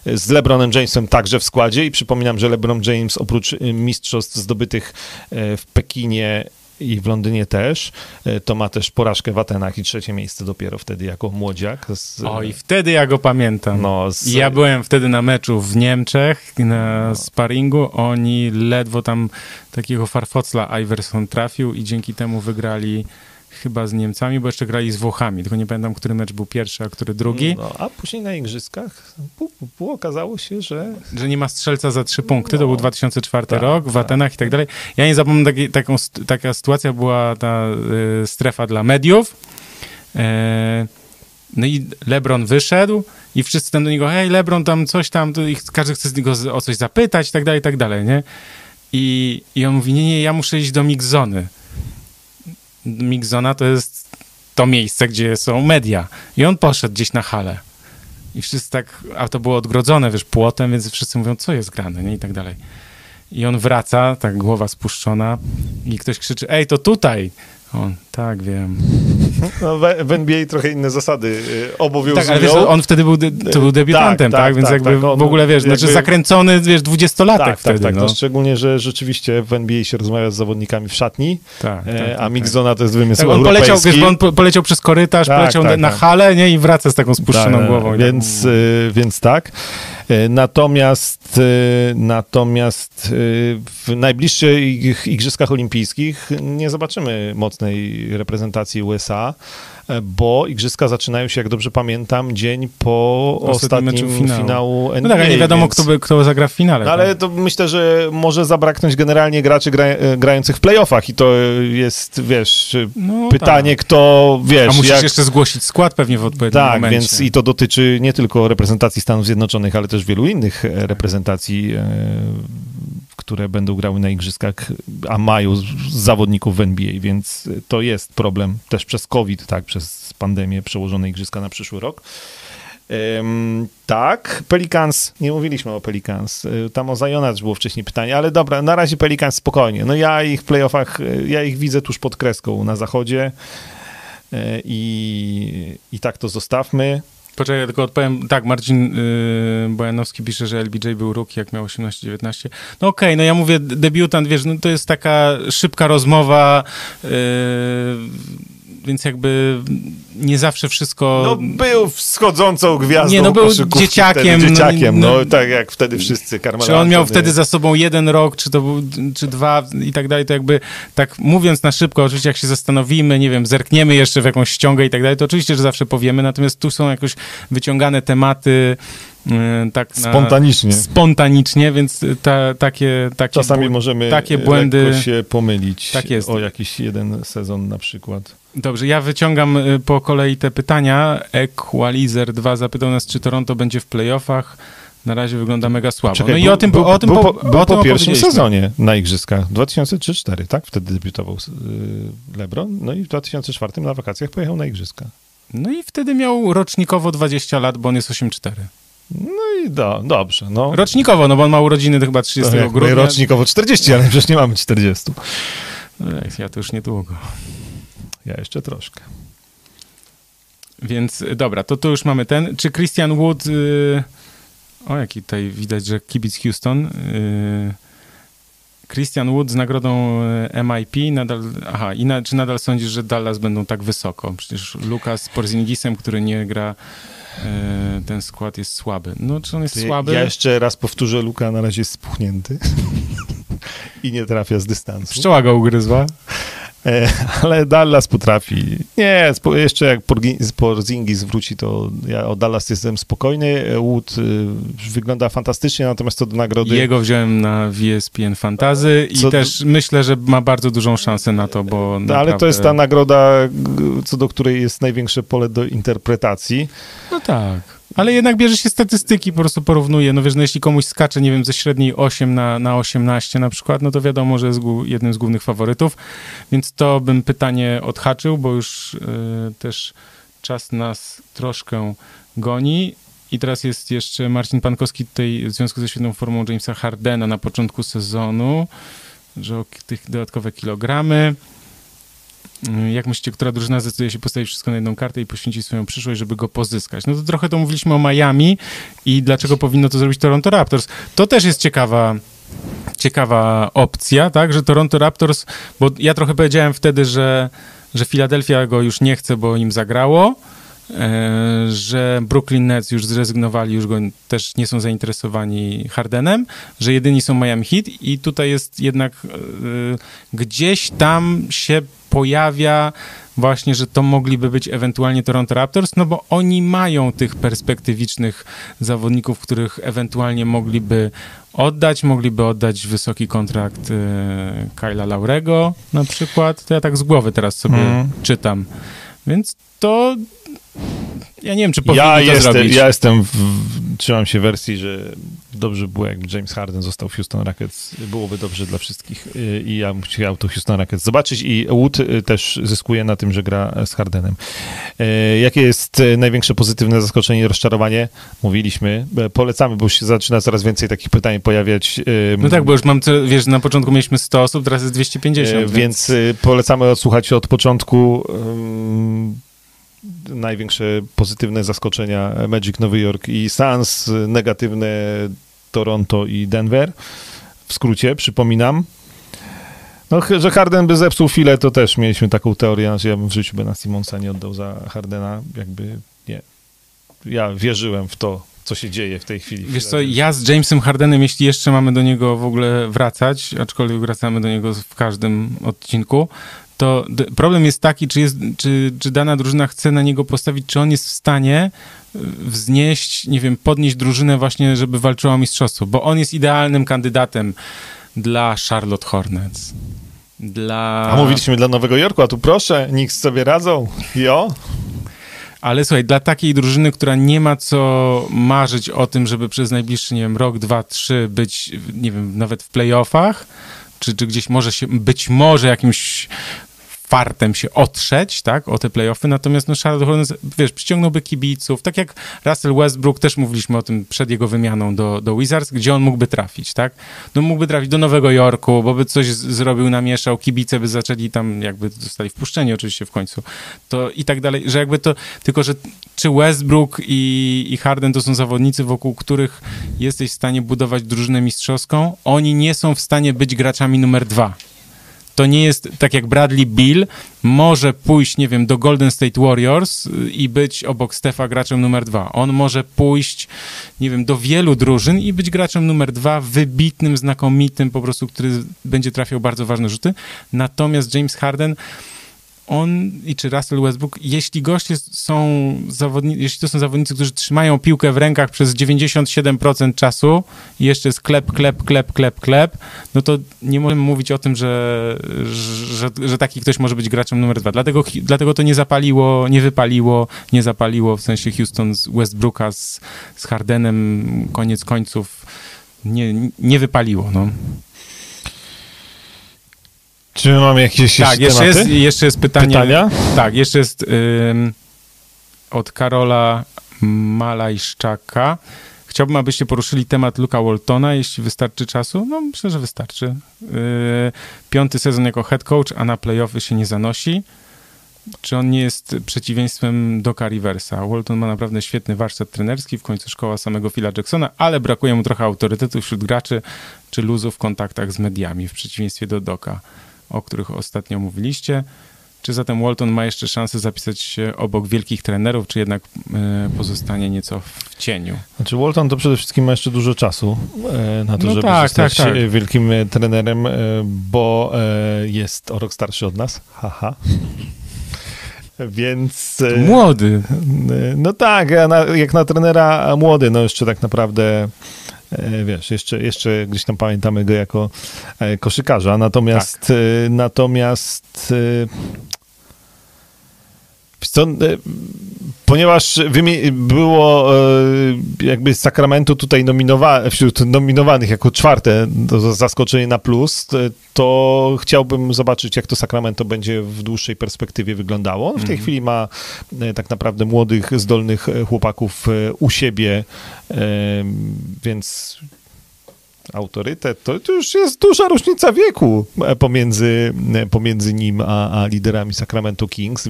z LeBronem Jamesem także w składzie i przypominam, że LeBron James oprócz mistrzostw zdobytych w Pekinie i w Londynie też, to ma też porażkę w Atenach i trzecie miejsce dopiero wtedy jako młodziak. I wtedy ja go pamiętam. Ja byłem wtedy na meczu w Niemczech, na sparingu, oni ledwo tam takiego farfocla Iverson trafił i dzięki temu wygrali chyba z Niemcami, bo jeszcze grali z Włochami, tylko nie pamiętam, który mecz był pierwszy, a który drugi. No, a później na Igrzyskach okazało się, że nie ma strzelca za 3 punkty, to był 2004 rok, w Atenach i tak dalej. Ja nie zapomnę, taka sytuacja była ta strefa dla mediów. No i LeBron wyszedł i wszyscy tam do niego, hej LeBron, tam coś tam, każdy chce go o coś zapytać i tak dalej, nie? I on mówi, nie, ja muszę iść do mix-zony. Mix-zona to jest to miejsce, gdzie są media. I on poszedł gdzieś na halę. I wszyscy tak, a to było odgrodzone, wiesz, płotem, więc wszyscy mówią, co jest grane, nie? I tak dalej. I on wraca, tak głowa spuszczona i ktoś krzyczy, ej, to tutaj! On, tak, wiem. No, w NBA trochę inne zasady obowiązują. Tak, ale wiesz, on wtedy był, to był debiutantem, tak? Więc jakby w ogóle, wiesz, jakby... znaczy zakręcony, wiesz, 20-latek wtedy. Tak, no. No, szczególnie, że rzeczywiście w NBA się rozmawia z zawodnikami w szatni, a mixzona to jest wymysł europejski. On poleciał, wiesz, bo on poleciał przez korytarz, poleciał na halę, nie? I wraca z taką spuszczoną głową. Więc, więc tak. Natomiast w najbliższych Igrzyskach Olimpijskich nie zobaczymy mocnej reprezentacji USA, bo Igrzyska zaczynają się, jak dobrze pamiętam, dzień po ostatnim finału NBA. No tak, nie wiadomo, więc... kto zagra w finale. No, ale to myślę, że może zabraknąć generalnie graczy grających w playoffach i to jest, wiesz, no, pytanie, tak. Kto, wiesz... A musisz jeszcze zgłosić skład pewnie w odpowiednim momencie. Tak, więc i to dotyczy nie tylko reprezentacji Stanów Zjednoczonych, ale też wielu innych reprezentacji, które będą grały na Igrzyskach, a mają zawodników w NBA, więc to jest problem też przez COVID, tak, przez pandemię przełożone Igrzyska na przyszły rok. Tak, Pelicans, nie mówiliśmy o Pelicans, tam o Ziona było wcześniej pytanie, ale dobra, na razie Pelicans spokojnie, no ja ich w playoffach, ja ich widzę tuż pod kreską na zachodzie i tak to zostawmy. Poczekaj, ja tylko odpowiem, tak, Marcin Bojanowski pisze, że LBJ był rookie, jak miał 18-19. No okej, no ja mówię, debiutant, wiesz, no to jest taka szybka rozmowa, więc jakby nie zawsze wszystko... No był wschodzącą gwiazdą. Nie, no był dzieciakiem. Wtedy, dzieciakiem, no tak jak wtedy wszyscy. Czy on miał wtedy za sobą 1 rok, czy to był, czy 2 i tak dalej, to jakby tak mówiąc na szybko, oczywiście jak się zastanowimy, nie wiem, zerkniemy jeszcze w jakąś ściągę i tak dalej, to oczywiście, że zawsze powiemy, natomiast tu są jakoś wyciągane tematy tak spontanicznie, więc takie czasami możemy takie błędy, lekko się pomylić o jakiś jeden sezon na przykład. Dobrze, ja wyciągam po kolei te pytania. Equalizer 2 zapytał nas, czy Toronto będzie w playoffach. Na razie wygląda mega słabo. Czekaj, no i o tym po pierwszym sezonie na Igrzyskach. 2003-2004, tak? Wtedy debiutował LeBron. No i w 2004 na wakacjach pojechał na Igrzyska. No i wtedy miał rocznikowo 20 lat, bo on jest 8-4. No i dobrze. No. Rocznikowo, no bo on ma urodziny chyba 30 grudnia. Rocznikowo 40, ale przecież nie mamy 40. No ja to już niedługo. Ja jeszcze troszkę. Więc dobra, to tu już mamy ten. Czy Christian Wood... O, jaki tutaj widać, że kibic Houston... Christian Wood z nagrodą MIP nadal... Aha, i czy nadal sądzisz, że Dallas będą tak wysoko? Przecież Lukas z Porzingisem, który nie gra... ten skład jest słaby. No, czy on jest słaby? Ja jeszcze raz powtórzę, Luka na razie jest spuchnięty i nie trafia z dystansu. Pszczoła go ugryzła. Ale Dallas potrafi. Nie, jeszcze jak Porzingis wróci, to ja o Dallas jestem spokojny. Wood wygląda fantastycznie, natomiast to do nagrody... Jego wziąłem na VSPN Fantasy i też myślę, że ma bardzo dużą szansę na to, bo naprawdę... Ale to jest ta nagroda, co do której jest największe pole do interpretacji. No tak. Ale jednak bierze się statystyki, po prostu porównuje. No wiesz, no jeśli komuś skacze, nie wiem, ze średniej 8 na 18 na przykład, no to wiadomo, że jest jednym z głównych faworytów. Więc to bym pytanie odhaczył, bo już też czas nas troszkę goni. I teraz jest jeszcze Marcin Pankowski tutaj w związku ze świetną formą Jamesa Hardena na początku sezonu, że o tych dodatkowe kilogramy. Jak myślicie, która drużyna zdecyduje się postawić wszystko na jedną kartę i poświęcić swoją przyszłość, żeby go pozyskać? No to trochę to mówiliśmy o Miami i dlaczego powinno to zrobić Toronto Raptors. To też jest ciekawa opcja, tak, że Toronto Raptors, bo ja trochę powiedziałem wtedy, że Philadelphia go już nie chce, bo im zagrało, że Brooklyn Nets już zrezygnowali, już go też nie są zainteresowani Hardenem, że jedyni są Miami Heat i tutaj jest jednak gdzieś tam się pojawia właśnie, że to mogliby być ewentualnie Toronto Raptors, no bo oni mają tych perspektywicznych zawodników, których ewentualnie mogliby oddać wysoki kontrakt Kyle'a Laurego na przykład. To ja tak z głowy teraz sobie czytam. Więc to Ja nie wiem, czy powinien to zrobić. Ja jestem, trzymam się wersji, że dobrze było, jakby James Harden został w Houston Rockets. Byłoby dobrze dla wszystkich i ja bym chciał to Houston Rockets zobaczyć i Wood też zyskuje na tym, że gra z Hardenem. Jakie jest największe pozytywne zaskoczenie i rozczarowanie? Mówiliśmy, polecamy, bo się zaczyna coraz więcej takich pytań pojawiać. No tak, bo już mam, wiesz, na początku mieliśmy 100 osób, teraz jest 250. Więc polecamy odsłuchać od początku. Największe pozytywne zaskoczenia Magic, Nowy Jork i Suns, negatywne Toronto i Denver. W skrócie, przypominam. No, że Harden by zepsuł chwilę, to też mieliśmy taką teorię, że ja bym w życiu Bena Simonsa nie oddał za Hardena, jakby nie. Ja wierzyłem w to, co się dzieje w tej chwili. Wiesz co, ja z Jamesem Hardenem, jeśli jeszcze mamy do niego w ogóle wracać, aczkolwiek wracamy do niego w każdym odcinku, to problem jest taki, czy dana drużyna chce na niego postawić, czy on jest w stanie wznieść, nie wiem, podnieść drużynę właśnie, żeby walczyła o mistrzostwo, bo on jest idealnym kandydatem dla Charlotte Hornets. A mówiliśmy dla Nowego Jorku, a tu proszę, Knicks sobie radzą, jo. Ale słuchaj, dla takiej drużyny, która nie ma co marzyć o tym, żeby przez najbliższy, nie wiem, rok, dwa, trzy być, nie wiem, nawet w playoffach, czy gdzieś może się, być może jakimś fartem się otrzeć, tak, o te play-offy, natomiast no Charlotte Hornets, wiesz, przyciągnąłby kibiców, tak jak Russell Westbrook, też mówiliśmy o tym przed jego wymianą do Wizards, gdzie on mógłby trafić, tak, no mógłby trafić do Nowego Jorku, bo by coś zrobił, namieszał, kibice by zaczęli tam, jakby zostali wpuszczeni oczywiście w końcu, to i tak dalej, że jakby to, tylko że czy Westbrook i Harden to są zawodnicy, wokół których jesteś w stanie budować drużynę mistrzowską, oni nie są w stanie być graczami numer 2. To nie jest tak jak Bradley Beal, może pójść, nie wiem, do Golden State Warriors i być obok Stefa graczem numer 2. On może pójść, nie wiem, do wielu drużyn i być graczem numer 2, wybitnym, znakomitym, po prostu, który będzie trafiał bardzo ważne rzuty. Natomiast James Harden, on i czy Russell Westbrook, jeśli goście są jeśli to są zawodnicy, którzy trzymają piłkę w rękach przez 97% czasu i jeszcze jest klep, no to nie możemy mówić o tym, że taki ktoś może być graczem numer 2. Dlatego to nie zapaliło, nie zapaliło w sensie Houston z Westbrooka z Hardenem, koniec końców nie wypaliło, no. Czy my mamy jakieś jeszcze jest pytania? Tak, jeszcze jest od Karola Malajszczaka. Chciałbym, abyście poruszyli temat Luka Waltona, jeśli wystarczy czasu. No, myślę, że wystarczy. 5. sezon jako head coach, a na play-offy się nie zanosi. Czy on nie jest przeciwieństwem Doca Riversa? Walton ma naprawdę świetny warsztat trenerski, w końcu szkoła samego Phila Jacksona, ale brakuje mu trochę autorytetu wśród graczy czy luzu w kontaktach z mediami, w przeciwieństwie do Doca, o których ostatnio mówiliście. Czy zatem Walton ma jeszcze szansę zapisać się obok wielkich trenerów, czy jednak pozostanie nieco w cieniu? Znaczy Walton to przede wszystkim ma jeszcze dużo czasu na to, żeby zostać wielkim trenerem, bo jest o rok starszy od nas. Haha. Więc... Młody. No tak, jak na trenera młody, no jeszcze tak naprawdę... Wiesz, jeszcze gdzieś tam pamiętamy go jako koszykarza, natomiast tak. Ponieważ było jakby Sacramento tutaj wśród nominowanych jako czwarte zaskoczenie na plus, to chciałbym zobaczyć, jak to Sacramento będzie w dłuższej perspektywie wyglądało. W tej chwili ma tak naprawdę młodych, zdolnych chłopaków u siebie, więc... autorytet, to już jest duża różnica wieku pomiędzy nim a liderami Sacramento Kings,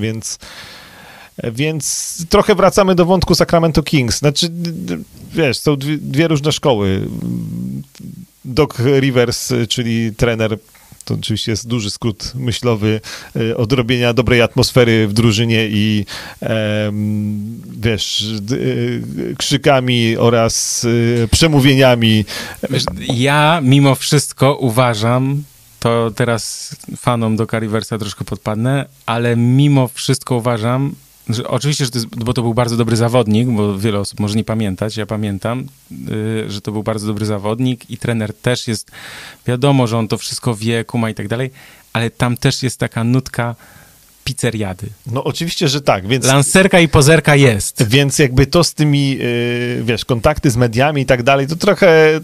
więc trochę wracamy do wątku Sacramento Kings. Znaczy, wiesz, są dwie różne szkoły. Doc Rivers, czyli trener, to oczywiście jest duży skrót myślowy od robienia dobrej atmosfery w drużynie i wiesz, krzykami oraz przemówieniami. Ja mimo wszystko uważam, to teraz fanom Doca Riversa troszkę podpadnę, ale mimo wszystko uważam, że oczywiście, że bo to był bardzo dobry zawodnik, bo wiele osób może nie pamiętać, ja pamiętam, że to był bardzo dobry zawodnik i trener też jest, wiadomo, że on to wszystko wie, kuma i tak dalej, ale tam też jest taka nutka pizzeriady. No oczywiście, że tak. Więc lancerka i pozerka jest. Więc jakby to z tymi, wiesz, kontakty z mediami i tak dalej, to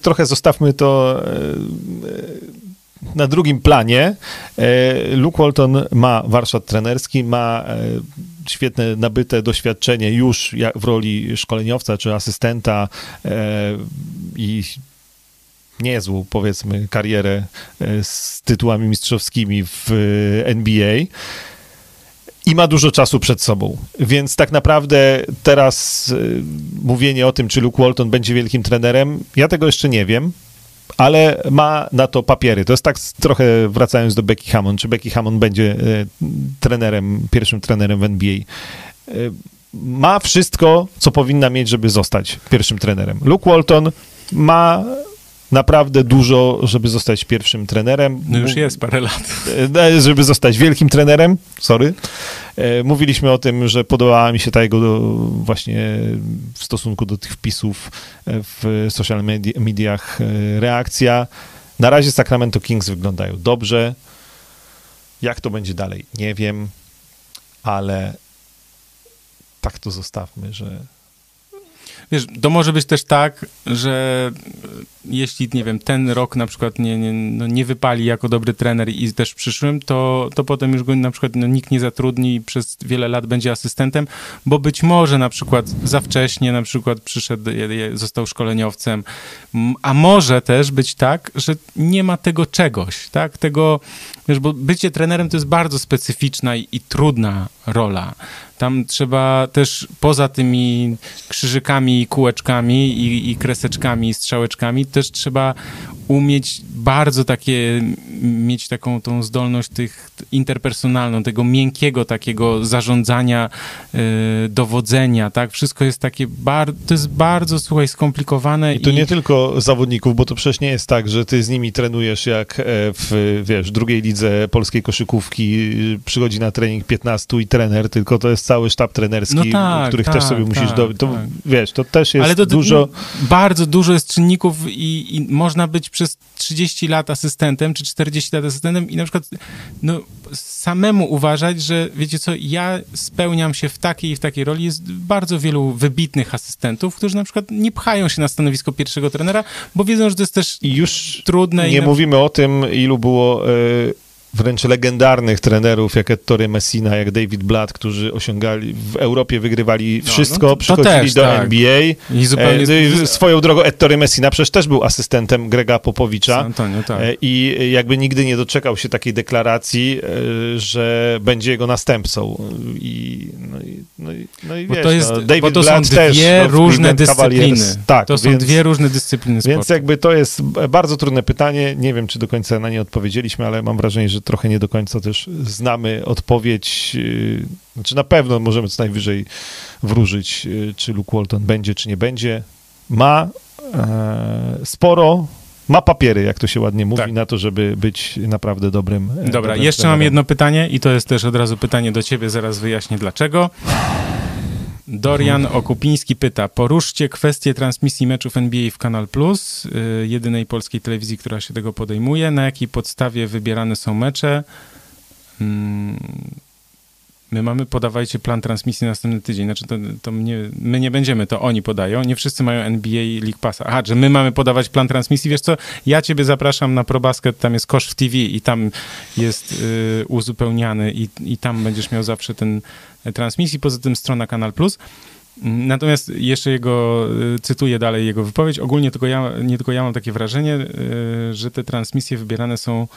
trochę zostawmy to na drugim planie. Luke Walton ma warsztat trenerski, ma świetne nabyte doświadczenie już w roli szkoleniowca czy asystenta i niezłą, powiedzmy, karierę z tytułami mistrzowskimi w NBA i ma dużo czasu przed sobą. Więc tak naprawdę teraz mówienie o tym, czy Luke Walton będzie wielkim trenerem, ja tego jeszcze nie wiem, ale ma na to papiery. To jest tak trochę wracając do Becky Hammon, czy Becky Hammon będzie trenerem, pierwszym trenerem w NBA. Ma wszystko, co powinna mieć, żeby zostać pierwszym trenerem. Luke Walton ma naprawdę dużo, żeby zostać pierwszym trenerem. No już jest parę lat. Żeby zostać wielkim trenerem, sorry. Mówiliśmy o tym, że podobała mi się ta jego właśnie w stosunku do tych wpisów w social mediach reakcja. Na razie Sacramento Kings wyglądają dobrze. Jak to będzie dalej? Nie wiem, ale tak to zostawmy, że... Wiesz, to może być też tak, że jeśli, nie wiem, ten rok na przykład nie wypali jako dobry trener i też w przyszłym, to potem już go na przykład nikt nie zatrudni i przez wiele lat będzie asystentem, bo być może na przykład za wcześnie na przykład przyszedł, został szkoleniowcem, a może też być tak, że nie ma tego czegoś, tak? Tego, wiesz, bo bycie trenerem to jest bardzo specyficzna i trudna rola. Tam trzeba też poza tymi krzyżykami, kółeczkami i kreseczkami, i strzałeczkami też trzeba umieć bardzo mieć taką tą zdolność interpersonalną, tego miękkiego takiego zarządzania, dowodzenia, tak? Wszystko jest takie, to jest bardzo, słuchaj, skomplikowane. I to nie tylko zawodników, bo to przecież nie jest tak, że ty z nimi trenujesz jak w, wiesz, drugiej lidze polskiej koszykówki, przychodzi na trening 15 i trener, tylko to jest cały sztab trenerski, no tak, których też sobie musisz dowiedzieć. Tak. Wiesz, to też jest dużo... No, bardzo dużo jest czynników i można być przez 30 lat asystentem, czy 40 lat asystentem i na przykład no, samemu uważać, że wiecie co, ja spełniam się w takiej roli. Jest bardzo wielu wybitnych asystentów, którzy na przykład nie pchają się na stanowisko pierwszego trenera, bo wiedzą, że to jest też już trudne. Nie mówimy o tym, ilu było... wręcz legendarnych trenerów, jak Ettore Messina, jak David Blatt, którzy osiągali, w Europie wygrywali wszystko, przychodzili też, do tak. NBA. I zupełnie... swoją drogą Ettore Messina przecież też był asystentem Grega Popowicza. Antonio, tak. I jakby nigdy nie doczekał się takiej deklaracji, że będzie jego następcą. I wiesz, David Blatt też. To są dwie różne dyscypliny sportu. Więc jakby to jest bardzo trudne pytanie. Nie wiem, czy do końca na nie odpowiedzieliśmy, ale mam wrażenie, że trochę nie do końca też znamy odpowiedź, znaczy na pewno możemy co najwyżej wróżyć, czy Luke Walton będzie, czy nie będzie. Ma sporo, ma papiery, jak to się ładnie mówi, tak, na to, żeby być naprawdę dobrym. Dobra, jeszcze trenerem. Mam jedno pytanie i to jest też od razu pytanie do ciebie, zaraz wyjaśnię dlaczego. Dorian Okupiński pyta, poruszcie kwestię transmisji meczów NBA w Kanal Plus, jedynej polskiej telewizji, która się tego podejmuje. Na jakiej podstawie wybierane są mecze? My mamy, podawajcie plan transmisji na następny tydzień. Znaczy my nie będziemy, to oni podają. Nie wszyscy mają NBA League Passa. Aha, że my mamy podawać plan transmisji. Wiesz co, ja ciebie zapraszam na ProBasket, tam jest kosz w TV i tam jest uzupełniany i tam będziesz miał zawsze ten transmisji. Poza tym strona Kanal Plus. Natomiast jeszcze cytuję dalej jego wypowiedź. Ogólnie nie tylko ja mam takie wrażenie, że te transmisje wybierane są,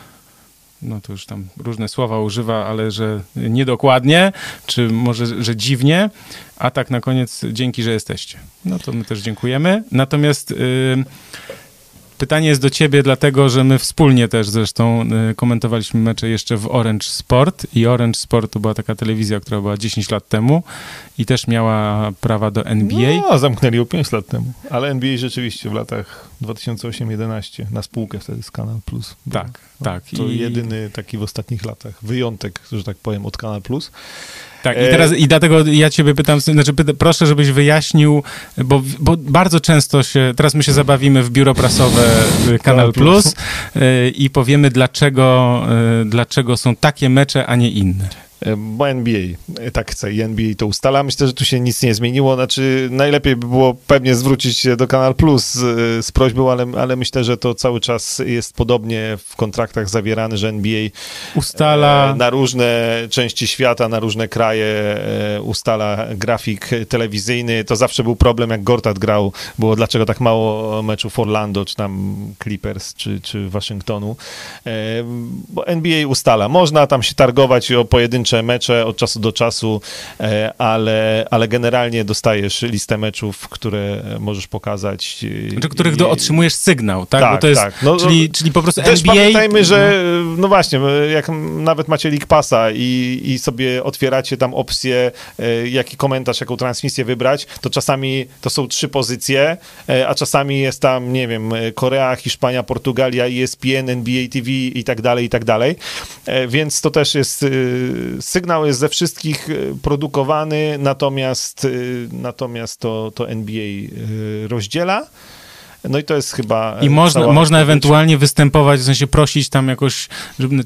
no to już tam różne słowa używa, ale że niedokładnie, czy może, że dziwnie, a tak na koniec dzięki, że jesteście. No to my też dziękujemy. Natomiast pytanie jest do ciebie, dlatego, że my wspólnie też zresztą komentowaliśmy mecze jeszcze w Orange Sport i Orange Sport to była taka telewizja, która była 10 lat temu i też miała prawa do NBA. No, zamknęli ją 5 lat temu, ale NBA rzeczywiście w latach 2008-11 na spółkę wtedy z Kanal Plus. Tak, no, tak. To jedyny taki w ostatnich latach wyjątek, że tak powiem, od Kanal Plus. Tak, i teraz i dlatego ja ciebie pytam, znaczy proszę, żebyś wyjaśnił, bo bardzo często teraz my się zabawimy w biuro prasowe Kanal Plus i powiemy, dlaczego są takie mecze, a nie inne. Bo NBA tak chce i NBA to ustala. Myślę, że tu się nic nie zmieniło. Znaczy, najlepiej by było pewnie zwrócić się do Kanal Plus z prośbą, ale myślę, że to cały czas jest podobnie w kontraktach zawierane, że NBA ustala na różne części świata, na różne kraje ustala grafik telewizyjny. To zawsze był problem, jak Gortat grał, było dlaczego tak mało meczów Orlando, czy tam Clippers, czy Waszyngtonu. Bo NBA ustala. Można tam się targować o pojedyncze mecze od czasu do czasu, ale generalnie dostajesz listę meczów, które możesz pokazać. Do których otrzymujesz sygnał, tak? Tak, bo to jest, tak. No, czyli po prostu też NBA... Pamiętajmy, że no właśnie, jak nawet macie League Passa i sobie otwieracie tam opcję, jaki komentarz, jaką transmisję wybrać, to czasami to są 3 pozycje, a czasami jest tam, nie wiem, Korea, Hiszpania, Portugalia, ESPN, NBA TV i tak dalej, więc to też jest... Sygnał jest ze wszystkich produkowany, natomiast to NBA rozdziela. No i to jest chyba... I można ewentualnie występować, w sensie prosić tam jakoś,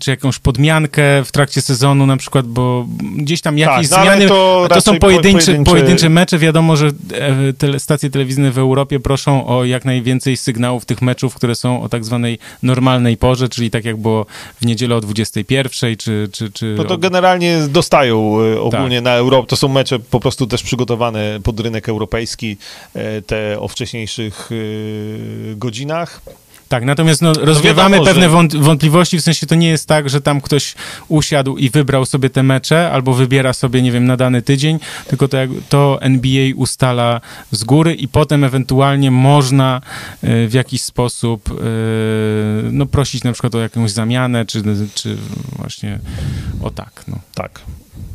czy jakąś podmiankę w trakcie sezonu na przykład, bo gdzieś tam jakieś zmiany... To są pojedyncze mecze. Wiadomo, że stacje telewizyjne w Europie proszą o jak najwięcej sygnałów tych meczów, które są o tak zwanej normalnej porze, czyli tak jak było w niedzielę o 21, czy... No to generalnie dostają ogólnie na Europę. To są mecze po prostu też przygotowane pod rynek europejski, te o wcześniejszych... godzinach. Tak, natomiast rozwiewamy pewne wątpliwości, w sensie to nie jest tak, że tam ktoś usiadł i wybrał sobie te mecze, albo wybiera sobie, nie wiem, na dany tydzień, tylko to NBA ustala z góry i potem ewentualnie można w jakiś sposób prosić na przykład o jakąś zamianę, czy właśnie o tak. No. Tak.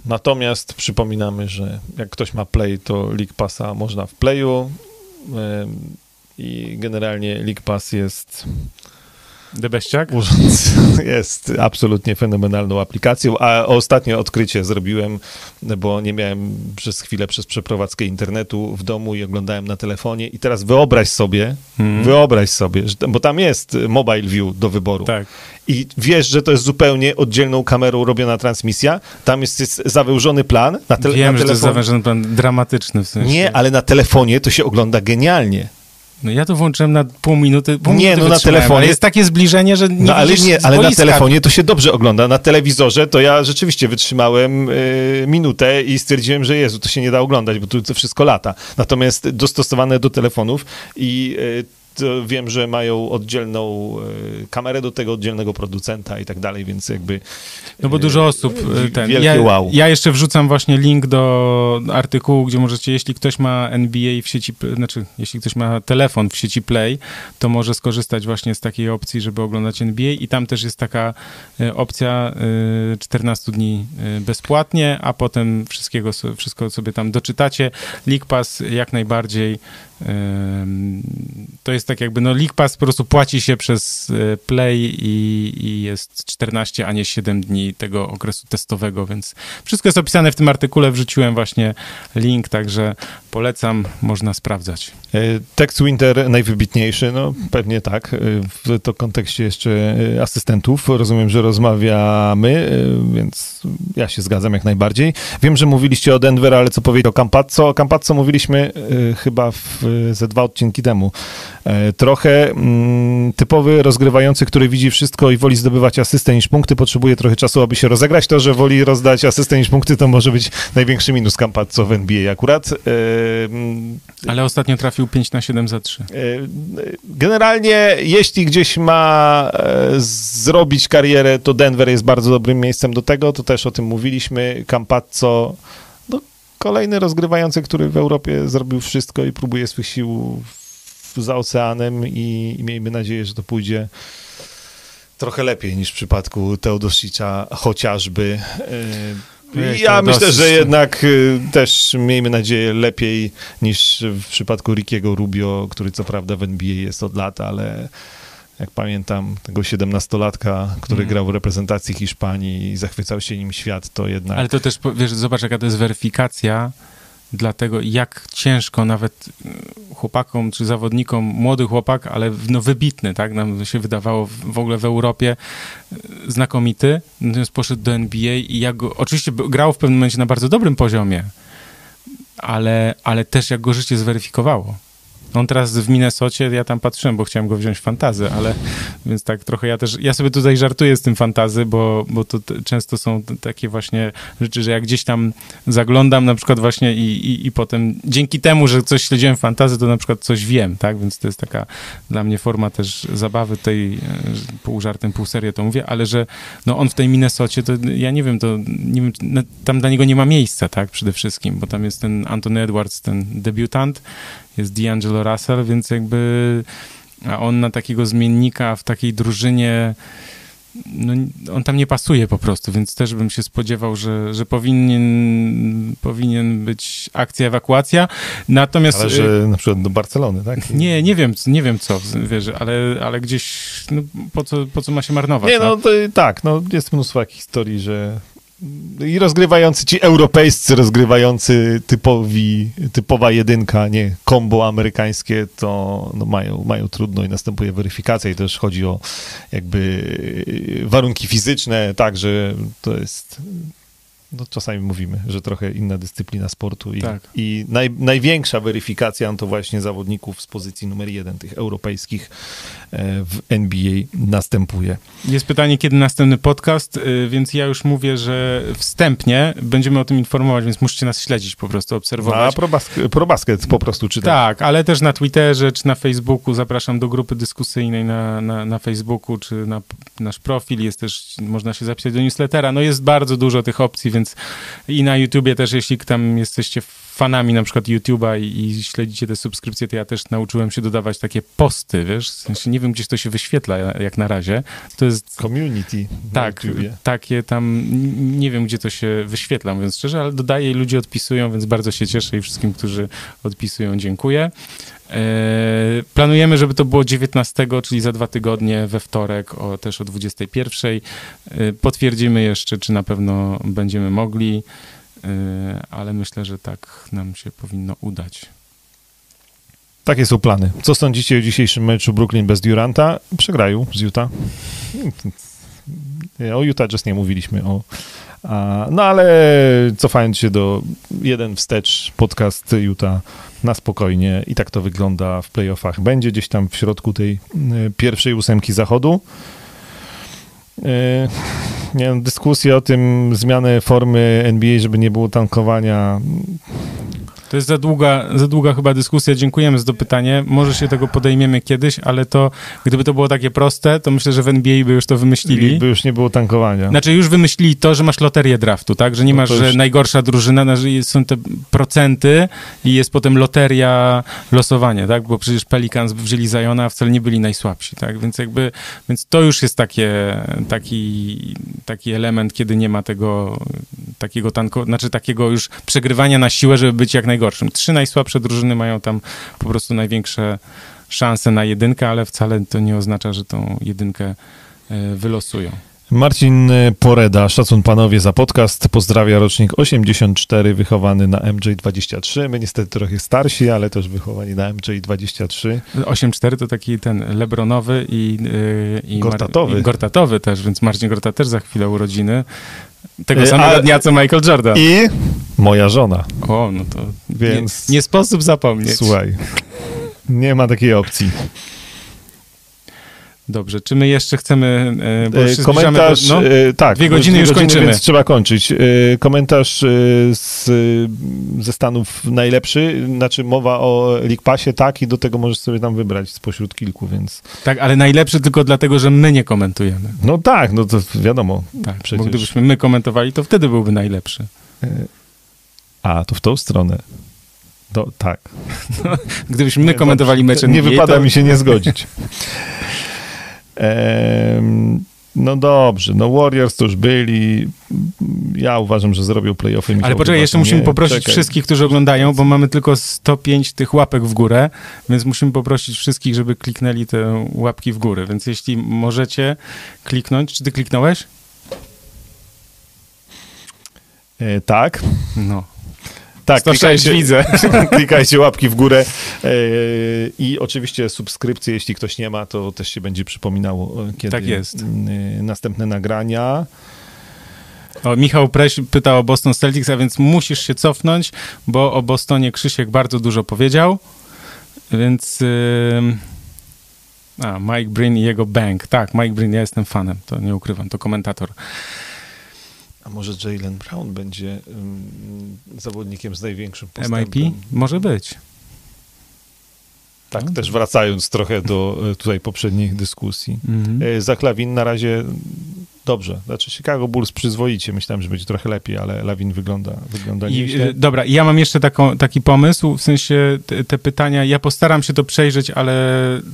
Natomiast przypominamy, że jak ktoś ma Play, to League Passa można w Playu. I generalnie League Pass jest... Debeściak? Jest absolutnie fenomenalną aplikacją, a ostatnie odkrycie zrobiłem, bo nie miałem przez chwilę, przez przeprowadzkę internetu w domu i oglądałem na telefonie i teraz wyobraź sobie, bo tam jest Mobile View do wyboru. Tak. I wiesz, że to jest zupełnie oddzielną kamerą robiona transmisja, tam jest zawężony plan. Wiem, że to jest zawężony plan, dramatyczny w sensie. Nie, ale na telefonie to się ogląda genialnie. No ja to włączyłem na pół minuty na telefonie. Ale jest takie zbliżenie, że nie widzisz ale na telefonie to się dobrze ogląda. Na telewizorze to ja rzeczywiście wytrzymałem minutę i stwierdziłem, że Jezu, to się nie da oglądać, bo tu wszystko lata. Natomiast dostosowane do telefonów i wiem, że mają oddzielną kamerę do tego oddzielnego producenta i tak dalej, więc jakby... No bo dużo osób... Ja jeszcze wrzucam właśnie link do artykułu, gdzie możecie, jeśli ktoś ma NBA w sieci, znaczy jeśli ktoś ma telefon w sieci Play, to może skorzystać właśnie z takiej opcji, żeby oglądać NBA i tam też jest taka opcja 14 dni bezpłatnie, a potem wszystko sobie tam doczytacie. League Pass jak najbardziej... To jest tak jakby, League Pass po prostu płaci się przez Play i jest 14, a nie 7 dni tego okresu testowego, więc wszystko jest opisane w tym artykule, wrzuciłem właśnie link, także polecam, można sprawdzać. Tex Winter najwybitniejszy, pewnie tak, w to kontekście jeszcze asystentów, rozumiem, że rozmawiamy, więc ja się zgadzam jak najbardziej. Wiem, że mówiliście o Denver, ale co powiedzieć o Campazzo? O Campazzo mówiliśmy chyba ze 2 odcinki temu. Trochę typowy rozgrywający, który widzi wszystko i woli zdobywać asystę niż punkty, potrzebuje trochę czasu, aby się rozegrać. To, że woli rozdać asystę niż punkty, to może być największy minus Campazzo w NBA akurat. Ale ostatnio trafił 5/7 za 3. Generalnie, jeśli gdzieś ma zrobić karierę, to Denver jest bardzo dobrym miejscem do tego, to też o tym mówiliśmy. Campazzo kolejny rozgrywający, który w Europie zrobił wszystko i próbuje swych sił za oceanem i miejmy nadzieję, że to pójdzie trochę lepiej niż w przypadku Teodosicia chociażby. Ja myślę, że jednak też miejmy nadzieję lepiej niż w przypadku Rickiego Rubio, który co prawda w NBA jest od lat, ale... Jak pamiętam, tego 17-latka, który grał w reprezentacji Hiszpanii i zachwycał się nim świat, to jednak... Ale to też, wiesz, zobacz, jaka to jest weryfikacja dlatego jak ciężko nawet chłopakom czy zawodnikom, młody chłopak, ale no wybitny, tak, nam się wydawało w ogóle w Europie, znakomity, natomiast poszedł do NBA i jak go, oczywiście grał w pewnym momencie na bardzo dobrym poziomie, ale też jak go życie zweryfikowało. On teraz w Minnesocie, ja tam patrzyłem, bo chciałem go wziąć w fantazy, ale więc tak trochę ja sobie tutaj żartuję z tym fantazy, bo to często są takie właśnie rzeczy, że jak gdzieś tam zaglądam na przykład właśnie i potem dzięki temu, że coś śledziłem w fantazy, to na przykład coś wiem, tak, więc to jest taka dla mnie forma też zabawy tej, pół żartem, pół serio to mówię, ale że no on w tej Minnesocie, to ja nie wiem, tam dla niego nie ma miejsca, tak, przede wszystkim, bo tam jest ten Anthony Edwards, ten debiutant, jest D'Angelo Russell, więc jakby a on na takiego zmiennika w takiej drużynie, no, on tam nie pasuje po prostu, więc też bym się spodziewał, że powinien być akcja, ewakuacja. Natomiast... Ale że na przykład do Barcelony, tak? Nie wiem co, wiesz, ale gdzieś no, po co ma się marnować? Nie, no to, tak, no, jest mnóstwo takich historii, że i rozgrywający ci europejscy, rozgrywający typowa jedynka, nie, kombo amerykańskie, to no mają trudno i następuje weryfikacja i też chodzi o jakby warunki fizyczne, także to jest, no czasami mówimy, że trochę inna dyscyplina sportu i, tak. I największa weryfikacja to właśnie zawodników z pozycji numer 1, tych europejskich w NBA następuje. Jest pytanie, kiedy następny podcast, więc ja już mówię, że wstępnie będziemy o tym informować, więc musicie nas śledzić po prostu, obserwować. A ProBasket po prostu czytać. Tak, ale też na Twitterze czy na Facebooku, zapraszam do grupy dyskusyjnej na Facebooku czy na nasz profil, jest też, można się zapisać do newslettera, no jest bardzo dużo tych opcji, więc i na YouTubie też, jeśli tam jesteście fanami na przykład YouTube'a i śledzicie te subskrypcje, to ja też nauczyłem się dodawać takie posty, wiesz, w sensie nie wiem, gdzieś to się wyświetla jak na razie. To jest... Community tak, na YouTubie. Takie tam, nie wiem, gdzie to się wyświetla, mówiąc szczerze, ale dodaję i ludzie odpisują, więc bardzo się cieszę i wszystkim, którzy odpisują, dziękuję. Planujemy, żeby to było 19, czyli za 2 tygodnie, we wtorek, też o 21. Potwierdzimy jeszcze, czy na pewno będziemy mogli, ale myślę, że tak nam się powinno udać. Takie są plany. Co sądzicie o dzisiejszym meczu Brooklyn bez Duranta? Przegrał z Utah. O Utah Jazz nie mówiliśmy. No ale cofając się do jeden wstecz, podcast Utah na spokojnie i tak to wygląda w playoffach. Będzie gdzieś tam w środku tej pierwszej 8 zachodu. Nie wiem, dyskusje o tym, zmianę formy NBA, żeby nie było tankowania. To jest za długa chyba dyskusja. Dziękujemy za to pytanie. Może się tego podejmiemy kiedyś, ale to, gdyby to było takie proste, to myślę, że w NBA by już to wymyślili. I by już nie było tankowania. Znaczy już wymyślili to, że masz loterię draftu, tak? Że nie masz, że najgorsza drużyna, że są te procenty i jest potem loteria, losowanie, tak? Bo przecież Pelicans wzięli Ziona, a wcale nie byli najsłabsi, tak? Więc jakby, to już jest taki element, kiedy nie ma tego takiego takiego już przegrywania na siłę, żeby być jak najgorszym. 3 najsłabsze drużyny mają tam po prostu największe szanse na 1, ale wcale to nie oznacza, że tą 1 wylosują. Marcin Poreda, szacun panowie za podcast, pozdrawia rocznik 84, wychowany na MJ23. My niestety trochę starsi, ale też wychowani na MJ23. 84 to taki ten lebronowy i Gortatowy też, więc Marcin Gortat też za chwilę urodziny. Tego samego dnia, co Michael Jordan. I moja żona. O, no to więc nie sposób zapomnieć. Słuchaj, nie ma takiej opcji. Dobrze, czy my jeszcze chcemy... Bo komentarz... Do, no, tak. 2 godziny już kończymy. Więc trzeba kończyć. Komentarz ze Stanów najlepszy, znaczy mowa o League Passie, tak, i do tego możesz sobie tam wybrać spośród kilku, więc... Tak, ale najlepszy tylko dlatego, że my nie komentujemy. No tak, no to wiadomo. Tak, przecież. Bo gdybyśmy my komentowali, to wtedy byłby najlepszy. A, to w tą stronę. To, tak. No, gdybyśmy my komentowali mecze... Nie wypada mi się nie zgodzić. No dobrze, no Warriors to już byli, ja uważam, że zrobił play-offy. Ale poczekaj, jeszcze musimy poprosić wszystkich, którzy oglądają, bo mamy tylko 105 tych łapek w górę, więc musimy poprosić wszystkich, żeby kliknęli te łapki w górę, więc jeśli możecie kliknąć, czy ty kliknąłeś? Tak. No. Tak, 106 widzę. Klikajcie łapki w górę i oczywiście subskrypcje, jeśli ktoś nie ma, to też się będzie przypominało, kiedy tak jest następne nagrania. O, Michał Preś pytał o Boston Celtics, a więc musisz się cofnąć, bo o Bostonie Krzysiek bardzo dużo powiedział, więc... A, Mike Breen i jego bank. Tak, Mike Breen, ja jestem fanem, to nie ukrywam, to komentator. A może Jaylen Brown będzie zawodnikiem z największym postępem? MIP? Może być. Tak, też wracając trochę do tutaj poprzednich dyskusji. Zach Lavine na razie dobrze. Znaczy Chicago Bulls przyzwoicie. Myślałem, że będzie trochę lepiej, ale Lavine wygląda nieźle. Dobra, ja mam jeszcze taki pomysł, w sensie te pytania, ja postaram się to przejrzeć, ale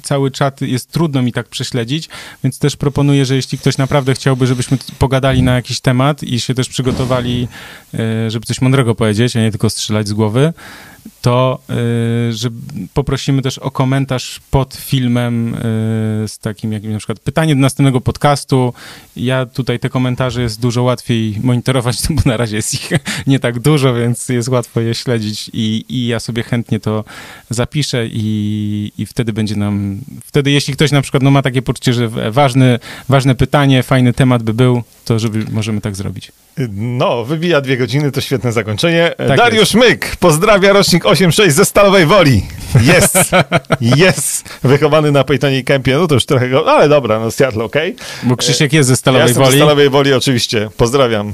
cały czat jest trudno mi tak prześledzić, więc też proponuję, że jeśli ktoś naprawdę chciałby, żebyśmy pogadali na jakiś temat i się też przygotowali, żeby coś mądrego powiedzieć, a nie tylko strzelać z głowy, to że poprosimy też o komentarz pod filmem z takim jakimś na przykład pytanie do następnego podcastu. Ja tutaj te komentarze jest dużo łatwiej monitorować, bo na razie jest ich nie tak dużo, więc jest łatwo je śledzić i ja sobie chętnie to zapiszę i wtedy będzie nam, wtedy jeśli ktoś na przykład no, ma takie poczucie, że ważne pytanie, fajny temat by był, to żeby możemy tak zrobić. No, wybija 2 godziny, to świetne zakończenie. Tak Dariusz jest. Myk pozdrawia rocznik 8-6 ze Stalowej Woli. Jest, jest. Wychowany na Peytonie i Kempie, no to już trochę go, ale dobra, no Seattle, okej. Okay. Bo Krzysiek jest ze Stalowej Woli. Ja jestem ze Stalowej Woli, oczywiście. Pozdrawiam.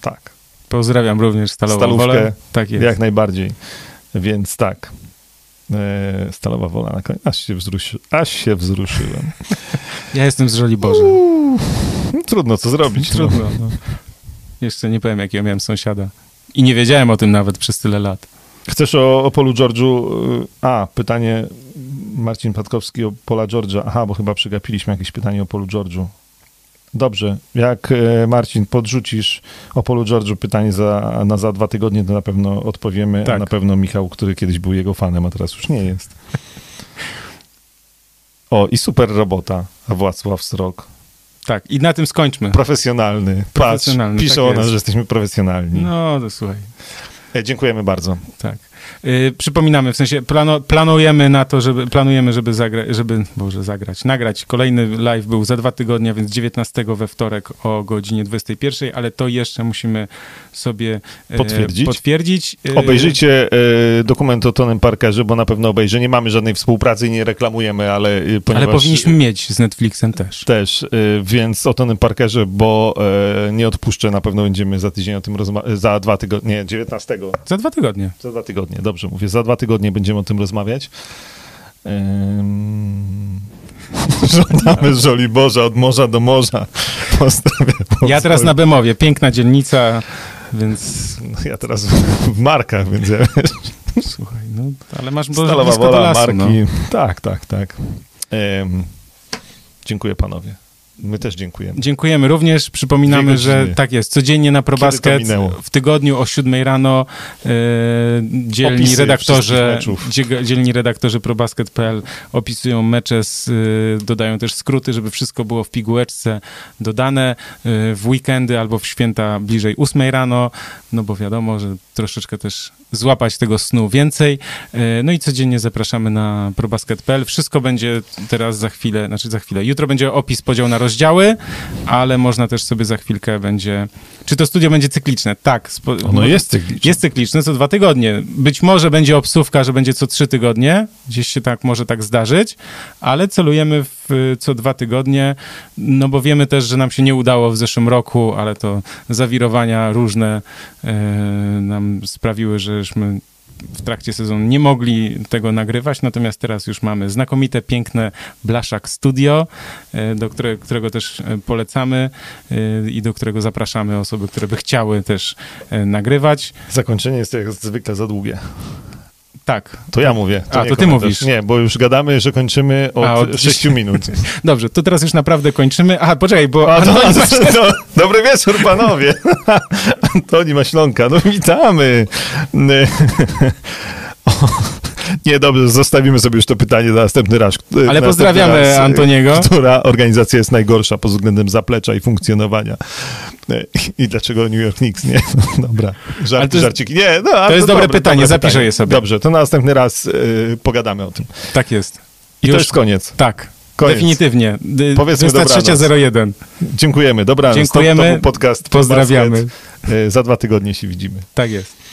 Tak. Pozdrawiam również Stalową Wolę. Tak jest. Jak najbardziej. Więc tak. Stalowa Wola na koniec. Aż się wzruszyłem. Ja jestem z Żoliborza. Trudno, co zrobić. Trudno. No. Jeszcze nie powiem, jakiego miałem sąsiada. I nie wiedziałem o tym nawet przez tyle lat. Chcesz o Polu George'u? A, pytanie Marcin Patkowski o Pola George'a. Aha, bo chyba przegapiliśmy jakieś pytanie o Polu George'u. Dobrze, jak Marcin podrzucisz o Polu George'u pytanie za 2 tygodnie, to na pewno odpowiemy, tak. A na pewno Michał, który kiedyś był jego fanem, a teraz już nie jest. O, i super robota, Władysław Srok. Tak, i na tym skończmy. Profesjonalny. Patrz, pisze tak o nas, jest. Że jesteśmy profesjonalni. No, to słuchaj. Dziękujemy bardzo. Tak. Przypominamy, w sensie planujemy, żeby nagrać. Kolejny live był za 2 tygodnie, więc 19 we wtorek o godzinie 21, ale to jeszcze musimy sobie potwierdzić. Obejrzyjcie dokument o Tonym Parkerze, bo na pewno obejrzy. Nie mamy żadnej współpracy i nie reklamujemy, ale ponieważ... Ale powinniśmy mieć z Netflixem też. Więc o Tonym Parkerze, bo nie odpuszczę, na pewno będziemy za tydzień o tym rozmawiać. Za 2 tygodnie, 19. Za 2 tygodnie. Dobrze mówię, za 2 tygodnie będziemy o tym rozmawiać. Żądamy Żoliborza od morza do morza. Ja teraz na Bemowie, piękna dzielnica, więc... Ja teraz w Markach, więc ja wiesz. Słuchaj, no, ale masz blisko do lasu, Marki. No. Tak. Dziękuję panowie. My też dziękujemy. Dziękujemy również. Przypominamy, że tak jest. Codziennie na ProBasket w tygodniu o 7 rano dzielni redaktorzy probasket.pl opisują mecze, dodają też skróty, żeby wszystko było w pigułeczce dodane. W weekendy albo w święta bliżej 8 rano, no bo wiadomo, że troszeczkę też złapać tego snu więcej. No i codziennie zapraszamy na probasket.pl. Wszystko będzie teraz za chwilę. Jutro będzie opis, podział na rozdziały, ale można też sobie za chwilkę będzie... Czy to studio będzie cykliczne? Tak. Jest cykliczne. Jest cykliczne co 2 tygodnie. Być może będzie obsówka, że będzie co 3 tygodnie. Gdzieś się tak może tak zdarzyć, ale celujemy w co 2 tygodnie, no bo wiemy też, że nam się nie udało w zeszłym roku, ale to zawirowania różne nam sprawiły, żeśmy w trakcie sezonu nie mogli tego nagrywać, natomiast teraz już mamy znakomite, piękne Blaszak Studio, do którego też polecamy i do którego zapraszamy osoby, które by chciały też nagrywać. Zakończenie jest jak zwykle za długie. Tak. To ja mówię. To ty mówisz. Nie, bo już gadamy, że kończymy od 6 minut. Dobrze, to teraz już naprawdę kończymy. Aha, poczekaj, bo... Dobry wieczór, panowie. Antoni Maślonka, no witamy. Nie, dobrze, zostawimy sobie już to pytanie na następny raz. Ale pozdrawiamy raz, Antoniego. Która organizacja jest najgorsza pod względem zaplecza i funkcjonowania. I dlaczego New York Knicks, nie? No, dobra, żarciki. Nie, no, to jest dobre pytanie, zapiszę je sobie. Dobrze, to na następny raz pogadamy o tym. Tak jest. I to już koniec. Tak. Koniec. Definitywnie. 23:01. Dziękujemy. Dobranoc. Dziękujemy. To był podcast. Pozdrawiamy. Basket. Za 2 tygodnie się widzimy. Tak jest.